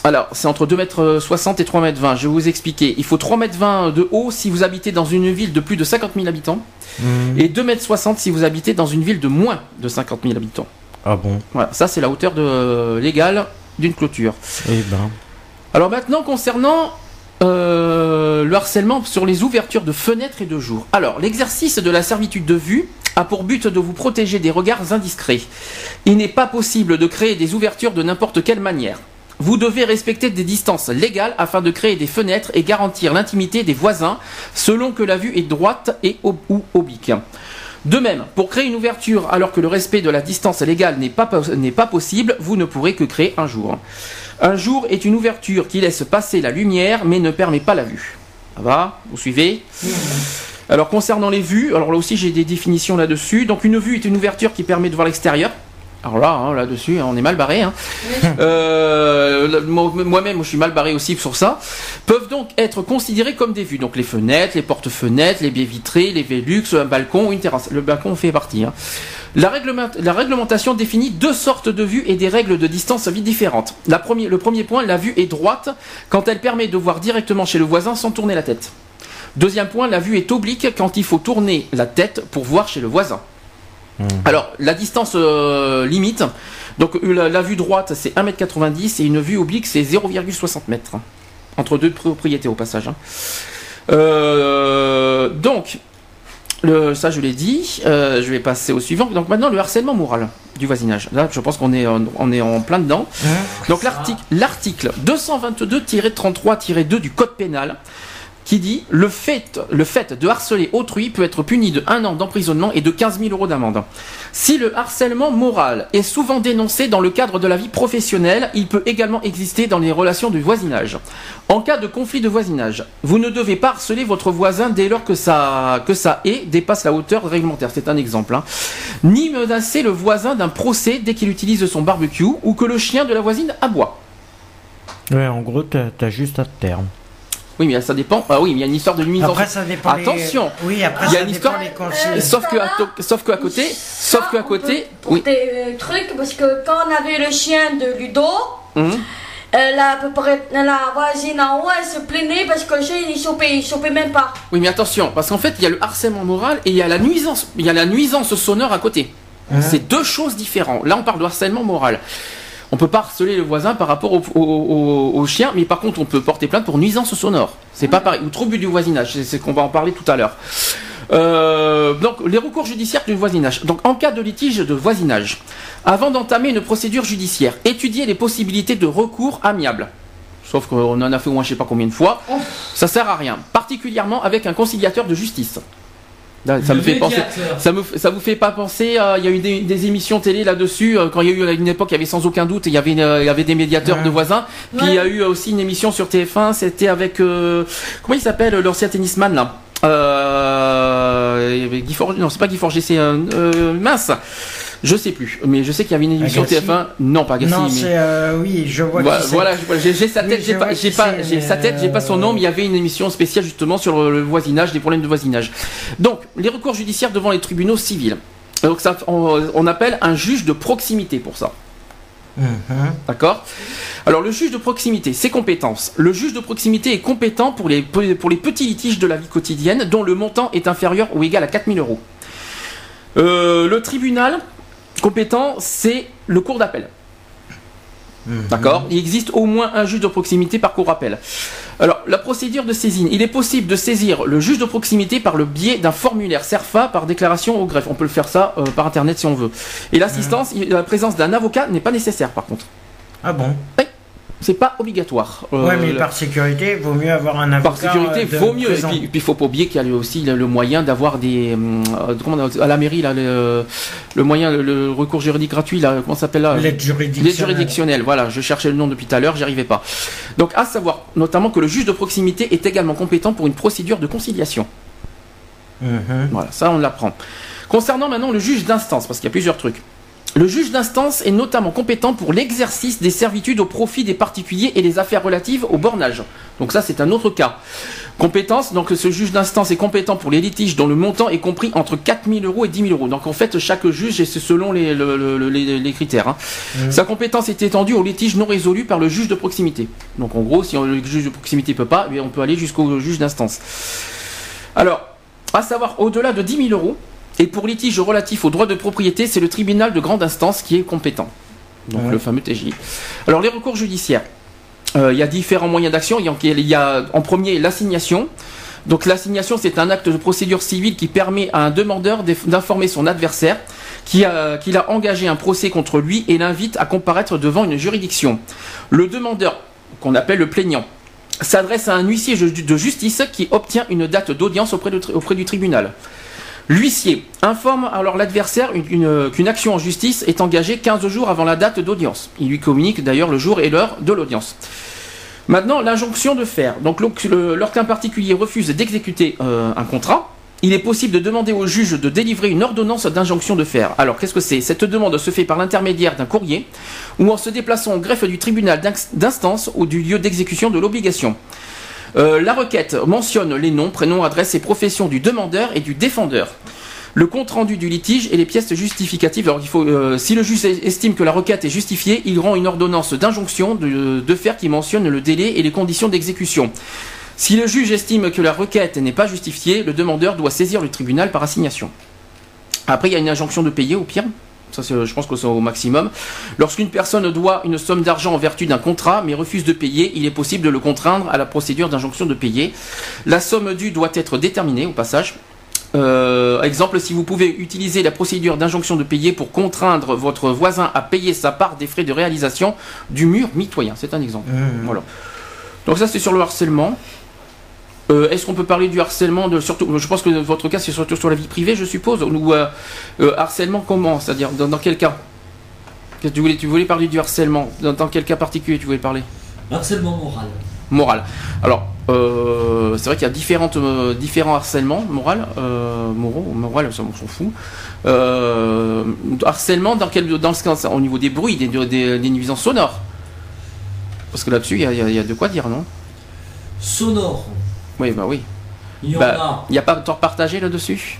Alors, c'est entre deux mètres soixante et trois mètres vingt. Je vais vous expliquer. Il faut trois mètres vingt de haut si vous habitez dans une ville de plus de cinquante mille habitants. Mmh. Et deux mètres soixante si vous habitez dans une ville de moins de cinquante mille habitants. Ah bon? Voilà, ça c'est la hauteur de, euh, légale d'une clôture. Eh ben. Alors maintenant, concernant euh, le harcèlement sur les ouvertures de fenêtres et de jours. Alors, l'exercice de la servitude de vue a pour but de vous protéger des regards indiscrets. Il n'est pas possible de créer des ouvertures de n'importe quelle manière. Vous devez respecter des distances légales afin de créer des fenêtres et garantir l'intimité des voisins selon que la vue est droite et ou oblique. De même, pour créer une ouverture alors que le respect de la distance légale n'est pas, n'est pas possible, vous ne pourrez que créer un jour. Un jour est une ouverture qui laisse passer la lumière mais ne permet pas la vue. Ça va ? Vous suivez ? Alors concernant les vues, alors là aussi j'ai des définitions là-dessus. Donc une vue est une ouverture qui permet de voir l'extérieur. Alors là, hein, là-dessus, on est mal barré. Hein. Oui. Euh, Moi-même, je suis mal barré aussi sur ça. Peuvent donc être considérées comme des vues. Donc les fenêtres, les portes-fenêtres, les baies vitrées, les Velux, un balcon, une terrasse. Le balcon fait partie. Hein. La, réglement... la réglementation définit deux sortes de vues et des règles de distance vie différentes. La premier... Le premier point, la vue est droite quand elle permet de voir directement chez le voisin sans tourner la tête. Deuxième point, la vue est oblique quand il faut tourner la tête pour voir chez le voisin. Alors, la distance euh, limite, donc la, la vue droite c'est un mètre quatre-vingt-dix et une vue oblique c'est zéro virgule soixante mètres. Hein, entre deux propriétés au passage. Hein. Euh, donc, le, ça je l'ai dit, euh, je vais passer au suivant. Donc maintenant le harcèlement moral du voisinage. Là je pense qu'on est, on est en plein dedans. Donc l'article deux cent vingt-deux tiret trente-trois tiret deux du code pénal qui dit « Le fait, le fait de harceler autrui peut être puni de un an d'emprisonnement et de quinze mille euros d'amende. Si le harcèlement moral est souvent dénoncé dans le cadre de la vie professionnelle, il peut également exister dans les relations de voisinage. En cas de conflit de voisinage, vous ne devez pas harceler votre voisin dès lors que sa, que sa haie dépasse la hauteur réglementaire. » C'est un exemple. Hein. « Ni menacer le voisin d'un procès dès qu'il utilise son barbecue ou que le chien de la voisine aboie. » Ouais, en gros, t'as, t'as juste un terme. Oui, mais ça dépend. Ah oui, mais il y a une histoire de mise en scène. Après, ça dépend. Attention. Les... Oui, après, il y a ça une histoire. Euh, sauf que, sauf que à côté, ça, sauf que à côté. Pour oui. Des trucs, parce que quand on avait le chien de Ludo, mmh. euh, la, la voisine en haut, elle se plaignait parce que le chien il chopait, il chopait même pas. Oui, mais attention, parce qu'en fait, il y a le harcèlement moral et il y a la nuisance, il y a la nuisance sonore à côté. Mmh. C'est deux choses différentes. Là, on parle de harcèlement moral. On peut pas harceler le voisin par rapport au, au, au, au chien, mais par contre on peut porter plainte pour nuisance sonore. C'est pas pareil. Ou trouble du voisinage, c'est ce qu'on va en parler tout à l'heure. Euh, donc les recours judiciaires du voisinage. Donc en cas de litige de voisinage, avant d'entamer une procédure judiciaire, étudiez les possibilités de recours amiable. Sauf qu'on en a fait au moins je sais pas combien de fois. Oh. Ça sert à rien. Particulièrement avec un conciliateur de justice. Là, ça, me fait penser, ça, me, ça vous fait pas penser, il euh, y a eu des, des émissions télé là-dessus, euh, quand il y a eu à une époque, il y avait sans aucun doute, il y avait, euh, y avait des médiateurs ouais. de voisins, puis il ouais. y a eu aussi une émission sur T F un, c'était avec, euh, comment il s'appelle l'ancien tennisman là euh, Guy Forger, non c'est pas Guy Forger, c'est euh, euh, mince, je sais plus, mais je sais qu'il y avait une émission Agassi. T F un, non pas Agassi, non, mais... euh, oui je vois voilà, voilà j'ai sa tête, oui, j'ai pas, j'ai pas, j'ai sa tête, j'ai pas son nom, mais il y avait une émission spéciale justement sur le voisinage, des problèmes de voisinage. Donc les recours judiciaires devant les tribunaux civils. Donc ça, on, on appelle un juge de proximité pour ça. Mmh. D'accord. Alors le juge de proximité, ses compétences. Le juge de proximité est compétent pour les, pour les petits litiges de la vie quotidienne dont le montant est inférieur ou égal à quatre mille euros. Euh, le tribunal compétent, c'est le cours d'appel. Mmh. D'accord. Il existe au moins un juge de proximité par cours d'appel. Alors la procédure de saisine, il est possible de saisir le juge de proximité par le biais d'un formulaire CERFA par déclaration au greffe. On peut le faire ça euh, par internet si on veut. Et l'assistance, mmh. la présence d'un avocat n'est pas nécessaire par contre. Ah bon? Oui. C'est pas obligatoire. Euh, oui, mais par sécurité, il vaut mieux avoir un avocat. Par sécurité, il vaut mieux. Présent. Et puis, il faut pas oublier qu'il y a aussi le moyen d'avoir des. Euh, à la mairie, là, le, le moyen, le, le recours juridique gratuit, là, comment ça s'appelle là? L'aide juridictionnelle. L'aide juridictionnelle, voilà, je cherchais le nom depuis tout à l'heure, j'y arrivais pas. Donc, à savoir notamment que le juge de proximité est également compétent pour une procédure de conciliation. Mmh. Voilà, ça, on l'apprend. Concernant maintenant le juge d'instance, parce qu'il y a plusieurs trucs. Le juge d'instance est notamment compétent pour l'exercice des servitudes au profit des particuliers et les affaires relatives au bornage. Donc ça, c'est un autre cas. Compétence, donc ce juge d'instance est compétent pour les litiges dont le montant est compris entre quatre mille euros et dix mille euros. Donc en fait, chaque juge, et c'est selon les, le, le, les, les critères, hein. Mmh. Sa compétence est étendue aux litiges non résolus par le juge de proximité. Donc en gros, si on, le juge de proximité ne peut pas, eh bien, on peut aller jusqu'au juge d'instance. Alors, à savoir, au-delà de dix mille euros, et pour litige relatif aux droits de propriété, c'est le tribunal de grande instance qui est compétent. Donc ouais. Le fameux T G I. Alors les recours judiciaires. Euh, il y a différents moyens d'action. Il, il y a en premier l'assignation. Donc l'assignation, c'est un acte de procédure civile qui permet à un demandeur d'informer son adversaire qu'il a, qu'il a engagé un procès contre lui et l'invite à comparaître devant une juridiction. Le demandeur, qu'on appelle le plaignant, s'adresse à un huissier de justice qui obtient une date d'audience auprès, auprès du tribunal. L'huissier informe alors l'adversaire qu'une action en justice est engagée quinze jours avant la date d'audience. Il lui communique d'ailleurs le jour et l'heure de l'audience. Maintenant, l'injonction de faire. Donc, lorsqu'un particulier refuse d'exécuter euh, un contrat, il est possible de demander au juge de délivrer une ordonnance d'injonction de faire. Alors, qu'est-ce que c'est? Cette demande se fait par l'intermédiaire d'un courrier ou en se déplaçant au greffe du tribunal d'instance ou du lieu d'exécution de l'obligation. Euh, la requête mentionne les noms, prénoms, adresses et professions du demandeur et du défendeur, le compte-rendu du litige et les pièces justificatives. Alors, il faut, euh, si le juge estime que la requête est justifiée, il rend une ordonnance d'injonction de, de faire qui mentionne le délai et les conditions d'exécution. Si le juge estime que la requête n'est pas justifiée, le demandeur doit saisir le tribunal par assignation. Après, il y a une injonction de payer au pire. Ça, je pense que c'est au maximum. Lorsqu'une personne doit une somme d'argent en vertu d'un contrat, mais refuse de payer, il est possible de le contraindre à la procédure d'injonction de payer. La somme due doit être déterminée, au passage. Euh, exemple, si vous pouvez utiliser la procédure d'injonction de payer pour contraindre votre voisin à payer sa part des frais de réalisation du mur mitoyen. C'est un exemple. Mmh. Voilà. Donc ça, c'est sur le harcèlement. Euh, Est-ce qu'on peut parler du harcèlement de, surtout, je pense que votre cas, c'est surtout sur la vie privée, je suppose. Ou euh, euh, harcèlement comment? C'est-à-dire, dans, dans quel cas tu voulais, tu voulais parler du harcèlement? Dans, dans quel cas particulier tu voulais parler? Harcèlement moral. Moral. Alors, euh, c'est vrai qu'il y a différentes, euh, différents harcèlements moral, euh, moraux, moral, ça, on s'en fout. Euh, harcèlement, dans quel, dans le, au niveau des bruits, des, des, des nuisances sonores? Parce que là-dessus, il y, y, y a de quoi dire, non? Sonore. Oui, bah oui. Il n'y bah, a... a pas de temps partagé là-dessus?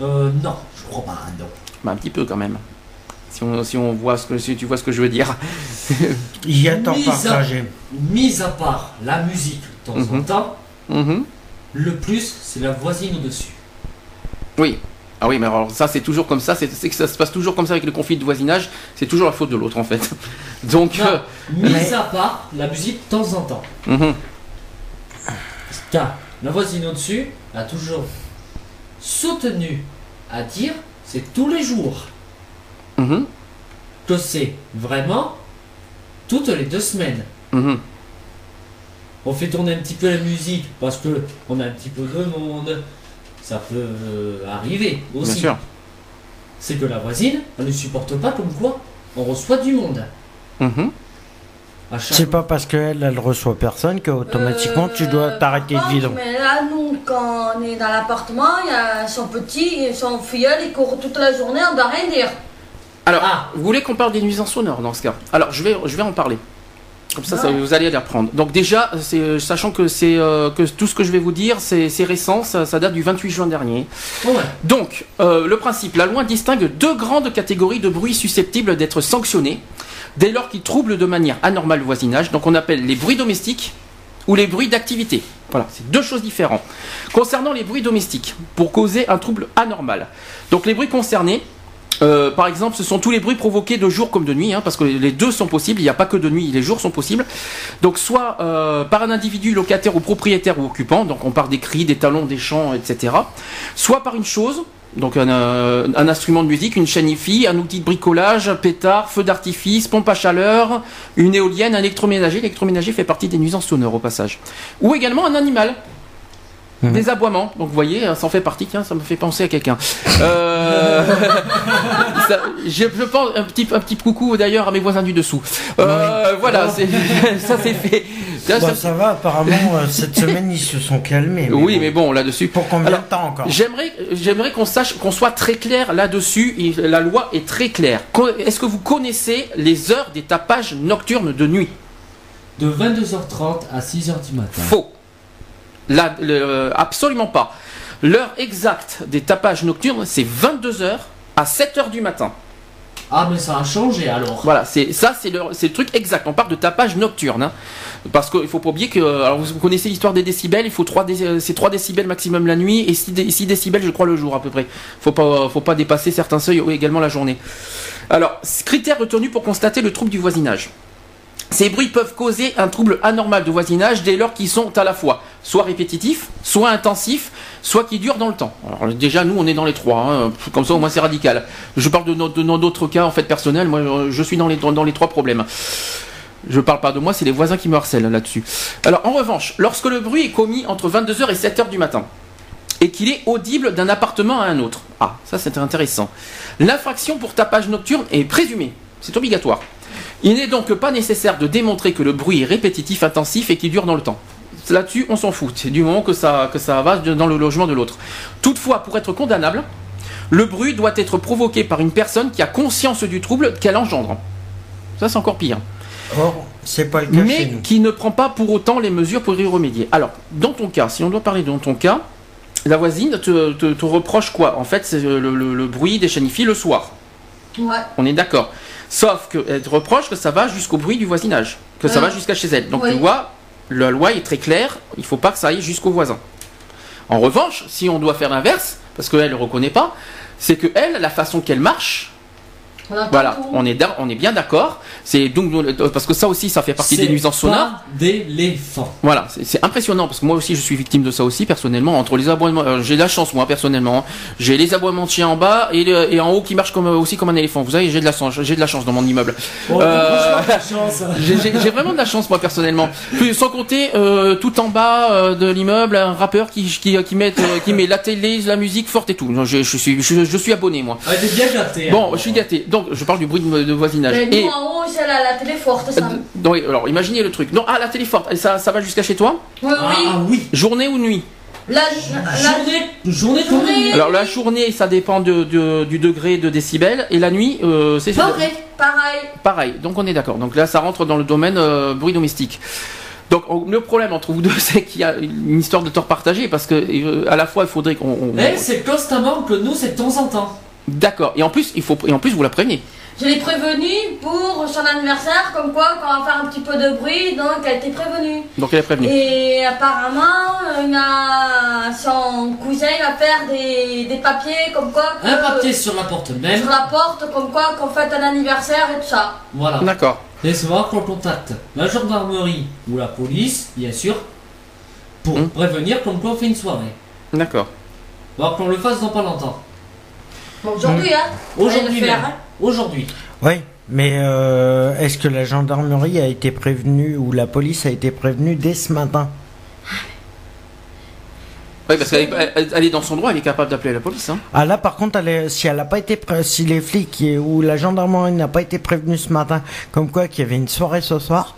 Euh, non, je crois pas, non. Bah, un petit peu quand même. Si, on, si, on voit ce que, si tu vois ce que je veux dire. Il y a temps partagé. Mis à part la musique de temps mm-hmm. en temps, mm-hmm. le plus, c'est la voisine au-dessus. Oui. Ah oui, mais alors ça, c'est toujours comme ça. C'est que ça se passe toujours comme ça avec le conflit de voisinage. C'est toujours la faute de l'autre, en fait. Donc. Non, euh, mis mais... à part la musique de temps en temps. Mm-hmm. Car la voisine au-dessus a toujours soutenu à dire, c'est tous les jours, mmh. que c'est vraiment toutes les deux semaines. Mmh. On fait tourner un petit peu la musique parce que on a un petit peu de monde, ça peut arriver aussi. Bien sûr. C'est que la voisine, elle ne supporte pas comme quoi on reçoit du monde. Mmh. C'est pas parce qu'elle, elle reçoit personne que automatiquement euh, tu dois t'arrêter de vivre. Mais là, nous, quand on est dans l'appartement, il y a son petit, son filleul, il court toute la journée, on doit rien dire. Alors, ah. vous voulez qu'on parle des nuisances sonores dans ce cas? Alors, je vais, je vais en parler. Comme ça, ça, vous allez les reprendre. Donc déjà, sachant que, euh, que tout ce que je vais vous dire, c'est récent, ça, ça date du vingt-huit juin dernier. Oh ouais. Donc, euh, le principe, la loi distingue deux grandes catégories de bruits susceptibles d'être sanctionnés dès lors qu'ils troublent de manière anormale le voisinage. Donc on appelle les bruits domestiques ou les bruits d'activité. Voilà, c'est deux choses différentes. Concernant les bruits domestiques, pour causer un trouble anormal. Donc les bruits concernés, Euh, par exemple, ce sont tous les bruits provoqués de jour comme de nuit, hein, parce que les deux sont possibles, il n'y a pas que de nuit, les jours sont possibles. Donc soit euh, par un individu, locataire ou propriétaire ou occupant, donc on part des cris, des talons, des chants, et cetera. Soit par une chose, donc un, euh, un instrument de musique, une chaîne hi-fi, un outil de bricolage, un pétard, feu d'artifice, pompe à chaleur, une éolienne, un électroménager. L'électroménager fait partie des nuisances sonores au passage. Ou également un animal. Des aboiements, donc vous voyez, ça en fait partie, tiens, ça me fait penser à quelqu'un. Euh... je pense un petit, un petit coucou d'ailleurs à mes voisins du dessous. Euh, oui. Voilà, ça c'est fait. Là, bah, ça... ça va, apparemment, euh, cette semaine ils se sont calmés. Mais oui, bon. mais bon, là-dessus. Pour combien Alors, de temps encore J'aimerais, j'aimerais qu'on sache, qu'on soit très clair là-dessus. La loi est très claire. Est-ce que vous connaissez les heures des tapages nocturnes de nuit? De vingt-deux heures trente à six heures du matin. Faux. La, le, absolument pas. L'heure exacte des tapages nocturnes, c'est vingt-deux heures à sept heures du matin. Ah mais ça a changé alors. Voilà, c'est ça, c'est le, le truc exact. On parle de tapage nocturne, hein, parce qu'il faut pas oublier que, alors vous connaissez l'histoire des décibels, il faut trois, dé, trois décibels maximum la nuit et six, dé, six décibels je crois le jour à peu près. Faut pas, faut pas dépasser certains seuils également la journée. Alors, critères retenus pour constater le trouble du voisinage. Ces bruits peuvent causer un trouble anormal de voisinage dès lors qu'ils sont à la fois soit répétitifs, soit intensifs, soit qui durent dans le temps. Alors déjà, nous, on est dans les trois, hein, comme ça au moins c'est radical. Je parle de d'autres cas en fait personnels, moi je suis dans les, dans les trois problèmes. Je parle pas de moi, c'est les voisins qui me harcèlent là-dessus. Alors en revanche, lorsque le bruit est commis entre vingt-deux heures et sept heures du matin, et qu'il est audible d'un appartement à un autre, ah, ça c'est intéressant, l'infraction pour tapage nocturne est présumée, c'est obligatoire. Il n'est donc pas nécessaire de démontrer que le bruit est répétitif, intensif et qu'il dure dans le temps. Là-dessus, on s'en fout, du moment que ça, que ça va dans le logement de l'autre. Toutefois, pour être condamnable, le bruit doit être provoqué par une personne qui a conscience du trouble qu'elle engendre. Ça, c'est encore pire. Or, c'est pas le cas chez nous. Mais qui ne prend pas pour autant les mesures pour y remédier. Alors, dans ton cas, si on doit parler dans ton cas, la voisine te, te, te reproche quoi? En fait, c'est le, le, le bruit des chaînes hi-fi le soir. Ouais. On est d'accord. Sauf qu'elle te reproche que ça va jusqu'au bruit du voisinage, que ça va jusqu'à chez elle. Donc oui. tu vois, la loi est très claire, il ne faut pas que ça aille jusqu'au voisin. En revanche, si on doit faire l'inverse, parce qu'elle ne reconnaît pas, c'est que elle, la façon qu'elle marche, on voilà, on est, on est bien d'accord. Parce que ça aussi, ça fait partie des nuisances sonores. D'éléphant. Voilà, c'est impressionnant parce que moi aussi, je suis victime de ça aussi personnellement. Entre les aboiements, euh, j'ai la chance moi personnellement. Hein, j'ai les aboiements de chiens en bas et, le, et en haut qui marchent comme, aussi comme un éléphant. Vous savez, j'ai de la chance, j'ai de la chance dans mon immeuble. Oh, euh, j'ai vraiment de la chance moi personnellement. Puis, sans compter euh, tout en bas euh, de l'immeuble, un rappeur qui, qui, qui, met, euh, qui met la télé, la musique forte et tout. Non, je, je, suis, je, je suis abonné moi. Ouais, t'es bien gâté. Bon, hein, je suis gâté. Donc, je parle du bruit de, de voisinage. Mais nous, et en haut, c'est la, la télé forte, ça. Donc, alors, imaginez le truc. Non, ah, la télé forte, ça, ça va jusqu'à chez toi? Oui, ah, oui. Ah, oui. Journée ou nuit? La, la journée. Journée, journée. Alors, la journée, ça dépend de, de, du degré de décibels. Et la nuit, euh, c'est ça. Pareil. Pareil. Donc, on est d'accord. Donc là, ça rentre dans le domaine euh, bruit domestique. Donc le problème entre vous deux, c'est qu'il y a une histoire de tort partagé parce que euh, à la fois, il faudrait qu'on. On... Eh, c'est constamment que nous, c'est de temps en temps. D'accord. Et en plus, il faut et en plus vous la prévenez. Je l'ai prévenue pour son anniversaire, comme quoi quand on va faire un petit peu de bruit, donc elle était prévenue. Donc elle est prévenue. Et apparemment, il a, son cousin va faire des, des papiers, comme quoi. Que, un papier sur la porte même. Sur la porte, comme quoi qu'on fête un anniversaire et tout ça. Voilà. D'accord. Et souvent qu'on contacte la gendarmerie ou la police, bien sûr, pour hum. prévenir comme quoi on fait une soirée. D'accord. Alors qu'on le fasse dans pas longtemps. Aujourd'hui, mmh. hein Aujourd'hui, hein Aujourd'hui. Oui, mais euh, est-ce que la gendarmerie a été prévenue ou la police a été prévenue dès ce matin? Oui, parce qu'elle est, elle est dans son droit, elle est capable d'appeler la police. Hein. Ah là, par contre, elle est, si elle n'a pas été, si les flics ou la gendarmerie n'a pas été prévenue ce matin, comme quoi qu'il y avait une soirée ce soir.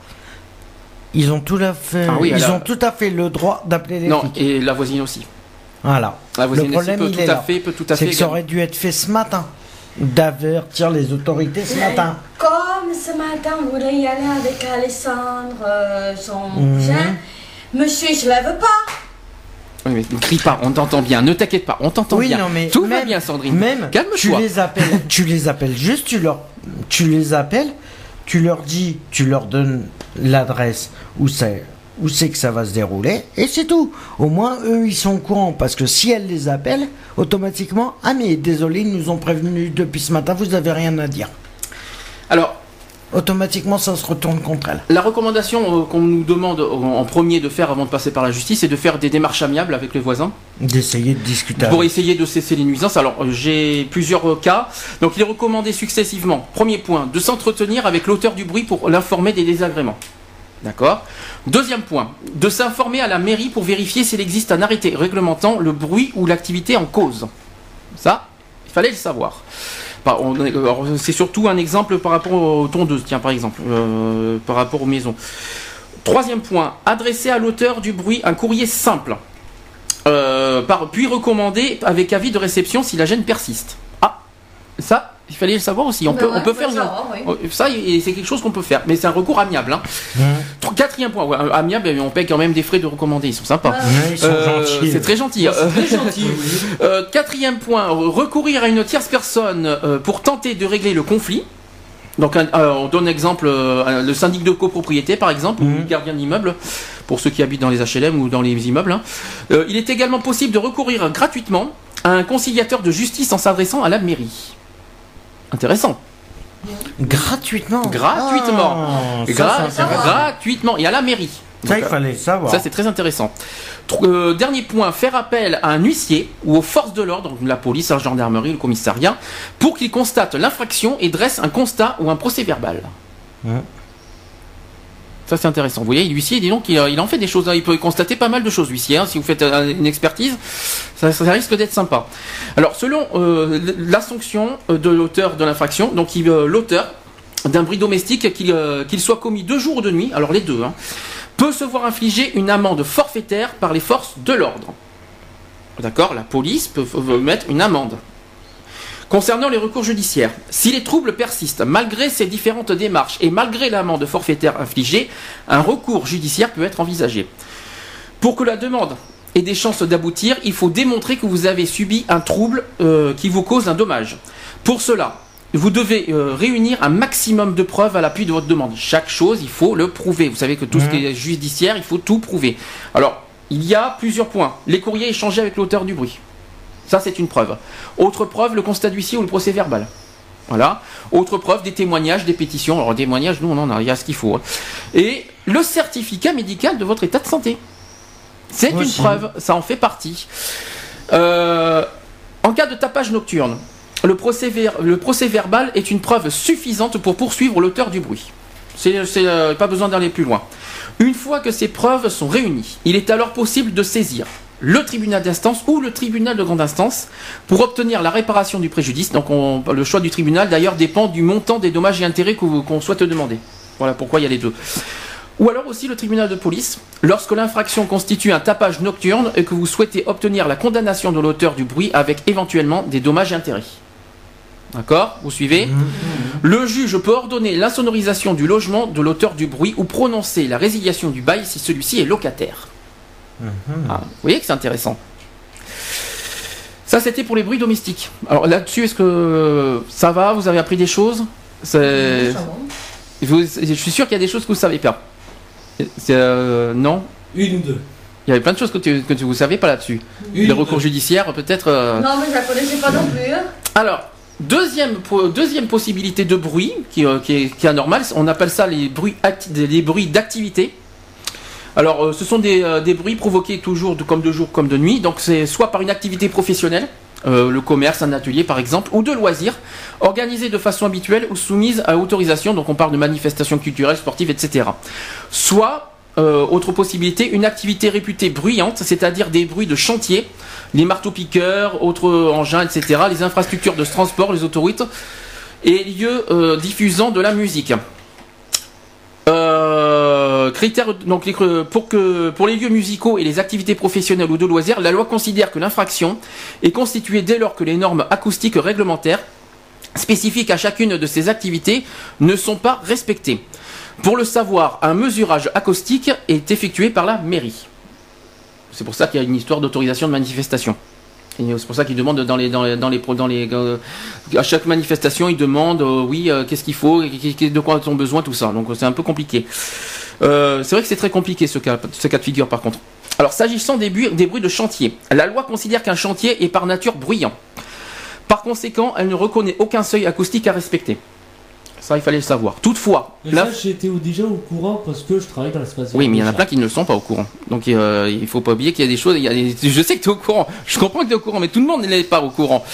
Ils ont tout à fait, ah oui, ils ont a... tout à fait le droit d'appeler les non, flics. Non, et la voisine aussi. Voilà. La voisine le problème, peut, il tout est à là. Fait, peut tout à fait. C'est que ça aurait dû être fait ce matin. D'avertir les autorités ce matin. Comme mais ce matin, on voulait y aller avec Alessandre, euh, son cousin. Mmh. Monsieur, je la veux pas. Oui, mais ne crie pas, on t'entend bien, ne t'inquiète pas, on t'entend oui, bien. Non, mais tout même, va bien, Sandrine. Même, calme-toi. Tu les appelles, tu les appelles juste, tu leur, tu les appelles, tu leur dis, tu leur donnes l'adresse où c'est, où c'est que ça va se dérouler, et c'est tout. Au moins, eux, ils sont au courant, parce que si elle les appelle, automatiquement, ah mais désolé, ils nous ont prévenus depuis ce matin, vous n'avez rien à dire. Alors, automatiquement, ça se retourne contre elle. La recommandation euh, qu'on nous demande euh, en premier de faire avant de passer par la justice, c'est de faire des démarches amiables avec les voisins. D'essayer de discuter. Pour essayer de cesser les nuisances. Alors, euh, j'ai plusieurs euh, cas. Donc, il est recommandé successivement, premier point, de s'entretenir avec l'auteur du bruit pour l'informer des désagréments. D'accord. Deuxième point, de s'informer à la mairie pour vérifier s'il existe un arrêté réglementant le bruit ou l'activité en cause. Ça, il fallait le savoir. C'est surtout un exemple par rapport aux tondeuses, tiens, par exemple, euh, par rapport aux maisons. Troisième point, adresser à l'auteur du bruit un courrier simple, euh, par, puis recommander avec avis de réception si la gêne persiste. Ah, ça, il fallait le savoir aussi. On ben peut, ouais, on peut faire savoir, un, oui. Ça, c'est quelque chose qu'on peut faire, mais c'est un recours amiable. Hein. Mmh. Quatrième point, ouais, amiable, on paye quand même des frais de recommander, ils sont sympas. Ah, oui, euh, c'est très gentil. Euh, très gentil. euh, quatrième point, recourir à une tierce personne euh, pour tenter de régler le conflit. Donc, un, euh, on donne exemple euh, le syndic de copropriété, par exemple, mmh. ou le gardien d'immeuble, pour ceux qui habitent dans les H L M ou dans les immeubles. Hein. Euh, il est également possible de recourir gratuitement à un conciliateur de justice en s'adressant à la mairie. Intéressant. Gratuitement. Gratuitement. Oh, Gra ça, gratuitement. Et à la mairie. Ça, donc, il fallait savoir. Ça, c'est très intéressant. Euh, dernier point, faire appel à un huissier ou aux forces de l'ordre, comme la police, la gendarmerie, le commissariat, pour qu'ils constatent l'infraction et dressent un constat ou un procès verbal. Ouais. Ça, c'est intéressant. Vous voyez, l'huissier, dis donc, il, il en fait des choses. Hein. Il peut constater pas mal de choses, l'huissier. Hein. Si vous faites une expertise, ça, ça risque d'être sympa. Alors, selon euh, la sanction de l'auteur de l'infraction, donc euh, l'auteur d'un bruit domestique, qu'il euh, qu'il soit commis de jour ou de nuit, alors les deux, hein, peut se voir infliger une amende forfaitaire par les forces de l'ordre. D'accord, la police peut mettre une amende. Concernant les recours judiciaires, si les troubles persistent, malgré ces différentes démarches et malgré l'amende forfaitaire infligée, un recours judiciaire peut être envisagé. Pour que la demande ait des chances d'aboutir, il faut démontrer que vous avez subi un trouble euh, qui vous cause un dommage. Pour cela, vous devez euh, réunir un maximum de preuves à l'appui de votre demande. Chaque chose, il faut le prouver. Vous savez que tout [S2] Mmh. [S1] Ce qui est judiciaire, il faut tout prouver. Alors, il y a plusieurs points. Les courriers échangés avec l'auteur du bruit. Ça, c'est une preuve. Autre preuve, le constat d'huissier ou le procès verbal. Voilà. Autre preuve, des témoignages, des pétitions. Alors, témoignages, nous, on en a, il y a ce qu'il faut. Hein. Et le certificat médical de votre état de santé. C'est une preuve, ça en fait partie. Euh, en cas de tapage nocturne, le procès, ver, le procès verbal est une preuve suffisante pour poursuivre l'auteur du bruit. C'est, c'est, euh, pas besoin d'aller plus loin. Une fois que ces preuves sont réunies, il est alors possible de saisir le tribunal d'instance ou le tribunal de grande instance pour obtenir la réparation du préjudice. Donc on, le choix du tribunal d'ailleurs dépend du montant des dommages et intérêts qu'on qu'on souhaite demander. Voilà pourquoi il y a les deux. Ou alors aussi le tribunal de police, lorsque l'infraction constitue un tapage nocturne et que vous souhaitez obtenir la condamnation de l'auteur du bruit avec éventuellement des dommages et intérêts. D'accord, vous suivez? Le juge peut ordonner l'insonorisation du logement de l'auteur du bruit ou prononcer la résiliation du bail si celui-ci est locataire. Ah, vous voyez que c'est intéressant. Ça, c'était pour les bruits domestiques. Alors là-dessus, est-ce que ça va? Vous avez appris des choses? C'est... Vous... Je suis sûr qu'il y a des choses que vous ne savez pas. Euh... Non? Une ou deux. Il y avait plein de choses que tu, que tu vous savez pas là-dessus. Les recours judiciaires, peut-être. Euh... Non, mais je ne la connaissais pas non plus. Hein. Alors, deuxième, deuxième possibilité de bruit qui, euh, qui, est, qui est anormal, on appelle ça les bruits acti... les bruits d'activité. Alors, ce sont des, euh, des bruits provoqués toujours de, comme de jour comme de nuit. Donc, c'est soit par une activité professionnelle, euh, le commerce, un atelier par exemple, ou de loisirs, organisés de façon habituelle ou soumise à autorisation. Donc, on parle de manifestations culturelles, sportives, et cetera. Soit, euh, autre possibilité, une activité réputée bruyante, c'est-à-dire des bruits de chantier, les marteaux-piqueurs, autres engins, et cetera, les infrastructures de transport, les autoroutes, et lieux euh, diffusant de la musique. Euh, critères, donc les, pour, que, pour les lieux musicaux et les activités professionnelles ou de loisirs, la loi considère que l'infraction est constituée dès lors que les normes acoustiques réglementaires spécifiques à chacune de ces activités ne sont pas respectées. Pour le savoir, un mesurage acoustique est effectué par la mairie. C'est pour ça qu'il y a une histoire d'autorisation de manifestation. C'est pour ça qu'ils demandent dans les, dans les, dans les, dans les euh, à chaque manifestation, ils demandent euh, oui, euh, qu'est-ce qu'il faut, de quoi a-t-on besoin, tout ça. Donc c'est un peu compliqué. Euh, c'est vrai que c'est très compliqué ce cas, ce cas de figure par contre. Alors s'agissant des, des bruits de chantier, la loi considère qu'un chantier est par nature bruyant. Par conséquent, elle ne reconnaît aucun seuil acoustique à respecter. Ça, il fallait le savoir. Toutefois... Et là, j'étais déjà au courant parce que je travaille dans l'espace... Oui, mais il y en a plein qui ne le sont pas au courant. Donc, euh, il ne faut pas oublier qu'il y a des choses... Il y a des... Je sais que tu es au courant. Je comprends que tu es au courant, mais tout le monde n'est pas au courant.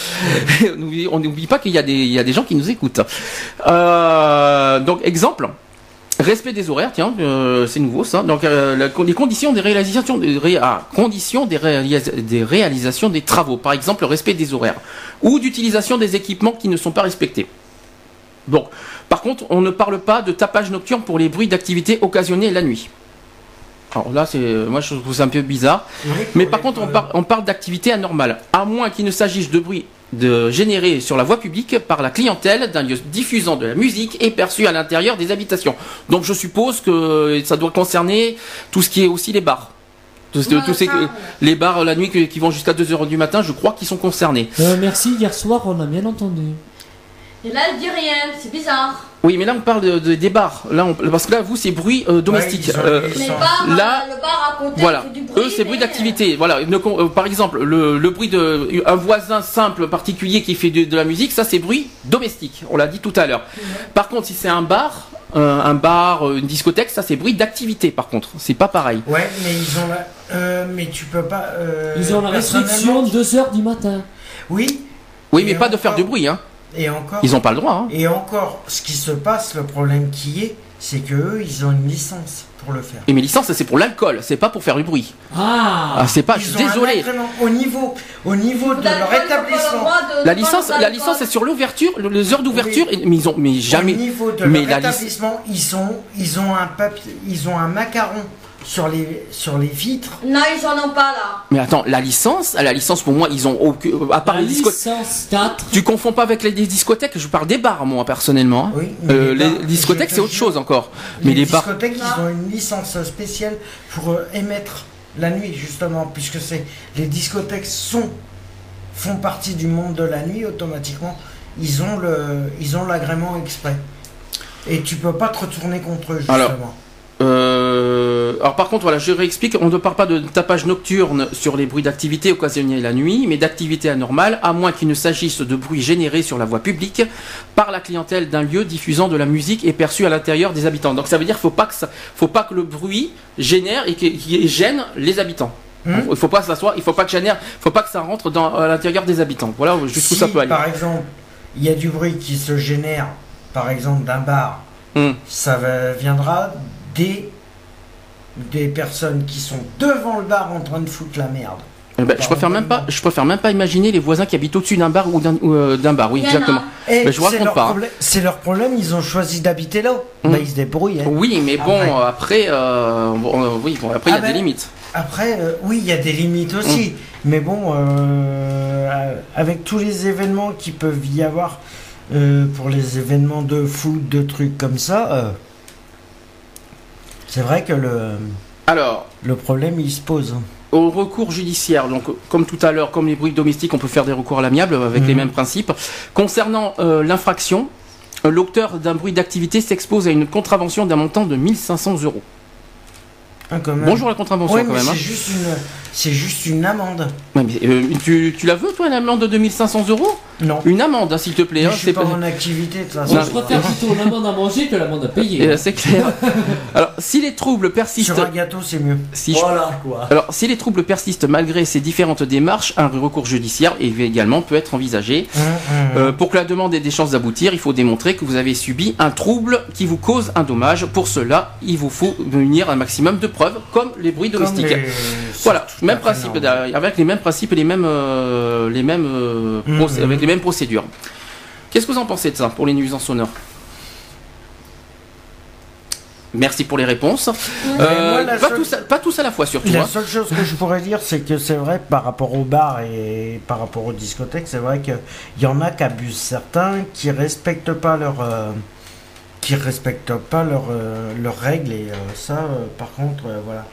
On n'oublie pas qu'il y, y a des gens qui nous écoutent. Euh, donc, exemple. Respect des horaires. Tiens, euh, c'est nouveau, ça. Donc, euh, la, les conditions des réalisations, des ré... ah, conditions des, réalis... des réalisations des travaux. Par exemple, le respect des horaires. Ou d'utilisation des équipements qui ne sont pas respectés. Bon. Par contre, on ne parle pas de tapage nocturne pour les bruits d'activité occasionnés la nuit. Alors là, c'est, moi, je trouve ça un peu bizarre. Mais par contre, on, par, on parle d'activité anormale, à moins qu'il ne s'agisse de bruits de, générés sur la voie publique par la clientèle d'un lieu diffusant de la musique et perçu à l'intérieur des habitations. Donc, je suppose que ça doit concerner tout ce qui est aussi les bars. Tous, ouais, tous ces, les bars la nuit qui vont jusqu'à deux heures du matin, je crois qu'ils sont concernés. Euh, merci, hier soir, on a bien entendu. Et là, elle dit rien, c'est bizarre. Oui, mais là, on parle de, de, des bars. Là, on, parce que là, vous, c'est bruit euh, domestique. Ouais, euh, les bars, là, le bar à côté, voilà. Du bruit, eux, c'est mais... bruit d'activité. Voilà. Ne, euh, par exemple, le, le bruit d'un voisin simple, particulier, qui fait de, de la musique, ça, c'est bruit domestique. On l'a dit tout à l'heure. Mmh. Par contre, si c'est un bar, euh, un bar, une discothèque, ça, c'est bruit d'activité, par contre. C'est pas pareil. Ouais, mais ils ont la... Euh, mais tu peux pas... Euh, ils ont la restriction deux heures du matin. Oui. Oui, mais, mais pas de faire de bruit, hein. Et encore, ils n'ont pas le droit. Hein. Et encore, ce qui se passe, le problème qui est, c'est qu'eux, ils ont une licence pour le faire. Et mes licences, c'est pour l'alcool, c'est pas pour faire du bruit. Ah, ah c'est pas, je suis désolé. Au niveau, au niveau de leur établissement. De la licence, la licence est sur l'ouverture, les heures d'ouverture, oui. mais ils ont, mais jamais. Au niveau de mais leur établissement, ils sont, ils ont un papier, ils ont un macaron. Sur les, sur les vitres. Non, ils en ont pas là. Mais attends, la licence, la licence pour moi, ils ont aucune. À part la les discothèques. Tu confonds pas avec les discothèques, je parle des bars, moi, personnellement. Hein. Oui, euh, les, bars, les discothèques, c'est autre chose encore. Les mais les bars. Les discothèques, ils ont une licence spéciale pour euh, émettre la nuit, justement, puisque c'est. Les discothèques sont. Font partie du monde de la nuit, automatiquement. Ils ont le, ils ont l'agrément exprès. Et tu peux pas te retourner contre eux, justement. Alors, Euh, alors par contre, voilà, je réexplique, on ne parle pas de tapage nocturne sur les bruits d'activité occasionnés la nuit, mais d'activité anormale, à moins qu'il ne s'agisse de bruits générés sur la voie publique par la clientèle d'un lieu diffusant de la musique et perçu à l'intérieur des habitants. Donc ça veut dire qu'il ne faut pas que le bruit génère et qui gêne les habitants. Mmh. Il ne faut pas que ça soit, il faut pas que génère, faut pas que ça rentre dans, à l'intérieur des habitants. Voilà jusqu'où si, ça peut aller. Par exemple, il y a du bruit qui se génère, par exemple d'un bar, mmh. ça va, viendra. Des, des personnes qui sont devant le bar en train de foutre la merde. Eh ben, je préfère même pas, je préfère même pas imaginer les voisins qui habitent au-dessus d'un bar ou d'un euh, bar, oui, exactement. Mais ben, je vous raconte pas. Hein. C'est leur problème, ils ont choisi d'habiter là. Mmh. Ben, ils se débrouillent. Hein. Oui, mais bon, ah, après, euh, bon, euh, oui, bon, après il ah y a ben, des limites. Après, euh, oui, il y a des limites aussi. Mmh. Mais bon, euh, avec tous les événements qui peuvent y avoir euh, pour les événements de foot, de trucs comme ça. Euh, C'est vrai que le, alors, le problème, il se pose. Au recours judiciaire, donc comme tout à l'heure, comme les bruits domestiques, on peut faire des recours à l'amiable avec mmh. les mêmes principes. Concernant euh, l'infraction, l'auteur d'un bruit d'activité s'expose à une contravention d'un montant de mille cinq cents euros. Ah, bonjour la contravention, ouais, quand même. C'est hein. juste, juste une amende. Ouais, mais, euh, tu, tu la veux, toi, une amende de mille cinq cents euros? Non. Une amende, hein, s'il te plaît. Hein, je suis pas, pas en activité, de toute façon. Je préfère plutôt l'amende à manger que l'amende à payer. Euh, c'est clair. Alors, si les troubles persistent. Sur un gâteau, c'est mieux. Si voilà je... quoi. Alors, si les troubles persistent malgré ces différentes démarches, un recours judiciaire également peut être envisagé. Mmh, mmh. Euh, pour que la demande ait des chances d'aboutir, il faut démontrer que vous avez subi un trouble qui vous cause un dommage. Pour cela, il vous faut réunir un maximum de preuves. Comme les bruits domestiques. Les... Voilà, même principe, avec les mêmes principes et les mêmes, euh, les mêmes, euh, mmh. avec les mêmes procédures. Qu'est-ce que vous en pensez de ça pour les nuisances sonores? Merci pour les réponses. Oui, euh, moi, pas, seule... tous à, pas tous à la fois, surtout. La hein. seule chose que je pourrais dire, c'est que c'est vrai, par rapport aux bars et par rapport aux discothèques, c'est vrai qu'il y en a qui abusent certains, qui respectent pas leur... Euh... qui respectent pas leurs euh, leur règles et euh, ça, euh, par contre, euh, voilà.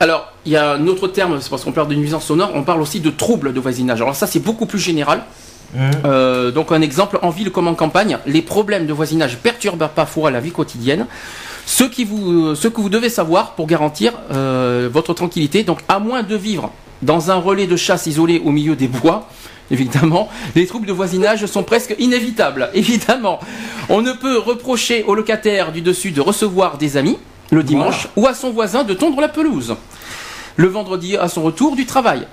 Alors, il y a un autre terme, c'est parce qu'on parle de nuisance sonore, on parle aussi de troubles de voisinage. Alors ça, c'est beaucoup plus général. Mmh. Euh, donc un exemple, en ville comme en campagne, les problèmes de voisinage perturbent parfois la vie quotidienne. Ce, qui vous, ce que vous devez savoir pour garantir euh, votre tranquillité, donc à moins de vivre dans un relais de chasse isolé au milieu des bois, évidemment, les troubles de voisinage sont presque inévitables, évidemment. On ne peut reprocher au locataire du dessus de recevoir des amis le dimanche, voilà, ou à son voisin de tondre la pelouse le vendredi à son retour du travail.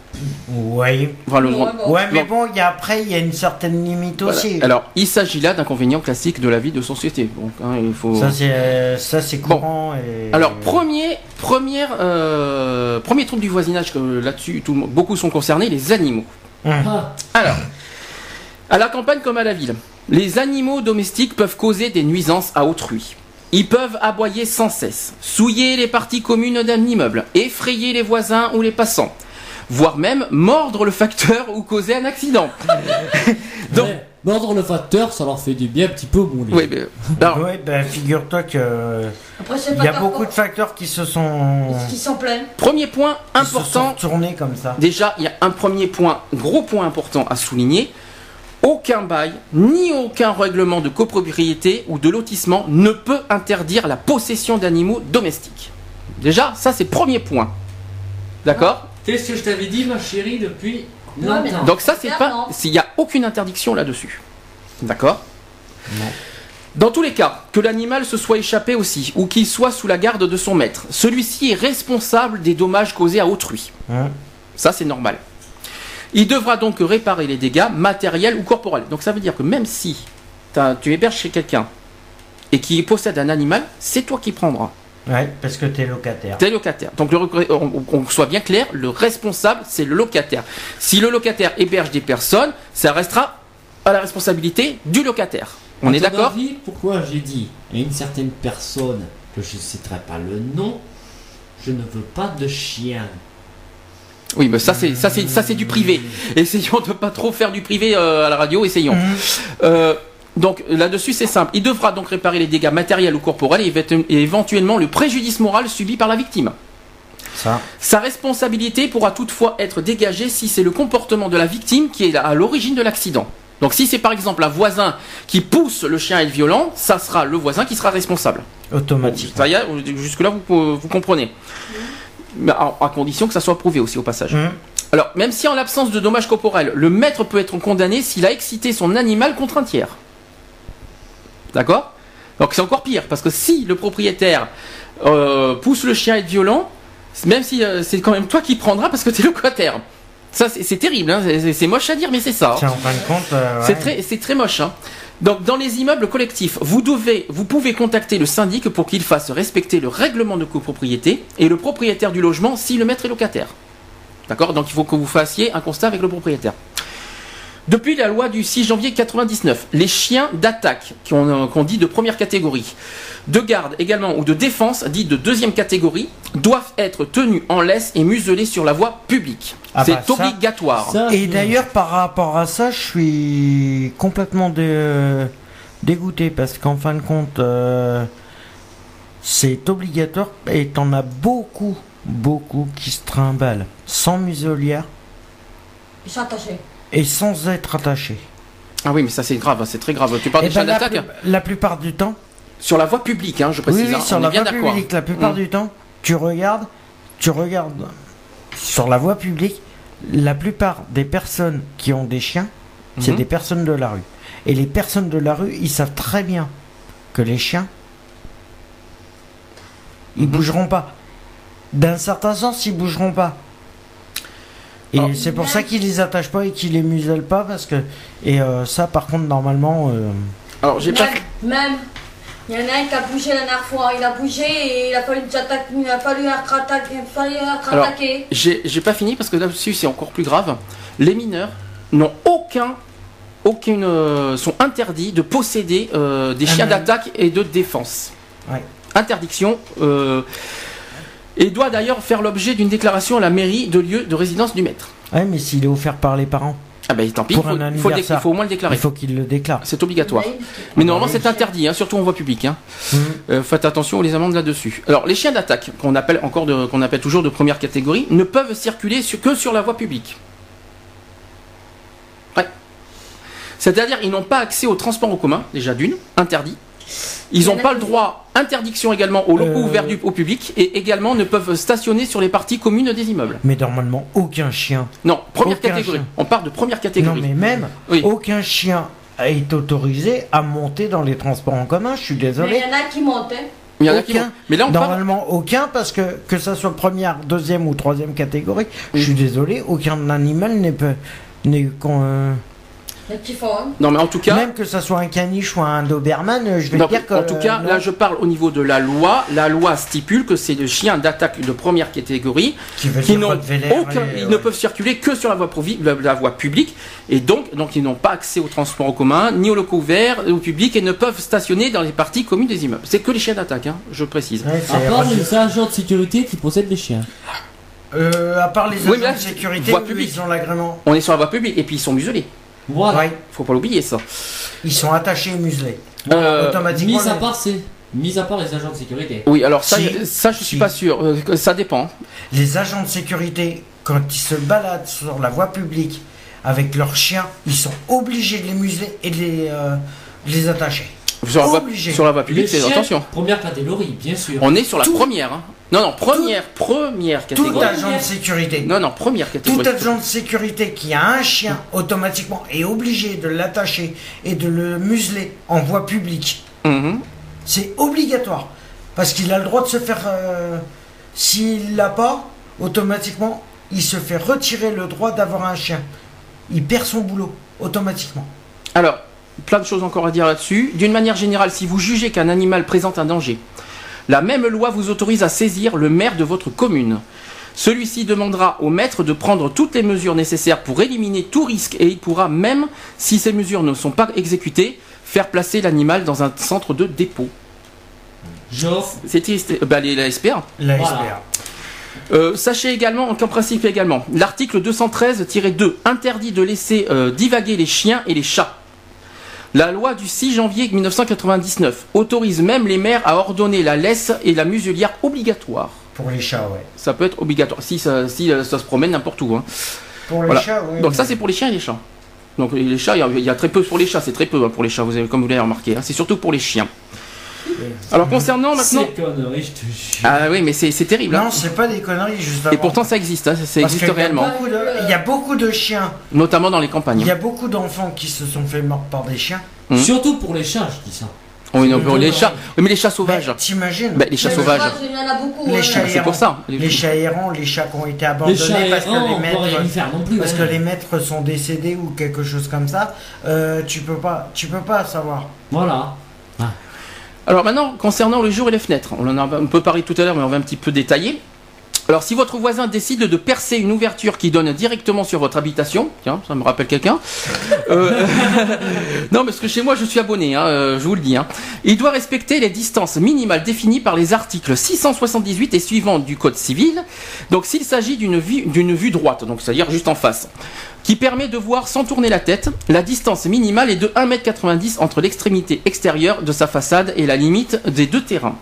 Oui. Enfin, le... ouais, mais bon, y a, après, il y a une certaine limite, voilà, aussi. Alors, il s'agit là d'inconvénients classiques de la vie de société. Donc, hein, il faut... Ça, c'est euh, courant. Bon. Et... Alors, premier, première, euh, premier trouble du voisinage, que là-dessus, beaucoup sont concernés, les animaux. Mmh. Ah. Alors, à la campagne comme à la ville, les animaux domestiques peuvent causer des nuisances à autrui. Ils peuvent aboyer sans cesse, souiller les parties communes d'un immeuble, effrayer les voisins ou les passants, voire même mordre le facteur ou causer un accident. Donc, mais, mordre le facteur, ça leur fait du bien un petit peu. Bon, oui, mais, alors, ouais, ben, figure-toi que il y a beaucoup de facteurs qui se sont qui sont pleins. Premier point important. Tourner comme ça. Déjà, il y a un premier point, gros point important à souligner. Aucun bail, ni aucun règlement de copropriété ou de lotissement ne peut interdire la possession d'animaux domestiques. Déjà, ça c'est premier point. D'accord ? C'est ce que je t'avais dit, ma chérie, depuis longtemps. Donc ça, c'est pas... s'il n'y a aucune interdiction là-dessus. D'accord ? Non. Dans tous les cas, que l'animal se soit échappé aussi, ou qu'il soit sous la garde de son maître, celui-ci est responsable des dommages causés à autrui. Hein ? Ça, c'est normal. Il devra donc réparer les dégâts matériels ou corporels. Donc ça veut dire que même si tu héberges chez quelqu'un et qu'il possède un animal, c'est toi qui prendras. Oui, parce que tu es locataire. Tu es locataire. Donc le, on, on soit bien clair, le responsable, c'est le locataire. Si le locataire héberge des personnes, ça restera à la responsabilité du locataire. On est d'accord ? Pourquoi j'ai dit à une certaine personne, que je ne citerai pas le nom, je ne veux pas de chien. Oui, mais ça c'est ça c'est ça c'est du privé. Essayons de pas trop faire du privé euh, à la radio. Essayons. Euh, donc là-dessus c'est simple. Il devra donc réparer les dégâts matériels ou corporels et éventuellement le préjudice moral subi par la victime. Ça. Sa responsabilité pourra toutefois être dégagée si c'est le comportement de la victime qui est à l'origine de l'accident. Donc si c'est par exemple un voisin qui pousse le chien à être violent, ça sera le voisin qui sera responsable. Automatiquement. Jusque-là vous vous comprenez. À condition que ça soit prouvé aussi au passage. Mmh. Alors, même si en l'absence de dommages corporels, le maître peut être condamné s'il a excité son animal contre un tiers. D'accord ? Donc c'est encore pire, parce que si le propriétaire euh, pousse le chien à être violent, même si euh, c'est quand même toi qui prendras parce que t'es locataire. Ça, c'est terrible, hein, c'est moche à dire, mais c'est ça. Hein. Tiens, en fin de compte, euh, ouais. C'est très, c'est très moche. Hein. Donc, dans les immeubles collectifs, vous, devez, vous pouvez contacter le syndic pour qu'il fasse respecter le règlement de copropriété et le propriétaire du logement si le maître est locataire. D'accord ? Donc, il faut que vous fassiez un constat avec le propriétaire. Depuis la loi du six janvier quatre-vingt-dix-neuf, les chiens d'attaque, qu'on qu'on dit de première catégorie, de garde également ou de défense, dit de deuxième catégorie, doivent être tenus en laisse et muselés sur la voie publique. Ah c'est bah, obligatoire. Ça, ça, et d'ailleurs, par rapport à ça, je suis complètement dé... dégoûté parce qu'en fin de compte, euh, c'est obligatoire et t'en as beaucoup, beaucoup qui se trimballent sans muselière. Ils sont attachés. Et sans être attaché. Ah oui, mais ça c'est grave, c'est très grave. Tu parles eh des ben chiens d'attaque la, plus, la plupart du temps. Sur la voie publique, hein, je précise. Oui, oui, sur on la voie publique, la plupart mmh. du temps, tu regardes, tu regardes sur la voie publique, la plupart des personnes qui ont des chiens, c'est mmh. des personnes de la rue. Et les personnes de la rue, ils savent très bien que les chiens, ils mmh. bougeront pas. D'un certain sens, ils bougeront pas. Et oh. c'est pour ça qu'ils les attachent pas et qu'ils les musellent pas parce que et euh, ça par contre normalement euh... alors j'ai pas même il y en a un qui a bougé la dernière fois, il a bougé et il a fallu attaquer, il a fallu être attaqué, il a fallu être attaqué. J'ai pas fini parce que là-dessus c'est encore plus grave. Les mineurs n'ont aucun aucune euh, sont interdits de posséder euh, des chiens d'attaque et de défense. Ouais. Interdiction. Euh, et doit d'ailleurs faire l'objet d'une déclaration à la mairie de lieu de résidence du maître. Oui, mais s'il est offert par les parents. Ah ben tant pis, il faut, faut, il faut au moins le déclarer. Il faut qu'il le déclare. C'est obligatoire. Oui. Mais normalement, c'est interdit, hein, surtout en voie publique. Hein. Mm-hmm. euh, faites attention aux les amendes là-dessus. Alors, les chiens d'attaque, qu'on appelle encore, de, qu'on appelle toujours de première catégorie, ne peuvent circuler sur, que sur la voie publique. Ouais. C'est-à-dire, ils n'ont pas accès au transport en commun, déjà d'une, interdit. Ils n'ont pas le droit, interdiction également aux locaux euh... ouverts du, au public, et également ne peuvent stationner sur les parties communes des immeubles. Mais normalement, aucun chien. Non, première aucun catégorie. Chien. On part de première catégorie. Non, mais même, oui. Aucun chien est autorisé à monter dans les transports en commun, je suis désolé. Mais il y en a qui montent. Il y en a qui montent. Mais là, on normalement, parle... aucun, parce que que ça soit première, deuxième ou troisième catégorie, oui. Je suis désolé, aucun animal n'est pas. Non mais en tout cas, même que ça soit un caniche ou un Doberman, je vais non, dire que en tout cas euh, là je parle au niveau de la loi. La loi stipule que c'est des chiens d'attaque de première catégorie qui, qui n'ont aucun, et, ils ouais. ne peuvent circuler que sur la voie, la, la voie publique et donc donc ils n'ont pas accès au transport en commun ni aux locaux ouverts au public et ne peuvent stationner dans les parties communes des immeubles. C'est que les chiens d'attaque, hein, je précise. Ouais, à part les agents de sécurité qui possèdent les chiens. Euh, à part les agents oui, là, de sécurité, voie publique. Ils ont l'agrément. On est sur la voie publique et puis ils sont muselés. Voilà. Ouais. Faut pas l'oublier ça. Ils sont attachés et muselés. Euh, Automatiquement. Mis à part c'est. Mis à part les agents de sécurité. Oui, alors ça, si. je, ça je suis si. pas sûr. Euh, ça dépend. Les agents de sécurité, quand ils se baladent sur la voie publique avec leurs chiens, ils sont obligés de les museler et de les, euh, de les attacher. Sur la, voie, sur la voie publique, c'est attention. Première catégorie, bien sûr. On est sur la tout, première. Hein. Non, non, première, tout, première catégorie. Tout agent de sécurité. Non, non, première catégorie. Tout agent de sécurité qui a un chien, mmh. automatiquement, est obligé de l'attacher et de le museler en voie publique. Mmh. C'est obligatoire. Parce qu'il a le droit de se faire... Euh, s'il l'a pas, automatiquement, il se fait retirer le droit d'avoir un chien. Il perd son boulot, automatiquement. Alors... plein de choses encore à dire là-dessus. D'une manière générale, si vous jugez qu'un animal présente un danger, la même loi vous autorise à saisir le maire de votre commune. Celui-ci demandera au maître de prendre toutes les mesures nécessaires pour éliminer tout risque et il pourra même, si ces mesures ne sont pas exécutées, faire placer l'animal dans un centre de dépôt. C'est bah, la S P A. La voilà. S P A. Euh, sachez également qu'en principe également, l'article deux cent treize tiret deux interdit de laisser euh, divaguer les chiens et les chats. La loi du six janvier mille neuf cent quatre-vingt-dix-neuf autorise même les maires à ordonner la laisse et la muselière obligatoire. Pour les chats, ouais. Ça peut être obligatoire, si ça, si ça se promène n'importe où. Hein. Pour les voilà. chats, oui. Donc mais... ça, c'est pour les chiens et les chats. Donc les chats, il y, y a très peu pour les chats, c'est très peu hein, pour les chats, vous avez, comme vous l'avez remarqué. Hein. C'est surtout pour les chiens. Alors concernant maintenant... C'est connerie, je te jure. Ah oui, mais c'est terrible. Non, hein. C'est pas des conneries, justement. Et pourtant, ça existe, hein, ça Parce existe réellement. Il y, de... il y a beaucoup de chiens. Notamment dans les campagnes. Il y a beaucoup d'enfants qui se sont fait mordre par des chiens. Mmh. Surtout pour les chats, je dis ça. Oh, non, pour les chats. Mais les chats sauvages. Bah, t'imagines bah, les chats mais sauvages. Il y en a beaucoup. Les hein. chats errants. Pour ça. Les, les chats errants, les chats qui ont été abandonnés les parce, errants, que, les maîtres, non plus, parce ouais. que les maîtres sont décédés ou quelque chose comme ça. Euh, tu peux pas, tu peux pas savoir. Voilà. Ah. Alors maintenant, concernant le jour et les fenêtres, on en a un peu parlé tout à l'heure, mais on va un petit peu détailler. Alors si votre voisin décide de percer une ouverture qui donne directement sur votre habitation, tiens, ça me rappelle quelqu'un. Euh, non, parce que chez moi, je suis abonné, hein, je vous le dis. Hein. Il doit respecter les distances minimales définies par les articles six cent soixante-dix-huit et suivants du Code civil. Donc s'il s'agit d'une vue, d'une vue droite, donc c'est-à-dire juste en face, qui permet de voir sans tourner la tête, la distance minimale est de un mètre quatre-vingt-dix entre l'extrémité extérieure de sa façade et la limite des deux terrains.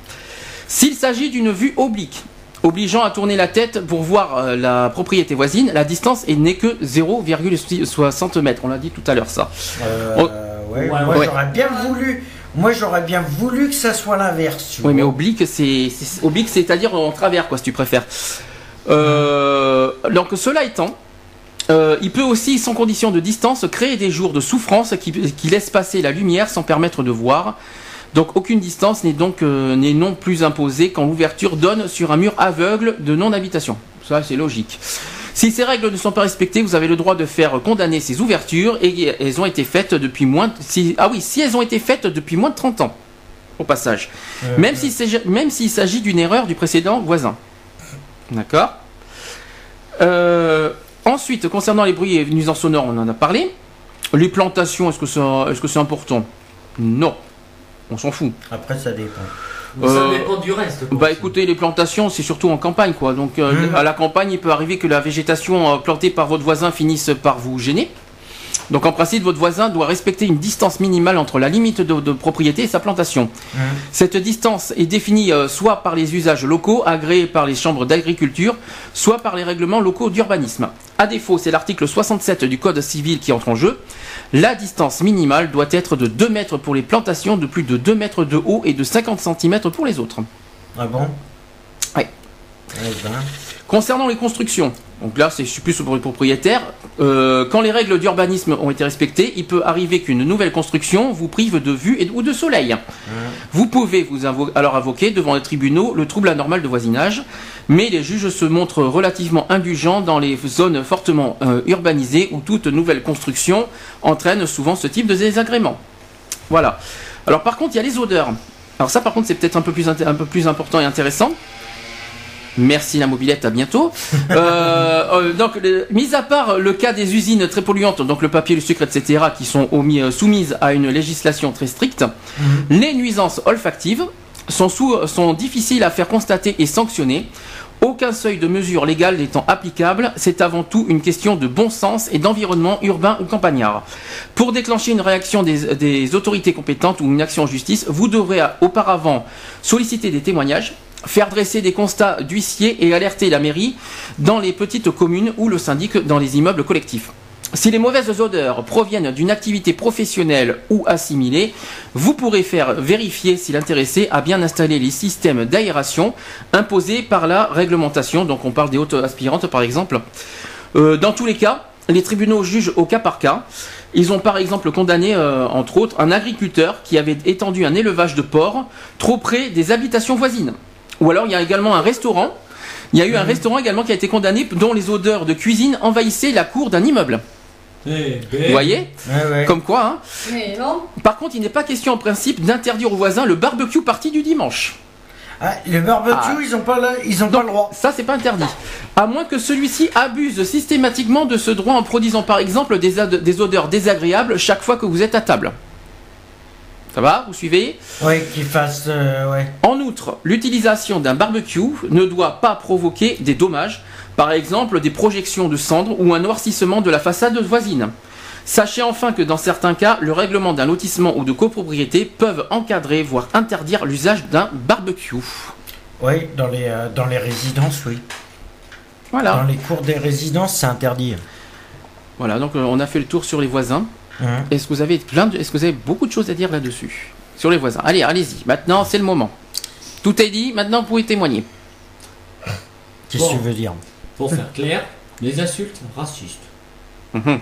S'il s'agit d'une vue oblique, obligeant à tourner la tête pour voir la propriété voisine, la distance n'est que zéro virgule soixante mètres. On l'a dit tout à l'heure ça. Euh, On... ouais, ouais, moi ouais. j'aurais bien voulu... Moi, j'aurais bien voulu que ça soit l'inverse. Oui, mais oblique, c'est oblique, c'est-à-dire en travers, quoi, si tu préfères. Euh... Donc, cela étant... Euh, il peut aussi, sans condition de distance, créer des jours de souffrance qui, qui laissent passer la lumière sans permettre de voir. Donc aucune distance n'est donc euh, n'est non plus imposée quand l'ouverture donne sur un mur aveugle de non-habitation. Ça, c'est logique. Si ces règles ne sont pas respectées, vous avez le droit de faire condamner ces ouvertures et elles ont été faites depuis moins de, si, ah oui, si elles ont été faites depuis moins de trente ans, au passage. Euh, même s'il s'il s'agit d'une erreur du précédent voisin. D'accord. Euh... Ensuite, concernant les bruits et nuisances sonores, on en a parlé. Les plantations, est-ce que c'est est-ce que c'est important? Non, on s'en fout. Après, ça dépend. Ça euh, dépend du reste. Bah écoutez, les plantations, c'est surtout en campagne, quoi. Donc euh, mmh. à la campagne, il peut arriver que la végétation plantée par votre voisin finisse par vous gêner. Donc en principe, votre voisin doit respecter une distance minimale entre la limite de, de propriété et sa plantation. Mmh. Cette distance est définie euh, soit par les usages locaux agréés par les chambres d'agriculture, soit par les règlements locaux d'urbanisme. A défaut, c'est l'article soixante-sept du Code civil qui entre en jeu. La distance minimale doit être de deux mètres pour les plantations, de plus de deux mètres de haut et de cinquante centimètres pour les autres. Ah bon ? Oui. Eh ben. Concernant les constructions, donc là c'est plus pour les propriétaires, euh, quand les règles d'urbanisme ont été respectées, il peut arriver qu'une nouvelle construction vous prive de vue et, ou de soleil. Mmh. Vous pouvez vous invo- alors invoquer devant les tribunaux le trouble anormal de voisinage, mais les juges se montrent relativement indulgents dans les zones fortement euh, urbanisées où toute nouvelle construction entraîne souvent ce type de désagrément. Voilà. Alors par contre il y a les odeurs. Alors ça par contre c'est peut-être un peu plus, un peu plus important et intéressant. Merci la mobilette, à bientôt. euh, euh, donc, le, mis à part le cas des usines très polluantes, donc le papier, le sucre, et cetera, qui sont omis, soumises à une législation très stricte, mmh. les nuisances olfactives sont, sous, sont difficiles à faire constater et sanctionner. Aucun seuil de mesure légale n'étant applicable, c'est avant tout une question de bon sens et d'environnement urbain ou campagnard. Pour déclencher une réaction des, des autorités compétentes ou une action en justice, vous devrez auparavant solliciter des témoignages, faire dresser des constats d'huissier et alerter la mairie dans les petites communes ou le syndic dans les immeubles collectifs. Si les mauvaises odeurs proviennent d'une activité professionnelle ou assimilée, vous pourrez faire vérifier si l'intéressé a bien installé les systèmes d'aération imposés par la réglementation. Donc on parle des hautes aspirantes par exemple. Euh, dans tous les cas, les tribunaux jugent au cas par cas. Ils ont par exemple condamné, euh, entre autres, un agriculteur qui avait étendu un élevage de porcs trop près des habitations voisines. Ou alors il y a également un restaurant, il y a eu mmh. un restaurant également qui a été condamné dont les odeurs de cuisine envahissaient la cour d'un immeuble. Hey, hey. Vous voyez hey, ouais. Comme quoi, hein. Mais non. Par contre, il n'est pas question en principe d'interdire aux voisins le barbecue party du dimanche. Ah, le barbecue, ah. ils n'ont pas, pas le droit. Ça, c'est pas interdit. À moins que celui-ci abuse systématiquement de ce droit en produisant par exemple des, des odeurs désagréables chaque fois que vous êtes à table. Ça va, vous suivez? Oui, qu'il fasse... Euh, ouais. En outre, l'utilisation d'un barbecue ne doit pas provoquer des dommages, par exemple des projections de cendres ou un noircissement de la façade voisine. Sachez enfin que dans certains cas, le règlement d'un lotissement ou de copropriété peuvent encadrer, voire interdire l'usage d'un barbecue. Oui, dans les, euh, dans les résidences, oui. Voilà. Dans les cours des résidences, c'est interdit. Voilà, donc euh, on a fait le tour sur les voisins. Mmh. Est-ce que vous avez plein de... Est-ce que vous avez beaucoup de choses à dire là-dessus? Sur les voisins. Allez, allez-y. Maintenant, c'est le moment. Tout est dit. Maintenant, vous pouvez témoigner. Qu'est-ce que bon. tu veux dire? Pour faire clair, les insultes racistes. Mmh.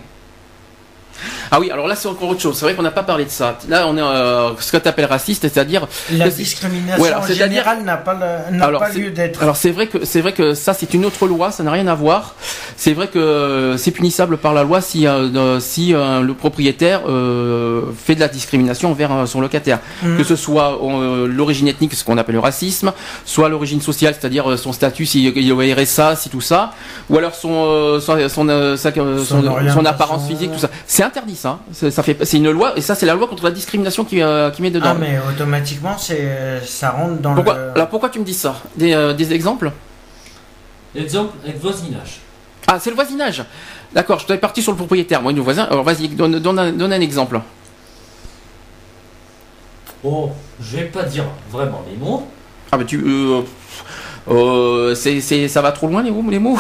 Ah oui, alors là, c'est encore autre chose. C'est vrai qu'on n'a pas parlé de ça. Là, on est euh, ce que tu appelles raciste, c'est-à-dire... La discrimination ouais, alors, générale n'a pas, le... n'a alors, pas lieu d'être. Alors, c'est vrai, vrai que ça, c'est une autre loi. Ça n'a rien à voir. C'est vrai que c'est punissable par la loi si, euh, si euh, le propriétaire euh, fait de la discrimination envers euh, son locataire. Mmh. Que ce soit euh, l'origine ethnique, ce qu'on appelle le racisme, soit l'origine sociale, c'est-à-dire euh, son statut, s'il est au R S A, si tout ça, ou alors son, euh, son, son, euh, sa, euh, son, son, son apparence physique, tout ça. C'est interdit, ça. Ça, ça fait, c'est une loi, et ça, c'est la loi contre la discrimination qui, euh, qui met dedans. Ah, mais automatiquement, c'est, ça rentre dans pourquoi, le... Alors, pourquoi tu me dis ça? Des, euh, des exemples? Exemple avec voisinage. Ah, c'est le voisinage. D'accord, je t'avais parti sur le propriétaire. Moi, le voisin. Alors, vas-y, donne, donne, un, donne un exemple. Oh, je vais pas dire vraiment les mots. Ah, mais tu... Euh, euh, c'est, c'est, ça va trop loin, les mots, les mots?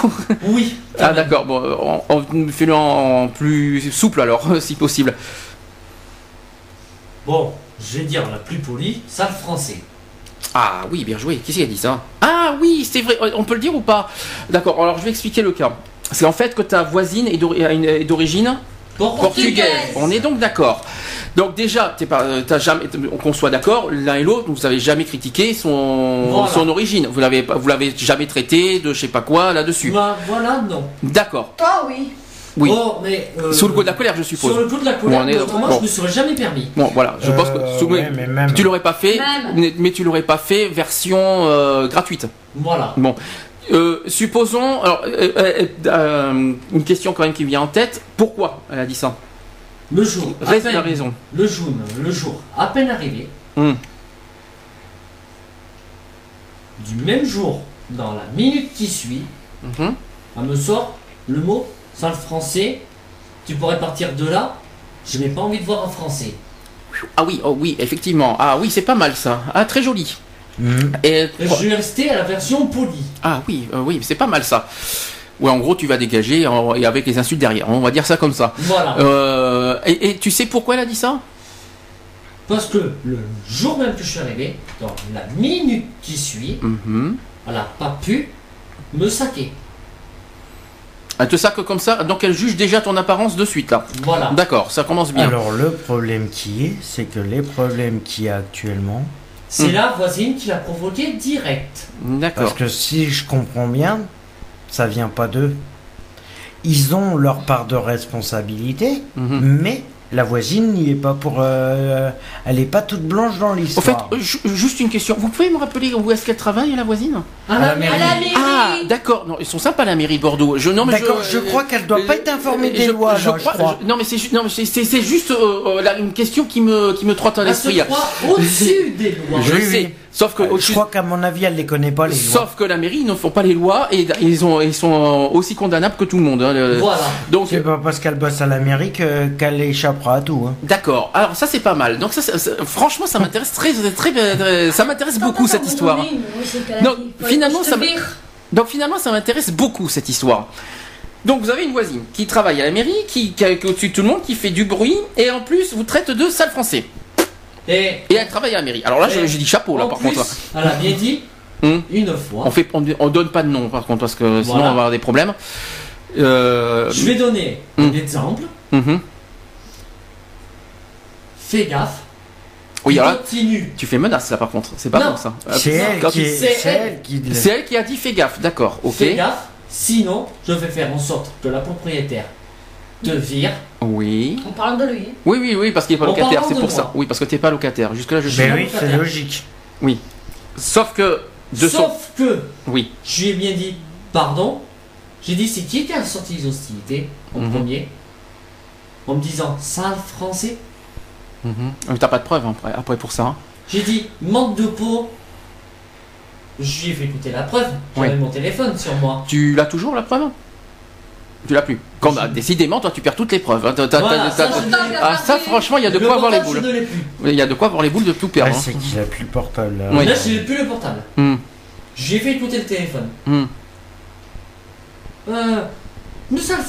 Oui. Ah, d'accord. Bon, on, on fait le en plus souple, alors, si possible. Bon, je vais dire la plus polie, ça, le français. Ah oui, bien joué. Qu'est-ce qu'il a dit, ça? Ah oui, c'est vrai. On peut le dire ou pas? D'accord, alors, je vais expliquer le cas. C'est en fait que ta voisine est d'origine portugaise. On est donc d'accord. Donc déjà, t'es pas, t'as jamais, qu'on soit d'accord, l'un et l'autre, vous n'avez jamais critiqué son, voilà. son origine. Vous l'avez, vous l'avez jamais traité de je sais pas quoi là-dessus. Bah, voilà, non. D'accord. Ah oui. Oui. Oh, mais, euh, sous le coup de la colère, je suppose. Sous le coup de la colère, est... moi bon. je ne serais jamais permis. Bon, voilà, je euh, pense que sous... ouais, mais même... tu l'aurais pas fait, même. mais tu l'aurais pas fait version euh, gratuite. Voilà. Bon. Euh, supposons, alors, euh, euh, euh, une question quand même qui me vient en tête, pourquoi elle a dit ça? Le jour, reste la raison. Le jour, le jour, à peine arrivé, mm. du même jour, dans la minute qui suit, mmh. elle me sort le mot sans le français. Tu pourrais partir de là. Je n'ai pas envie de voir en français. Ah oui, oh oui, effectivement. Ah oui, c'est pas mal ça. Ah, très joli. Mmh. Et... je vais rester à la version polie. Ah oui, euh, oui, c'est pas mal ça. Ouais, en gros, tu vas dégager en... et avec les insultes derrière. On va dire ça comme ça. Voilà. Euh... Et, et tu sais pourquoi elle a dit ça? Parce que le jour même que je suis arrivé, dans la minute qui suit, mmh. elle n'a pas pu me saquer. Elle te sac comme ça, donc elle juge déjà ton apparence de suite là. Voilà. D'accord, ça commence bien. Alors le problème qui est, c'est que les problèmes qu'il y a actuellement... c'est mmh. la voisine qui l'a provoqué direct. D'accord. Parce que si je comprends bien, ça vient pas d'eux. Ils ont leur part de responsabilité, mmh. mais... la voisine n'y est pas pour... Euh, elle n'est pas toute blanche dans l'histoire. En fait, juste une question. Vous pouvez me rappeler où est-ce qu'elle travaille, la voisine? À la, à la mairie. mairie. Ah, d'accord. Ils sont sympas, la mairie de Bordeaux. Je, d'accord, je, je crois euh, qu'elle ne doit euh, pas être informée des je, lois. Je, là, crois, je crois. Je, non, mais c'est juste euh, là, une question qui me, qui me trotte à l'esprit. Elle se croit au-dessus des lois. Je, je sais. sais. Sauf que, euh, je crois qu'à mon avis, elle ne les connaît pas, les lois. Sauf que la mairie, ils ne font pas les lois et ils, ont, ils sont aussi condamnables que tout le monde. Hein, le... Voilà. Donc, c'est pas parce qu'elle bosse à la mairie qu'elle qu échappera à tout. Hein. D'accord. Alors, ça, c'est pas mal. Donc, ça, ça, ça, franchement, ça m'intéresse très, très, très, ça m'intéresse beaucoup, cette histoire. Donner, oui, donc, finalement, ça donc, finalement, ça m'intéresse beaucoup, cette histoire. Donc, vous avez une voisine qui travaille à la mairie, qui, qui est au-dessus de tout le monde, qui fait du bruit et en plus, vous traite de sale français. Et, et elle travaille à la mairie. Alors là, je, je dis chapeau là, par plus, contre. Elle a bien dit mmh. une fois. On fait, on, on donne pas de nom, par contre, parce que sinon voilà. on va avoir des problèmes. Euh... Je vais donner mmh. un exemple. Mmh. Fais gaffe. Oui, alors là, continue. Tu fais menace là, par contre. C'est pas bon ça. C'est elle, elle, qui... elle qui a dit fais gaffe. D'accord. Ok. Fais gaffe. Sinon, je vais faire en sorte que la propriétaire te vire. Oui. En parlant de lui. Oui, oui, oui, parce qu'il n'est pas en locataire, c'est pour moi. ça. Oui, parce que tu n'es pas locataire. Jusque-là, je suis. Mais oui, c'est logique. Oui. Sauf que. De Sauf son... que. Oui. Je lui ai bien dit, pardon. J'ai dit, c'est qui qui a sorti les hostilités en mm-hmm. premier? En me disant, sale français. Mm-hmm. Mais t'as pas de preuve hein, après, après pour ça. Hein. J'ai dit, manque de peau. Je lui ai fait écouter la preuve. J'avais oui. mon téléphone sur moi. Tu l'as toujours la preuve? Tu l'as plus. Quand, bah, décidément, toi, tu perds toutes les preuves. Hein. Voilà, ça, ah, ça, franchement, il y a de quoi avoir les boules. Il y a de quoi avoir les boules de tout perdre. Ouais, c'est hein. qu'il a plus le portable. Là, oui. là j'ai plus le portable. Mm. J'ai fait écouter le téléphone. Mm. Euh, nous sommes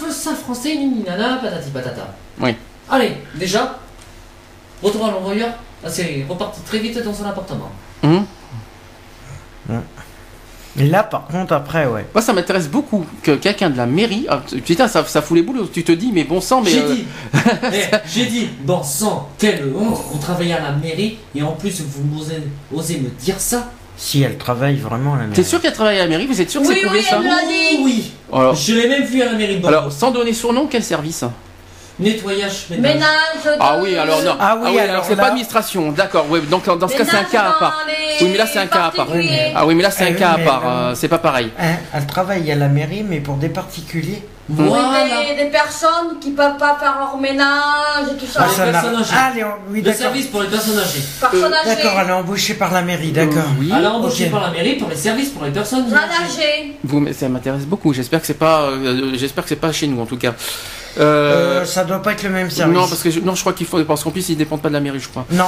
français, nana, patati patata. Oui. Allez, déjà, retour à l'envoyeur. C'est reparti très vite dans son appartement. Mm. Mm. Et là, par contre, après, ouais. Moi, ça m'intéresse beaucoup que quelqu'un de la mairie. Ah, putain, ça, ça fout les boules. Tu te dis, mais bon sang, mais. J'ai euh... dit, j'ai dit, bon sang, quelle honte. Vous travaillez à la mairie et en plus, vous osez, osez me dire ça. Si elle travaille vraiment à la mairie. T'es sûr qu'elle travaille à la mairie? Vous êtes sûr que oui, c'est oui, ça? Oui, oui. Alors, je l'ai même vu à la mairie. Bon. Alors, sans donner son nom, quel service? Nettoyage, ménage. ménage ah oui, alors non. Ah oui, ah oui alors, alors c'est pas administration, d'accord. Oui, donc dans ce cas, c'est un cas à part. Oui, mais là, c'est un cas à part. Ah oui, mais là, c'est un cas à part. C'est pas pareil. Elle travaille à la mairie, mais pour des particuliers. Oui, mais des personnes qui peuvent pas faire leur ménage et tout ça. Le service pour les personnes âgées. D'accord, elle est embauchée par la mairie, d'accord. Elle est embauchée par la mairie pour les services pour les personnes âgées. Vous, ça m'intéresse beaucoup. J'espère que c'est pas, j'espère que c'est pas chez nous en tout cas. Euh, euh, ça doit pas être le même service. Non, parce que je, non, je crois qu'il faut parce qu'en plus ils dépendent pas de la mairie, je crois. Non,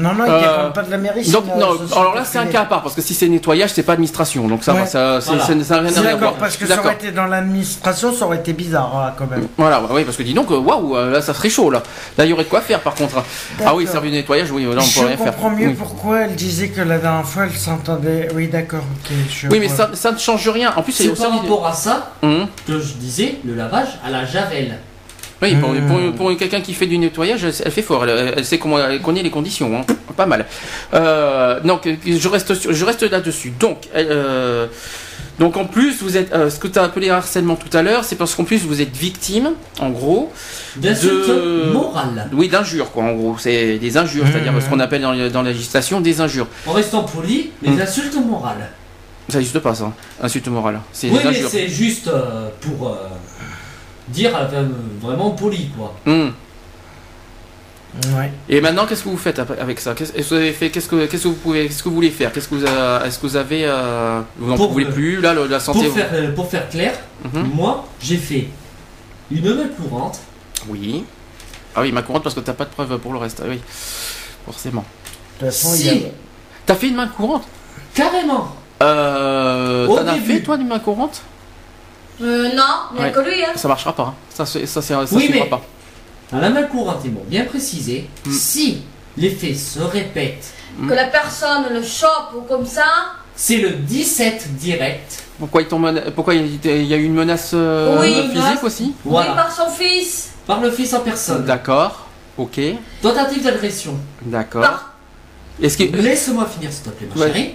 non, non, ils euh, dépendent pas de la mairie. Donc non, alors là c'est un cas à part parce que si c'est nettoyage, c'est pas administration, donc ça, ouais. ça, voilà. ça, ça n'a rien à voir. D'accord, parce que ça aurait été dans l'administration, ça aurait été bizarre quand même. Voilà, oui, parce que dis donc, waouh, là ça serait chaud là. Là il y aurait de quoi faire par contre. Ah oui, service de nettoyage, oui, là on je peut rien faire. Je comprends mieux oui. pourquoi elle disait que la dernière fois elle s'entendait. Oui, d'accord, ok. Je oui, mais ça, ça ne change rien. En plus, c'est par rapport à ça que je disais le lavage à la javel. Oui, pour, mmh. pour, pour quelqu'un qui fait du nettoyage, elle, elle fait fort. Elle, elle sait comment, elle connaît les conditions, hein. Pas mal. Euh, donc, je reste, je reste là-dessus. Donc, euh, donc en plus, vous êtes, euh, ce que tu as appelé harcèlement tout à l'heure, c'est parce qu'en plus vous êtes victime, en gros, d'insultes morales. Oui, d'injures, quoi. En gros, c'est des injures, mmh. c'est-à-dire ce qu'on appelle dans, dans la législation des injures. En restant poli, les mmh. insultes morales. Ça n'existe pas, ça. Insultes morales. Oui, des injures. Mais c'est juste euh, pour. Euh... dire euh, vraiment poli quoi. Mmh. Ouais. Ouais. Et maintenant, qu'est-ce que vous faites avec ça? Qu'est-ce que vous avez fait? Qu'est-ce que, qu'est-ce que vous pouvez, qu'est-ce que vous voulez faire? Qu'est-ce que vous, euh, est-ce que vous avez, euh, vous n'en pouvez plus là, la santé? Pour faire, vous... euh, pour faire clair, mm-hmm. moi, j'ai fait une meule courante. Oui. Ah oui, ma courante parce que t'as pas de preuve pour le reste. Oui, forcément. De toute façon, si. Il y a... T'as fait une main courante? Carrément. Euh, T'en as fait toi une main courante? Euh, non, ouais. lui, hein. Ça marchera pas. Hein. Ça, ça, ça, ça oui, suivra mais... pas. Dans la main courante, ils m'ont bien précisé, mm. si les faits se répètent, mm. que la personne le chope ou comme ça, c'est le dix-sept direct. Pourquoi il, tombe, pourquoi il y a eu une menace euh, oui, physique menace. aussi voilà. Oui, par son fils. Par le fils en personne. D'accord, ok. Tentative d'agression. D'accord. Que... Laisse-moi finir, s'il te plaît, ma ouais. chérie.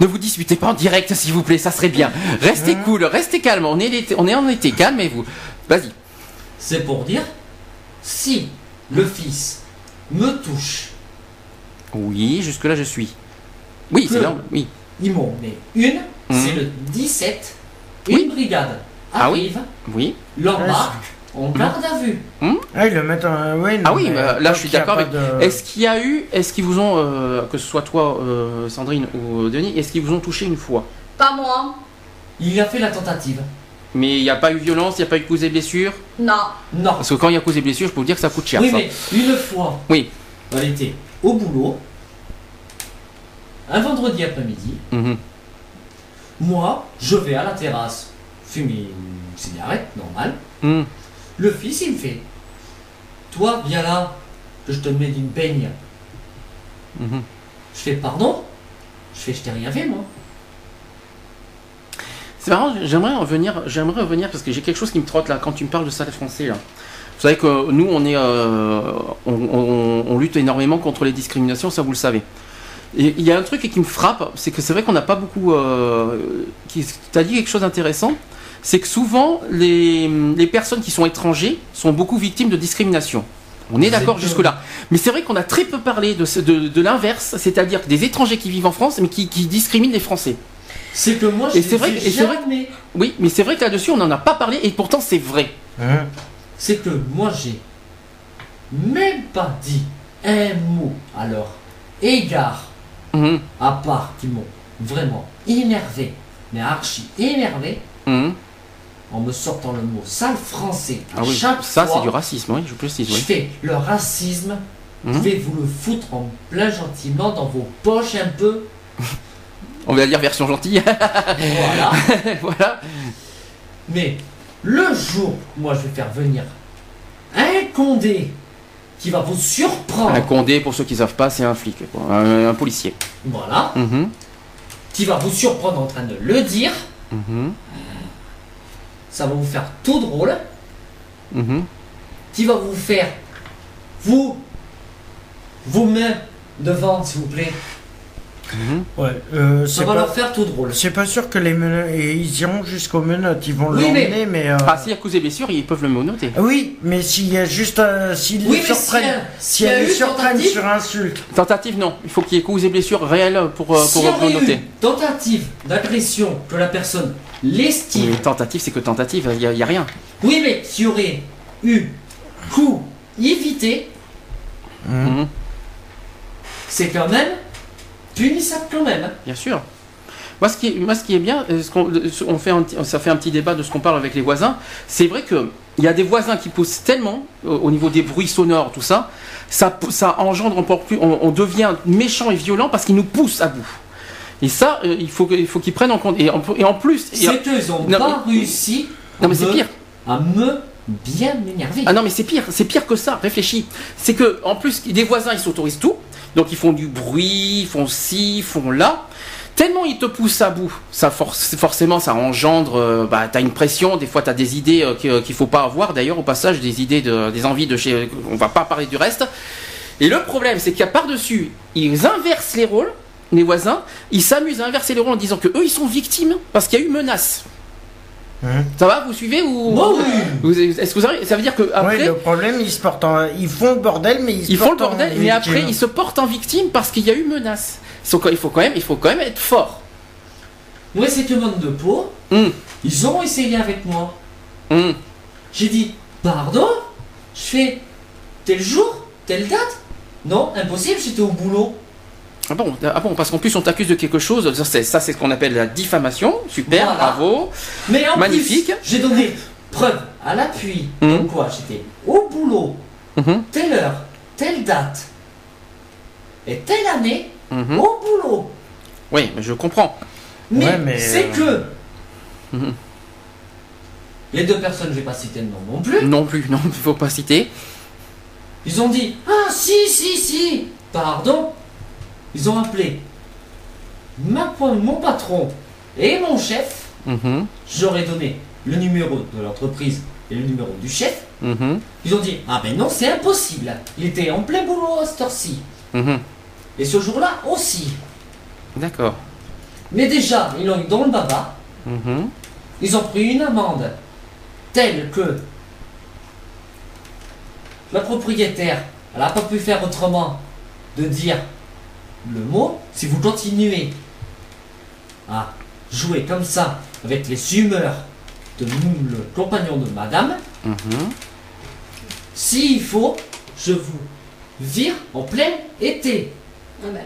Ne vous disputez pas en direct, s'il vous plaît, ça serait bien. Restez cool, restez calme, on est, on est en été, calmez-vous. Vas-y. C'est pour dire, si le fils me touche... Oui, jusque-là, je suis. Oui, c'est là, oui. Ils m'ont mais une, mmh. c'est le dix-sept, une oui. brigade arrive, ah oui. oui. l'embarque, on garde mmh. à vue. Mmh. Ah, ils le mettent en... oui, non, ah oui, mais là je suis d'accord. Mais... de... Est-ce qu'il y a eu, est-ce qu'ils vous ont, euh, que ce soit toi, euh, Sandrine ou Denis, est-ce qu'ils vous ont touché une fois? Pas moi. Il a fait la tentative. Mais il n'y a pas eu violence, il n'y a pas eu cause et blessure? Non. Non. Parce que quand il y a cause et blessure, je peux vous dire que ça coûte cher. Oui, ça. Mais une fois, oui. on était au boulot, un vendredi après-midi, mmh. moi, je vais à la terrasse, fumer une cigarette, normal. Mmh. Le fils, il me fait, toi, viens là, que je te mets d'une peigne. Mmh. Je fais, pardon? Je fais, je t'ai rien fait, moi. C'est marrant, j'aimerais revenir, j'aimerais revenir parce que j'ai quelque chose qui me trotte là, quand tu me parles de ça, les Français, là. Vous savez que nous, on est, euh, on, on, on lutte énormément contre les discriminations, ça vous le savez. Il y a un truc qui me frappe, c'est que c'est vrai qu'on n'a pas beaucoup... Euh, tu as dit quelque chose d'intéressant, c'est que souvent, les, les personnes qui sont étrangers sont beaucoup victimes de discrimination. On est d'accord jusque-là. Mais c'est vrai qu'on a très peu parlé de, de, de l'inverse, c'est-à-dire des étrangers qui vivent en France, mais qui, qui discriminent les Français. C'est que moi, je n'ai jamais... Vrai, oui, mais c'est vrai que là-dessus, on n'en a pas parlé, et pourtant, c'est vrai. Hein? C'est que moi, j'ai même pas dit un mot, alors, égard. Mmh. À part qu'ils m'ont vraiment énervé, mais archi énervé, mmh. en me sortant le mot sale français. À ah oui, chaque ça c'est du racisme, oui, je précise. Oui. Je fais le racisme, mmh. je vais vous le foutre en plein gentiment dans vos poches un peu. On va dire version gentille. Voilà. Voilà. Mais le jour, moi je vais faire venir un Condé. Qui va vous surprendre. Un Condé, pour ceux qui ne savent pas, c'est un flic, quoi. Un, un policier. Voilà. Mm-hmm. Qui va vous surprendre en train de le dire. Mm-hmm. Ça va vous faire tout drôle. Mm-hmm. Qui va vous faire vous, vos mains devant, s'il vous plaît. Mm-hmm. Ouais, euh, ça va pas, leur faire tout drôle. C'est pas sûr que les menottes, ils iront jusqu'aux menottes, ils vont oui, l'emmener, mais, mais euh... ah, s'il y a cause et blessure, ils peuvent le menotter. Oui, mais s'il y a juste, euh, s'ils oui, les surprennent, s'il y a, si y a, y a, y a eu surprennent sur insulte. Tentative, non. Il faut qu'il y ait cause et blessure réelle pour pour si pour menotter. Tentative d'agression que la personne l'estime. Oui, tentative, c'est que tentative, il y, y a rien. Oui, mais s'il y aurait eu coup évité, mm-hmm. c'est quand même. Punissable quand même. Bien sûr. Moi, ce qui est, moi, ce qui est bien, ce qu'on, on fait un, ça fait un petit débat de ce qu'on parle avec les voisins. C'est vrai que il y a des voisins qui poussent tellement euh, au niveau des bruits sonores, tout ça, ça, ça engendre encore plus. On, on devient méchant et violent parce qu'ils nous poussent à bout. Et ça, euh, il faut, il faut qu'ils prennent en compte. Et en, et en plus, c'est qu'ils n'ont pas réussi. Non, mais c'est pire. À me bien m'énerver. Ah non, mais c'est pire. C'est pire que ça. Réfléchis. C'est que en plus, des voisins, ils s'autorisent tout. Donc ils font du bruit, ils font ci, ils font là. Tellement ils te poussent à bout, ça for forcément ça engendre, euh, bah, tu as une pression, des fois tu as des idées euh, qu'il ne faut pas avoir, d'ailleurs au passage des idées, de, des envies de chez... On va pas parler du reste. Et le problème c'est qu'à par-dessus, ils inversent les rôles, les voisins, ils s'amusent à inverser les rôles en disant qu'eux ils sont victimes parce qu'il y a eu menace. Ça va, vous suivez ou bon, oui. Est-ce que vous arrivez? Ça veut dire que après oui, le problème, ils se portent, en... ils font le bordel, mais ils, se ils portent font le bordel, mais après ils se portent en victime parce qu'il y a eu menace. Il faut quand même, il faut quand même être fort. Moi, c'est une bande de peau. Mm. Ils ont essayé avec moi. Mm. J'ai dit pardon. Je fais tel jour, telle date. Non, impossible, j'étais au boulot. Ah bon, ah bon, parce qu'en plus on t'accuse de quelque chose, ça c'est ce qu'on appelle la diffamation, super, voilà. Bravo, mais en magnifique. J'ai donné preuve à l'appui, mmh. Donc quoi, j'étais au boulot, mmh. Telle heure, telle date, et telle année, mmh. Au boulot. Oui, mais je comprends. Mais, ouais, mais c'est euh... que... Mmh. Les deux personnes, je vais pas citer le nom non plus. Non plus, non, il faut pas citer. Ils ont dit, ah si, si, si, pardon. Ils ont appelé ma, mon patron et mon chef. Mmh. J'aurais donné le numéro de l'entreprise et le numéro du chef. Mmh. Ils ont dit, ah ben non, c'est impossible. Il était en plein boulot à cette heure-ci. Mmh. Et ce jour-là aussi. D'accord. Mais déjà, ils l'ont eu dans le baba. Mmh. Ils ont pris une amende telle que la propriétaire, elle n'a pas pu faire autrement de dire... le mot, si vous continuez à jouer comme ça avec les humeurs de le compagnon de madame, mmh. S'il faut, je vous vire en plein été. Ah bah bah.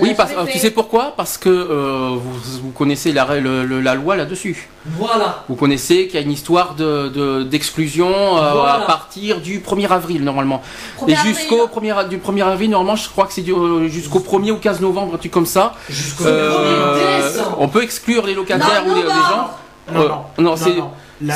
Oui, parce, tu sais pourquoi? Parce que euh, vous, vous connaissez la, le, le, la loi là-dessus. Voilà. Vous connaissez qu'il y a une histoire de, d'exclusion de, euh, voilà. À partir du premier avril, normalement. Premier et jusqu'au premier, du premier avril, normalement, je crois que c'est euh, jusqu'au premier ou quinze novembre, un truc comme ça. Jusqu'au euh, premier décembre. On peut exclure les locataires non, ou les, les gens. Non, euh, non, non, non c'est...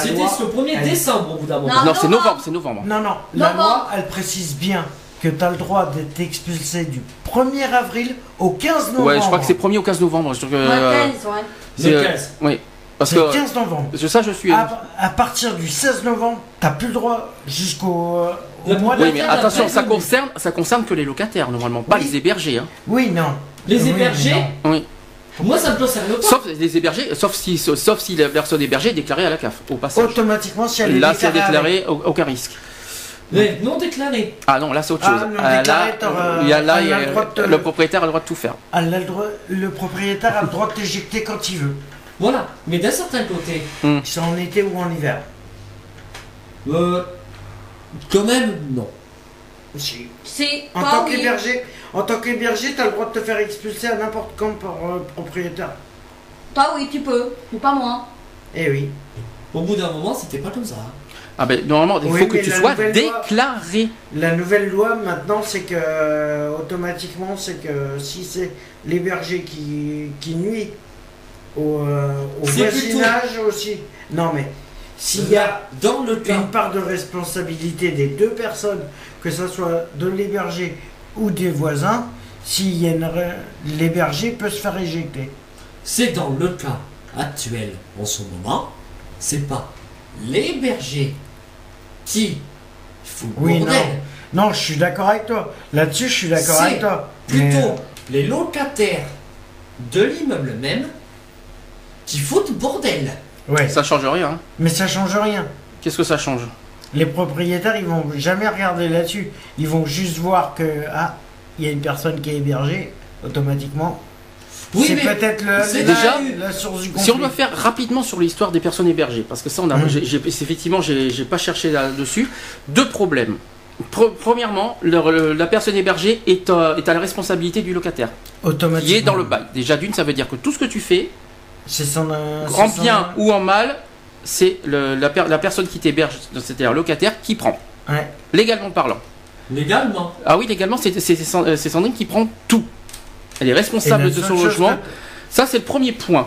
C'était ce premier décembre, au bout d'un moment. Non, non c'est novembre, c'est novembre. Non, non, la novembre. Loi, elle précise bien que tu as le droit d'être expulsé du premier avril au quinze novembre. Ouais, je crois que c'est premier au quinze novembre. Je que, euh, ouais, quinze, ouais. C'est euh, quinze. Oui. Parce que quinze novembre. Ça, je suis. À, à partir du seize novembre, t'as plus le droit jusqu'au euh, mois de. Oui, mais attention, ça concerne, ça concerne que les locataires normalement, pas oui. Les hébergés. Hein. Oui, non. Les oui, hébergés. Non. Oui. Moi, ça me concerne pas. Sauf les hébergés, sauf si, sauf si la personne hébergée est déclarée à la C A F au passage. Automatiquement, si elle est là, c'est déclaré avec... aucun risque. Mais non déclaré. Ah non, là c'est autre chose. Ah, déclaré, là, il y a là, il y a, de... le propriétaire a le droit de tout faire. A le, droit... le propriétaire a le droit de t'éjecter quand il veut. Voilà, mais d'un certain côté. Mmh. C'est en été ou en hiver? Euh. Quand même, non. Si. Si. En tant qu'hébergé, en tant qu'hébergé, t'as le droit de te faire expulser à n'importe quand par euh, propriétaire. Toi oui, tu peux, mais pas moi. Eh oui. Au bout d'un moment, c'était pas comme ça. Ah ben normalement, il oui, faut que tu sois déclaré. Loi, la nouvelle loi maintenant, c'est que euh, automatiquement, c'est que si c'est l'hébergé qui, qui nuit au, euh, au voisinage plutôt... aussi. Non mais s'il y a dans le cas... une part de responsabilité des deux personnes, que ce soit de l'hébergé ou des voisins, s'il y a une... l'hébergé peut se faire éjecter. C'est dans le cas actuel en ce moment, c'est pas l'hébergé qui fout le oui, bordel. Non. non, je suis d'accord avec toi. Là-dessus, je suis d'accord avec toi. Plutôt mais... les locataires de l'immeuble même qui foutent le bordel. Ouais. Ça change rien. Hein. Mais ça change rien. Qu'est-ce que ça change? Les propriétaires, ils vont jamais regarder là-dessus. Ils vont juste voir que ah, il y a une personne qui est hébergée automatiquement. Oui, c'est peut-être déjà la source du conflit. Si on doit faire rapidement sur l'histoire des personnes hébergées, parce que ça, on a, mmh. j'ai, j'ai, effectivement, j'ai pas cherché là-dessus. Deux problèmes. Pro, premièrement, le, le, la personne hébergée est, euh, est à la responsabilité du locataire. Automatiquement. Qui est dans le bail. Déjà d'une, ça veut dire que tout ce que tu fais, son, euh, en bien son... ou en mal, c'est la, per, la personne qui t'héberge, c'est-à-dire locataire, qui prend. Ouais. Légalement parlant. Légalement. Ah oui, légalement, c'est Sandrine qui prend tout. Elle est responsable de son logement. Ça, c'est le premier point.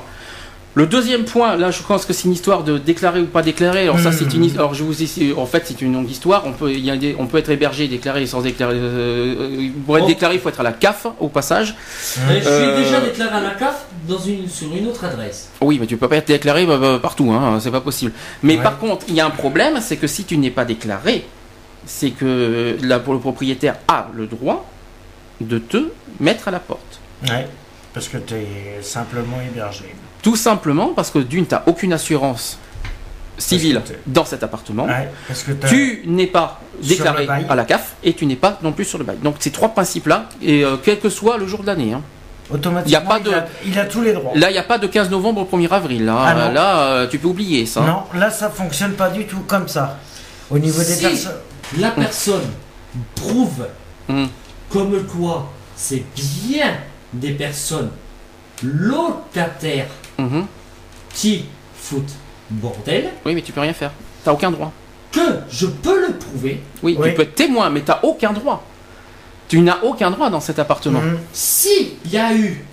Le deuxième point, là, je pense que c'est une histoire de déclarer ou pas déclarer. Alors, mmh. ça, c'est une histoire. Je vous ai, en fait, c'est une longue histoire. On peut, il y a des, on peut être hébergé, déclaré, sans déclarer. Euh, pour être oh. déclaré, il faut être à la C A F, au passage. Euh, euh, je suis déjà déclaré à la C A F dans une, sur une autre adresse. Oui, mais tu peux pas être déclaré partout, hein, c'est pas possible. Mais ouais. Par contre, il y a un problème, c'est que si tu n'es pas déclaré, c'est que là, pour le propriétaire a le droit de te mettre à la porte. Ouais, parce que tu es simplement hébergé. Tout simplement parce que d'une, tu n'as aucune assurance civile dans cet appartement. Ouais, parce que tu n'es pas déclaré à la C A F et tu n'es pas non plus sur le bail. Donc ces trois principes-là, et euh, quel que soit le jour de l'année. Hein. Automatiquement, y a pas de... il, a, il a tous les droits. Là, il n'y a pas de quinze novembre au premier avril. Là, ah euh, là euh, tu peux oublier ça. Non, là, ça ne fonctionne pas du tout comme ça. Au niveau si des personnes. La personne prouve mmh. comme quoi c'est bien des personnes locataires mmh. qui foutent bordel. Oui, mais tu peux rien faire. T'as aucun droit. Que je peux le prouver. Oui, oui. Tu peux être témoin, mais t'as aucun droit. Tu n'as aucun droit dans cet appartement. Mmh. Si il y a eu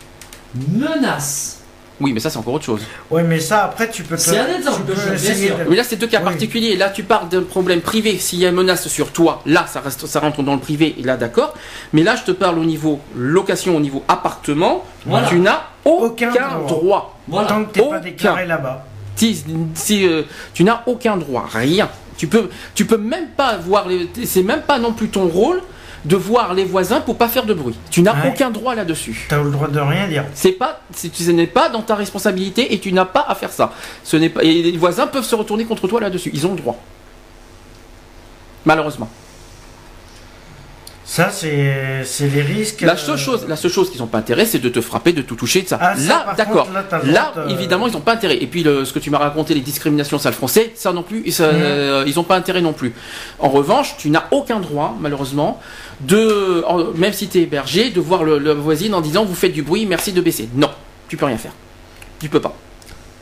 menace. Oui, mais ça c'est encore autre chose. Oui, mais ça après tu peux. C'est un exemple. Tu peux essayer de... Mais là c'est deux cas oui. particuliers. Là tu parles d'un problème privé. S'il y a une menace sur toi, là ça reste, ça rentre dans le privé. Et là d'accord. Mais là je te parle au niveau location, au niveau appartement. Voilà. Tu n'as aucun, aucun droit. droit. Voilà. Tant que t'es pas déclaré là-bas. Si, si, euh, tu n'as aucun droit, rien. Tu peux, tu peux même pas voir. C'est même pas non plus ton rôle de voir les voisins pour pas faire de bruit. Tu n'as ouais. aucun droit là-dessus. Tu n'as le droit de rien dire. C'est pas, ce n'est pas dans ta responsabilité et tu n'as pas à faire ça. Ce n'est pas, et les voisins peuvent se retourner contre toi là-dessus. Ils ont le droit. Malheureusement. Ça, c'est les risques. La seule chose, la seule chose qu'ils n'ont pas intérêt, c'est de te frapper, de tout toucher, de ça. Ah, ça là, d'accord. Là, là de... évidemment, ils n'ont pas intérêt. Et puis, le, ce que tu m'as raconté, les discriminations sales français, ça non plus, ça, mmh. euh, ils n'ont pas intérêt non plus. En revanche, tu n'as aucun droit, malheureusement, de, en, même si tu es hébergé, de voir le, le voisine en disant vous faites du bruit, merci de baisser. Non, tu peux rien faire. Tu peux pas.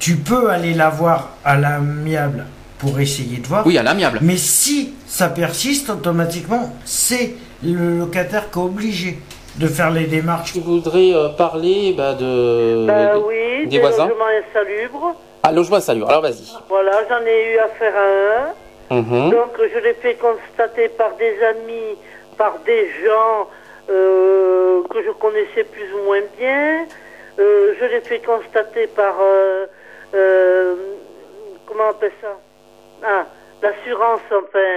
Tu peux aller la voir à l'amiable pour essayer de voir. Oui, à l'amiable. Mais si ça persiste, automatiquement, c'est le locataire qui est obligé de faire les démarches. Je voudrais euh, parler bah, de, bah, de, oui, des, des voisins. Logement insalubre. Ah, logement insalubre, alors vas-y. Voilà, j'en ai eu affaire à un. Mmh. Donc je l'ai fait constater par des amis, par des gens euh, que je connaissais plus ou moins bien. Euh, je l'ai fait constater par... Euh, euh, comment on appelle ça? Ah, l'assurance, enfin...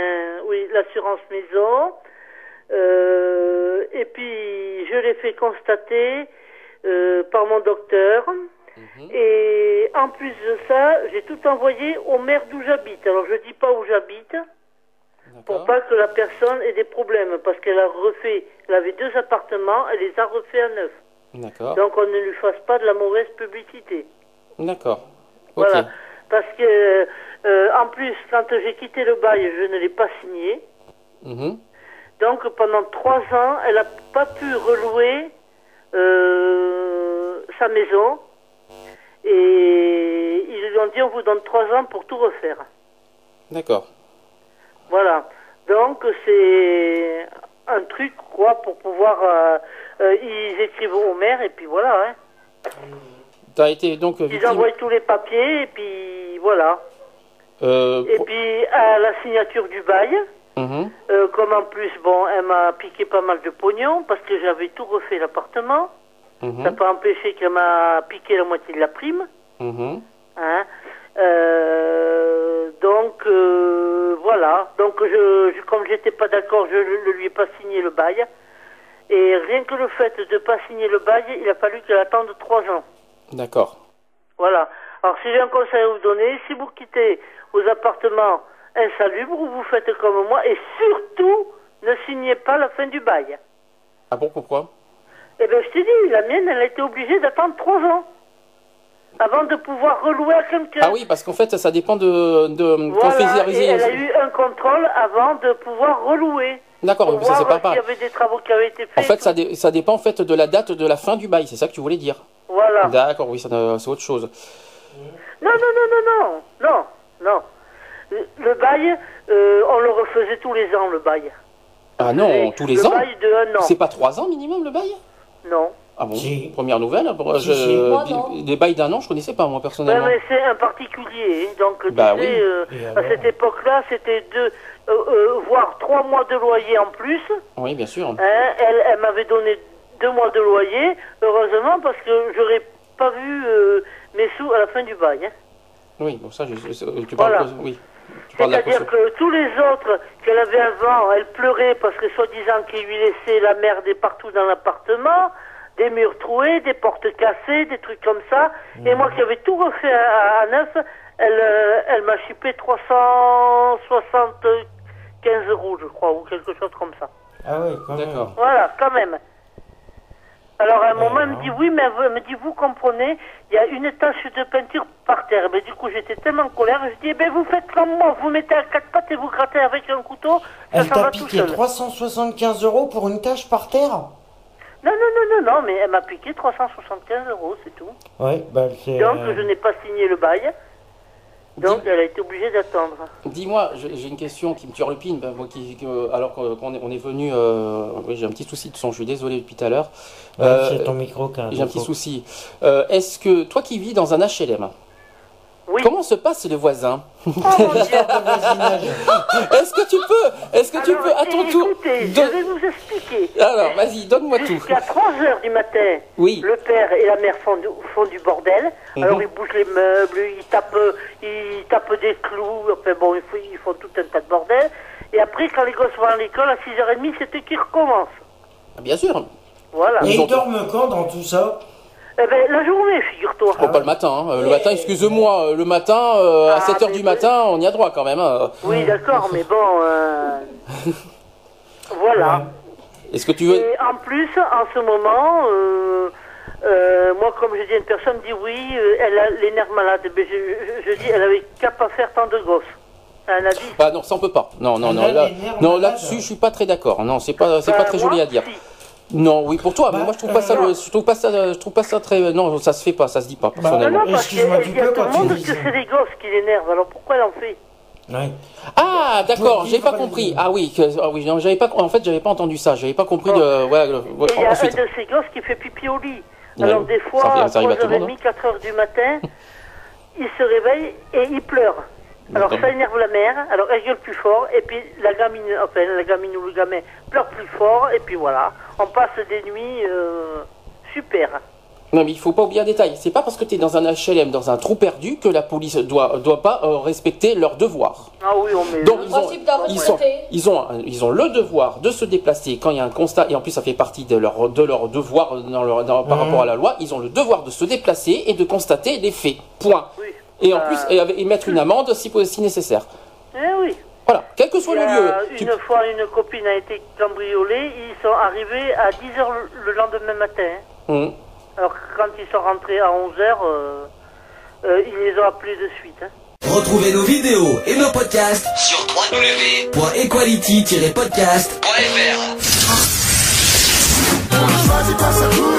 Oui, l'assurance maison. Euh, et puis je l'ai fait constater euh, par mon docteur mmh. et en plus de ça j'ai tout envoyé au maire d'où j'habite. Alors je dis pas où j'habite pour pas que la personne ait des problèmes parce qu'elle a refait, elle avait deux appartements, elle les a refait à neuf. D'accord. Donc on ne lui fasse pas de la mauvaise publicité. D'accord. Okay. Voilà. Parce que euh, en plus quand j'ai quitté le bail je ne l'ai pas signé. Mmh. Donc pendant trois ans, elle n'a pas pu relouer euh, sa maison. Et ils lui ont dit, on vous donne trois ans pour tout refaire. D'accord. Voilà. Donc c'est un truc, quoi, pour pouvoir... Euh, euh, ils écrivent au maire et puis voilà. Hein. T'as été donc victime... Ils envoient tous les papiers et puis voilà. Euh, et pro... puis à la signature du bail... Mmh. Euh, comme en plus, bon, elle m'a piqué pas mal de pognon parce que j'avais tout refait l'appartement. Mmh. Ça n'a pas empêché qu'elle m'a piqué la moitié de la prime. Mmh. Hein euh, donc, euh, voilà. Donc, je, je, comme j'étais pas d'accord, je ne lui ai pas signé le bail. Et rien que le fait de ne pas signer le bail, il a fallu qu'elle attende trois ans. D'accord. Voilà. Alors, si j'ai un conseil à vous donner, si vous quittez vos appartements insalubre ou vous faites comme moi et surtout ne signez pas la fin du bail. Ah bon, pourquoi? Eh bien je te dis, la mienne elle a été obligée d'attendre trois ans avant de pouvoir relouer à quelqu'un. Ah oui, parce qu'en fait ça dépend de... de voilà, et elle a eu un contrôle avant de pouvoir relouer. D'accord, mais ça c'est pas pareil. Il y avait des travaux qui avaient été faits. En fait ça, dé ça dépend en fait de la date de la fin du bail, c'est ça que tu voulais dire? Voilà. D'accord, oui, c'est autre chose. Non, non, non, non, non, non, non. Le bail, euh, on le refaisait tous les ans, le bail. Ah non, Et tous les le ans. Le bail de un an. C'est pas trois ans minimum, le bail? Non. Ah bon, si. Première nouvelle. Je, je, des bails d'un an, je connaissais pas, moi, personnellement. Ben, c'est un particulier. Donc, bah, tu oui. sais, euh, à cette époque-là, c'était deux, euh, euh, voire trois mois de loyer en plus. Oui, bien sûr. Hein, elle elle m'avait donné deux mois de loyer, heureusement, parce que j'aurais pas vu euh, mes sous à la fin du bail. Hein. Oui, bon, ça, je, je, tu parles voilà. de, oui. C'est-à-dire que tous les autres qu'elle avait avant, elle pleurait parce que soi-disant qu'ils lui laissaient la merde partout dans l'appartement, des murs troués, des portes cassées, des trucs comme ça. Mmh. Et moi qui avais tout refait à, à neuf, elle, euh, elle m'a chipé trois cent soixante-quinze euros, je crois, ou quelque chose comme ça. Ah oui, quand même. Voilà, quand même. Alors à un moment, elle me dit oui, mais elle me dit vous comprenez, il y a une tache de peinture par terre. Mais du coup, j'étais tellement en colère, je dis eh ben vous faites comme moi, vous mettez à quatre pattes et vous grattez avec un couteau. Ça, elle t'a piqué trois cent soixante-quinze euros pour une tache par terre? Non, non, non, non, non, mais elle m'a piqué trois cent soixante-quinze euros, c'est tout. Oui, bah c'est. Donc je n'ai pas signé le bail. Donc, elle a été obligée d'attendre. Dis-moi, j'ai une question qui me turlupine. Ben, moi qui, euh, alors qu'on est, on est venu... Euh, oui, j'ai un petit souci de son, je suis désolé depuis tout à l'heure. Euh, j'ai ton micro. J'ai un petit souci. Euh, Est-ce que, toi qui vis dans un H L M, oui. Comment se passe le voisin? Oh mon Dieu. Est-ce que tu peux, est-ce que alors, tu peux, à ton tour... Écoutez, de... je vais vous expliquer. Alors, vas-y, donne-moi tout. Jusqu'à trois heures du matin, oui. Le père et la mère font du, font du bordel. Mm-hmm. Alors, ils bougent les meubles, ils tapent, ils tapent des clous. Enfin, bon, ils font, ils font tout un tas de bordel. Et après, quand les gosses vont à l'école, à six heures trente, c'est eux qui recommencent. Ah, bien sûr. Voilà. Et ils, ils dorment quand dans tout ça? Eh ben, la journée, figure-toi. Oh, pas le matin. Hein. Le mais... matin, excuse-moi, le matin, euh, ah, à sept heures du matin, on y a droit quand même. Hein. Oui, d'accord, mais bon... Euh... voilà. Est-ce que tu veux... Et en plus, en ce moment, euh, euh, moi, comme je dis, une personne dit oui, elle a les nerfs malades. Mais je, je, je dis, elle avait qu'à pas faire tant de gosses. Ah non, ça, on peut pas. Non, non, non. Là, non, là-dessus, je suis pas très d'accord. Non, c'est pas, c'est pas très joli à dire. Non, oui, pour toi, bah, mais moi je trouve pas euh, ça, le, je trouve pas ça, je trouve pas ça très, non, ça se fait pas, ça se dit pas, personnellement. Bah, non, non, parce qu'il y a tout le monde que c'est les gosses qui l'énervent, alors pourquoi elle en fait? Oui. Ah, d'accord, j'ai pas compris. Ah oui, que, ah oui, j'avais pas, en fait, j'avais pas entendu ça, j'avais pas compris bon. de, voilà. Ouais, ouais, il y a ensuite. Un de ces gosses qui fait pipi au lit. Alors ouais, des fois, ça, ça à trois heures trente, quatre heures du matin, il se réveille et il pleure. Alors ça énerve la mère, alors elle gueule plus fort, et puis la gamine, enfin la gamine ou le gamin pleure plus fort, et puis voilà, on passe des nuits euh, super. Non mais il faut pas oublier un détail, c'est pas parce que tu es dans un H L M, dans un trou perdu, que la police doit doit pas euh, respecter leur devoir. Ah oui, on met donc le ils, ont, ils, sont, ils, ont, ils ont le devoir de se déplacer quand il y a un constat, et en plus ça fait partie de leur, de leur devoir dans leur, dans, par mmh. rapport à la loi, ils ont le devoir de se déplacer et de constater les faits, point. Oui. Et en plus, et mettre une amende si, si nécessaire. Eh oui. Voilà, quel que soit le lieu. Une tu... fois, une copine a été cambriolée, ils sont arrivés à dix heures le lendemain matin. Mmh. Alors quand ils sont rentrés à onze heures, euh, euh, ils les ont appelés de suite. Hein. Retrouvez nos vidéos et nos podcasts sur double vé double vé double vé point equality tiret podcast point fr.